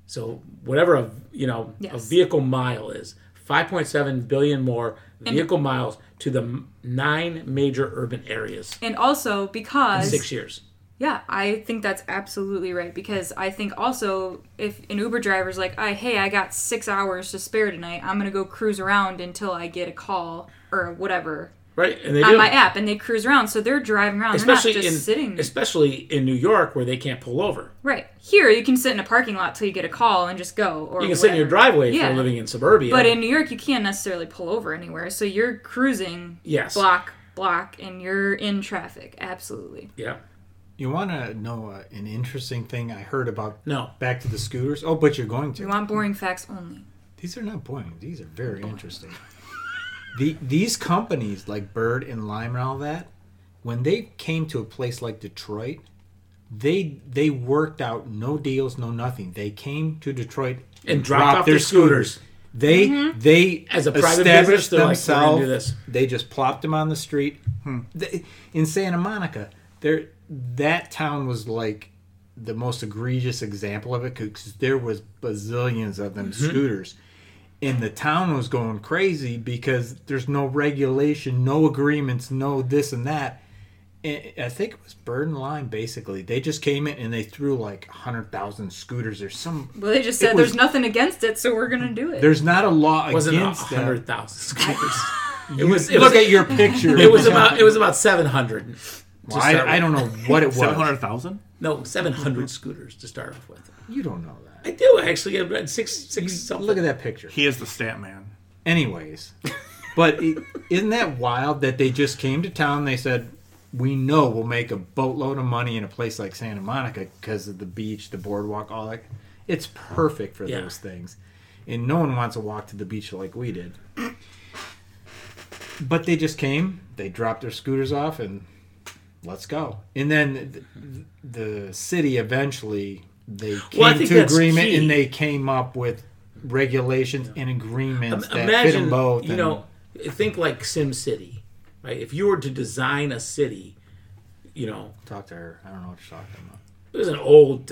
So whatever a vehicle mile is, 5.7 billion more vehicle miles to the 9 major urban areas. And also because... in 6 years. Yeah, I think that's absolutely right. Because I think also if an Uber driver's like, hey, I got 6 hours to spare tonight, I'm going to go cruise around until I get a call or whatever. Right, and they do. On my app, and they cruise around, so they're driving around. Especially they're not just sitting. Especially in New York, where they can't pull over. Right. Here, you can sit in a parking lot till you get a call and just go. Or you can sit in your driveway if you're living in suburbia. But in New York, you can't necessarily pull over anywhere, so you're cruising block, and you're in traffic. Absolutely. Yeah. You want to know an interesting thing I heard about? No. Back to the scooters? Oh, but you're going to. You want boring facts only. These are not boring. These are very interesting. These companies like Bird and Lime and all that, when they came to a place like Detroit, they worked out no deals, no nothing. They came to Detroit and dropped off their scooters. They as a private business, they're like, we're going to do this. They just plopped them on the street. In Santa Monica, that town was like the most egregious example of it because there was bazillions of them scooters. And the town was going crazy because there's no regulation, no agreements, no this and that. And I think it was Bird and Lime, basically. They just came in and they threw like 100,000 scooters or some... Well, they just said there's nothing against it, so we're going to do it. There's not a law against that. 100,000 scooters. Look at your picture. It was about 700. Well, I don't know what it was. 700,000? No, 700 scooters to start off with. You don't know that. I do, actually. I've read six something. Look at that picture. He is the stat man. Anyways. But isn't that wild that they just came to town and they said, we know we'll make a boatload of money in a place like Santa Monica because of the beach, the boardwalk, all that. It's perfect for those things. And no one wants to walk to the beach like we did. But they just came, they dropped their scooters off, and let's go. And then the city eventually... They came to agreement and they came up with regulations and agreements that fit them both. You know, think like SimCity, right? If you were to design a city, you know. Talk to her. I don't know what you're talking about. It was an old,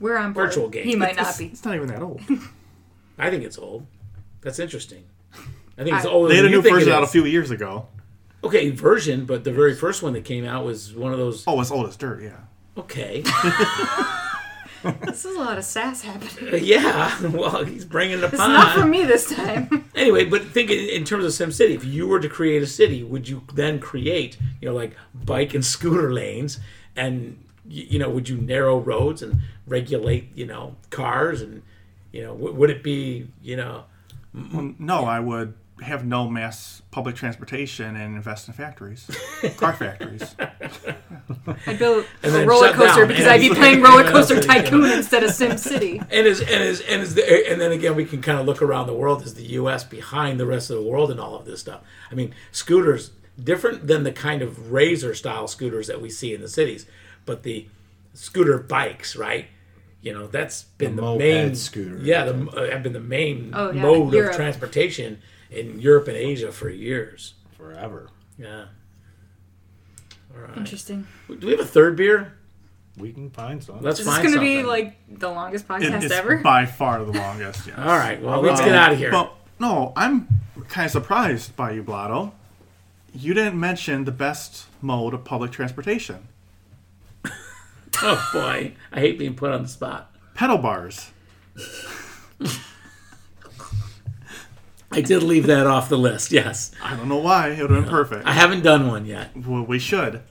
we're on virtual game. He might not be. It's not even that old. I think it's old. That's interesting. I think it's older than you think it is. They had a new version out a few years ago. Okay, version, but the very first one that came out was one of those. Oh, it's old as dirt, yeah. Okay. This is a lot of sass happening. Yeah. Well, he's bringing it upon. It's not for me this time. Anyway, but think in terms of SimCity. If you were to create a city, would you then create, like bike and scooter lanes? And, would you narrow roads and regulate, cars? And, would it be, No, I would have no mass public transportation and invest in factories. Car factories. I'd build a roller coaster because I'd be playing Roller Coaster Tycoon instead of SimCity. And then again, we can kind of look around the world as the U.S. behind the rest of the world in all of this stuff. I mean, scooters, different than the kind of Razor-style scooters that we see in the cities, but the scooter bikes, right? That's been the main... scooter. Yeah, have been the main mode of transportation in Europe and Asia for years. Forever. Yeah. All right. Interesting. Do we have a third beer? We can find some. This is going to be like the longest podcast ever? It's by far the longest, yes. All right. Well, let's get out of here. But no, I'm kind of surprised by you, Blotto. You didn't mention the best mode of public transportation. Oh, boy. I hate being put on the spot. Pedal bars. I did leave that off the list, yes. I don't know why. It would have been perfect. I haven't done one yet. Well, we should.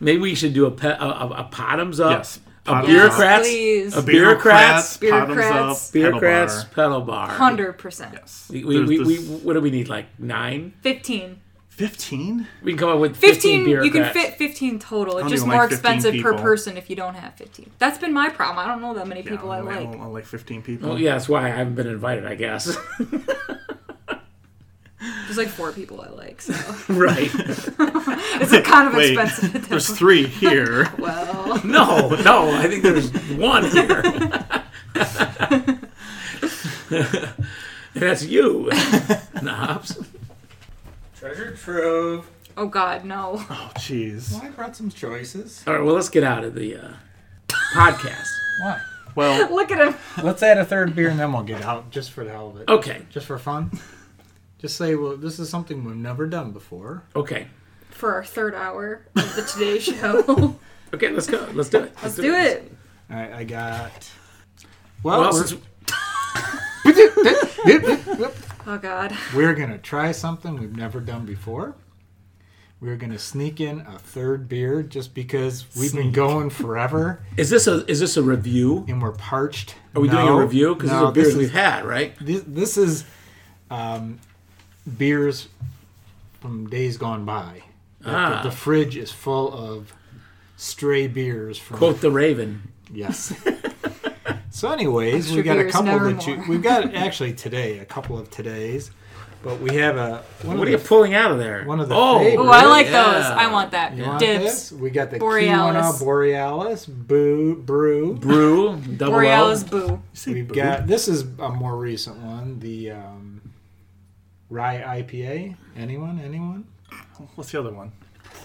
Maybe we should do a Pottoms Up. Yes. A Bureaucrats. Yes, a Bureaucrats pedal bar. 100%. Yes. What do we need, like 9? 15. 15? We can come up with 15 Bureaucrats. You can fit 15 total. It's just more expensive per person if you don't have 15. That's been my problem. I don't know that many people I like. I don't like 15 people. Well, yeah, that's why I haven't been invited, I guess. There's like 4 people I like, so... Right. It's a kind of expensive... Wait, there's 3 here. Well... No, I think there's 1 here. And that's you, Knobs. Treasure trove. Oh, God, no. Oh, jeez. Well, I brought some choices. All right, well, let's get out of the podcast. Why? Well... Look at him. Let's add a third beer, and then we'll get out, just for the hell of it. Okay. Just for fun. Just say, well, this is something we've never done before. Okay. For our third hour of the Today Show. Okay, let's go. Let's do it. Let's do it. All right, I got... Well, oh, God. We're going to try something we've never done before. We're going to sneak in a third beer just because we've been going forever. Is this a review? And we're parched. Are we doing a review? Because these are beers we've had, right? This is... beers from days gone by. The fridge is full of stray beers from... Quote the Raven. Yes. So anyways, we got a couple that you... We've got actually today, a couple of todays. But we have a... What are you pulling out of there? One of the favorites. Oh, I like those. I want that. You want this? We got the Borealis. Borealis Brew. Double Borealis Brew. We've got... This is a more recent one. The Rye IPA. Anyone? What's the other one?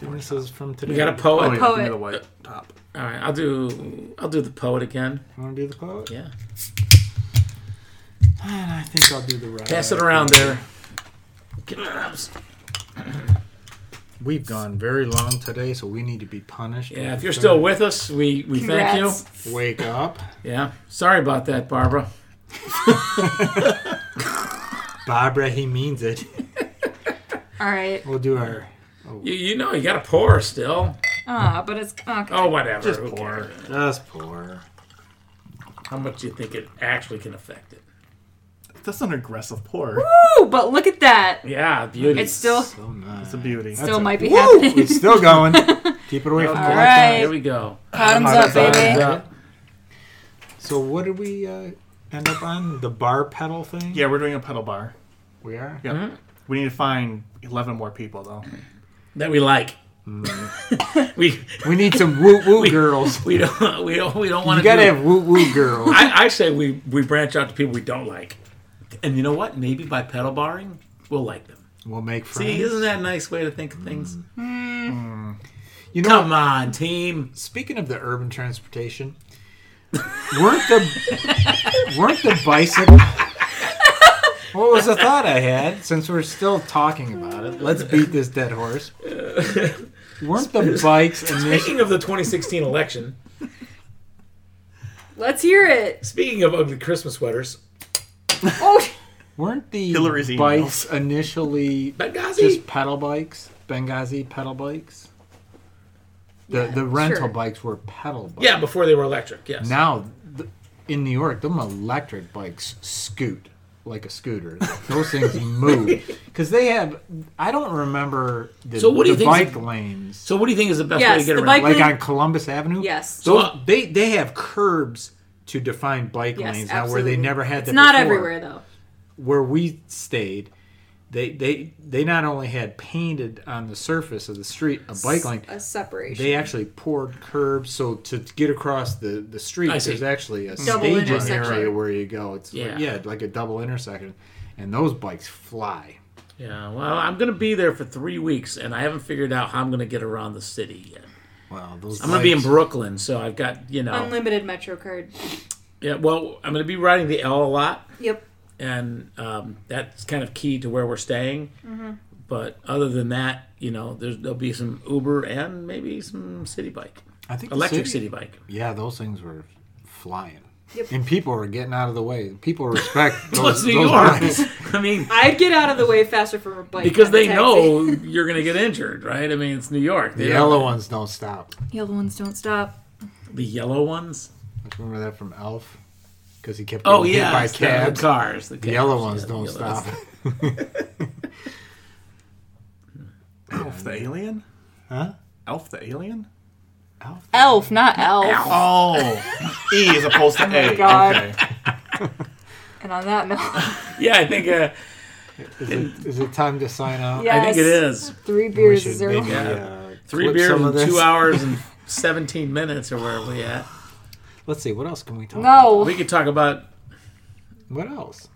This is from today. We got a poet. Yeah, the white top. All right, I'll do the poet again. You want to do the poet? Yeah. And I think I'll do the Rye. Pass it around there. We've gone very long today, so we need to be punished. Yeah, if you're still with us, we thank you. Wake up. Yeah. Sorry about that, Barbara. Barbara, he means it. All right. We'll do our... Oh. You know, you got to pour still. But it's... Okay. Oh, whatever. Just pour. How much do you think it actually can affect it? That's an aggressive pour. Woo! But look at that. Yeah, beauty. It's still... So nice. It's a beauty. It still might be happening. It's still going. Keep it away from the light. Right. Here we go. Bottoms up, baby. So what did we end up on? The bar pedal thing? Yeah, we're doing a pedal bar. We are? Yeah. Mm-hmm. We need to find 11 more people, though. That we like. Mm. we need some woo-woo girls. We don't want to... You got to have woo-woo girls. I say we branch out to people we don't like. And you know what? Maybe by pedal barring, we'll like them. We'll make friends. See, isn't that a nice way to think of things? Mm. You know, come on, team. Speaking of the urban transportation, weren't the bicycle... What was the thought I had? Since we're still talking about it, let's beat this dead horse. Weren't the bikes... Speaking of the 2016 election... Let's hear it. Speaking of ugly Christmas sweaters... Oh. Weren't the Hillary's bikes emails. Initially Benghazi. Just pedal bikes? Benghazi pedal bikes? The rental bikes were pedal bikes. Yeah, before they were electric, yes. Now, in New York, them electric bikes scoot like a scooter. Those things move. Because they have, I don't remember the bike lanes. So what do you think is the best way to get around? Like on Columbus Avenue? Yes. They have curbs to define bike lanes now where they never had that before. It's not everywhere, though. Where we stayed, they not only had painted on the surface of the street a bike lane. A separation. They actually poured curbs. So to get across the street, there's actually a staging area where you go. It's like a double intersection. And those bikes fly. Yeah, well, I'm going to be there for 3 weeks, and I haven't figured out how I'm going to get around the city yet. Wow, I'm going to be in Brooklyn, so I've got, Unlimited MetroCard. Yeah, well, I'm going to be riding the L a lot. Yep. And that's kind of key to where we're staying. Mm-hmm. But other than that, there'll be some Uber and maybe some city bike. I think electric city bike. Yeah, those things were flying. Yep. And people are getting out of the way. People respect those bikes. I mean, I'd get out of the way faster for a bike because they know you're going to get injured, right? I mean, it's New York. The yellow ones don't stop. The yellow ones. Remember that from Elf? Because he kept getting hit by cabs. The yellow ones don't stop. Elf the alien? Huh? Elf the alien? Elf, not elf. Oh, E is opposed to A. Oh my God. Okay. And on that note, I think is it time to sign off? Yes. I think it is. 3 beers is zero. Maybe, 3 beers in 2 hours and 17 minutes, or where are we at? Let's see. What else can we talk? About? We could talk about what else?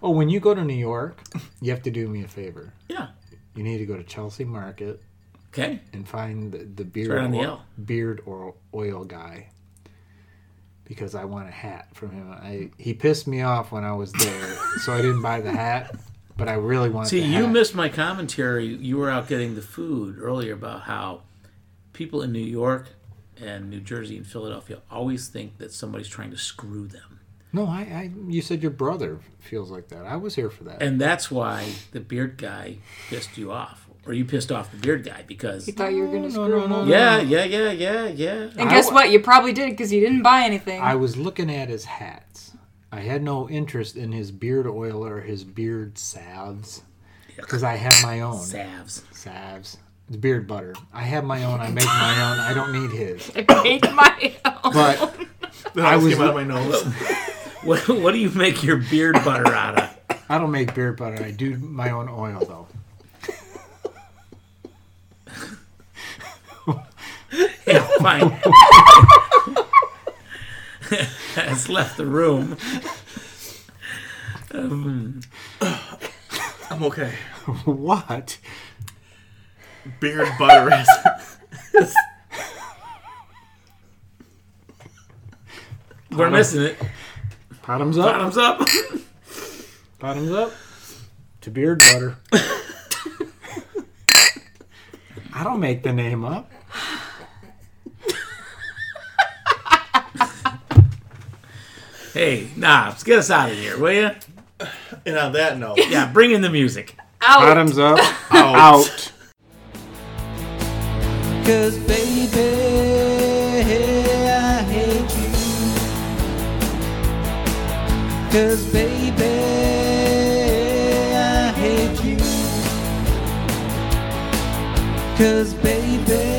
When you go to New York, you have to do me a favor. Yeah. You need to go to Chelsea Market. Okay. And find the beard oil guy because I want a hat from him. He pissed me off when I was there, so I didn't buy the hat, but I really wanted the hat. See, you missed my commentary. You were out getting the food earlier about how people in New York and New Jersey and Philadelphia always think that somebody's trying to screw them. No, you said your brother feels like that. I was here for that. And that's why the beard guy pissed you off. Or you pissed off the beard guy because... You thought you were going to screw him over. Yeah. And guess what? You probably did because you didn't buy anything. I was looking at his hats. I had no interest in his beard oil or his beard salves because I have my own. Salves. It's beard butter. I have my own. I make my own. I don't need his. I make my own. But I was out of my nose. What do you make your beard butter out of? I don't make beard butter. I do my own oil, though. It's fine. It's left the room. I'm okay. What? Beard butter is... We're missing it. Bottoms up. Bottoms up. Bottoms up to beard butter. I don't make the name up. Hey, Knobs, get us out of here, will you? And on that note, yeah, bring in the music. Out. Bottoms up. Out. Because, baby, I hate you. Because, baby, I hate you. Because, baby.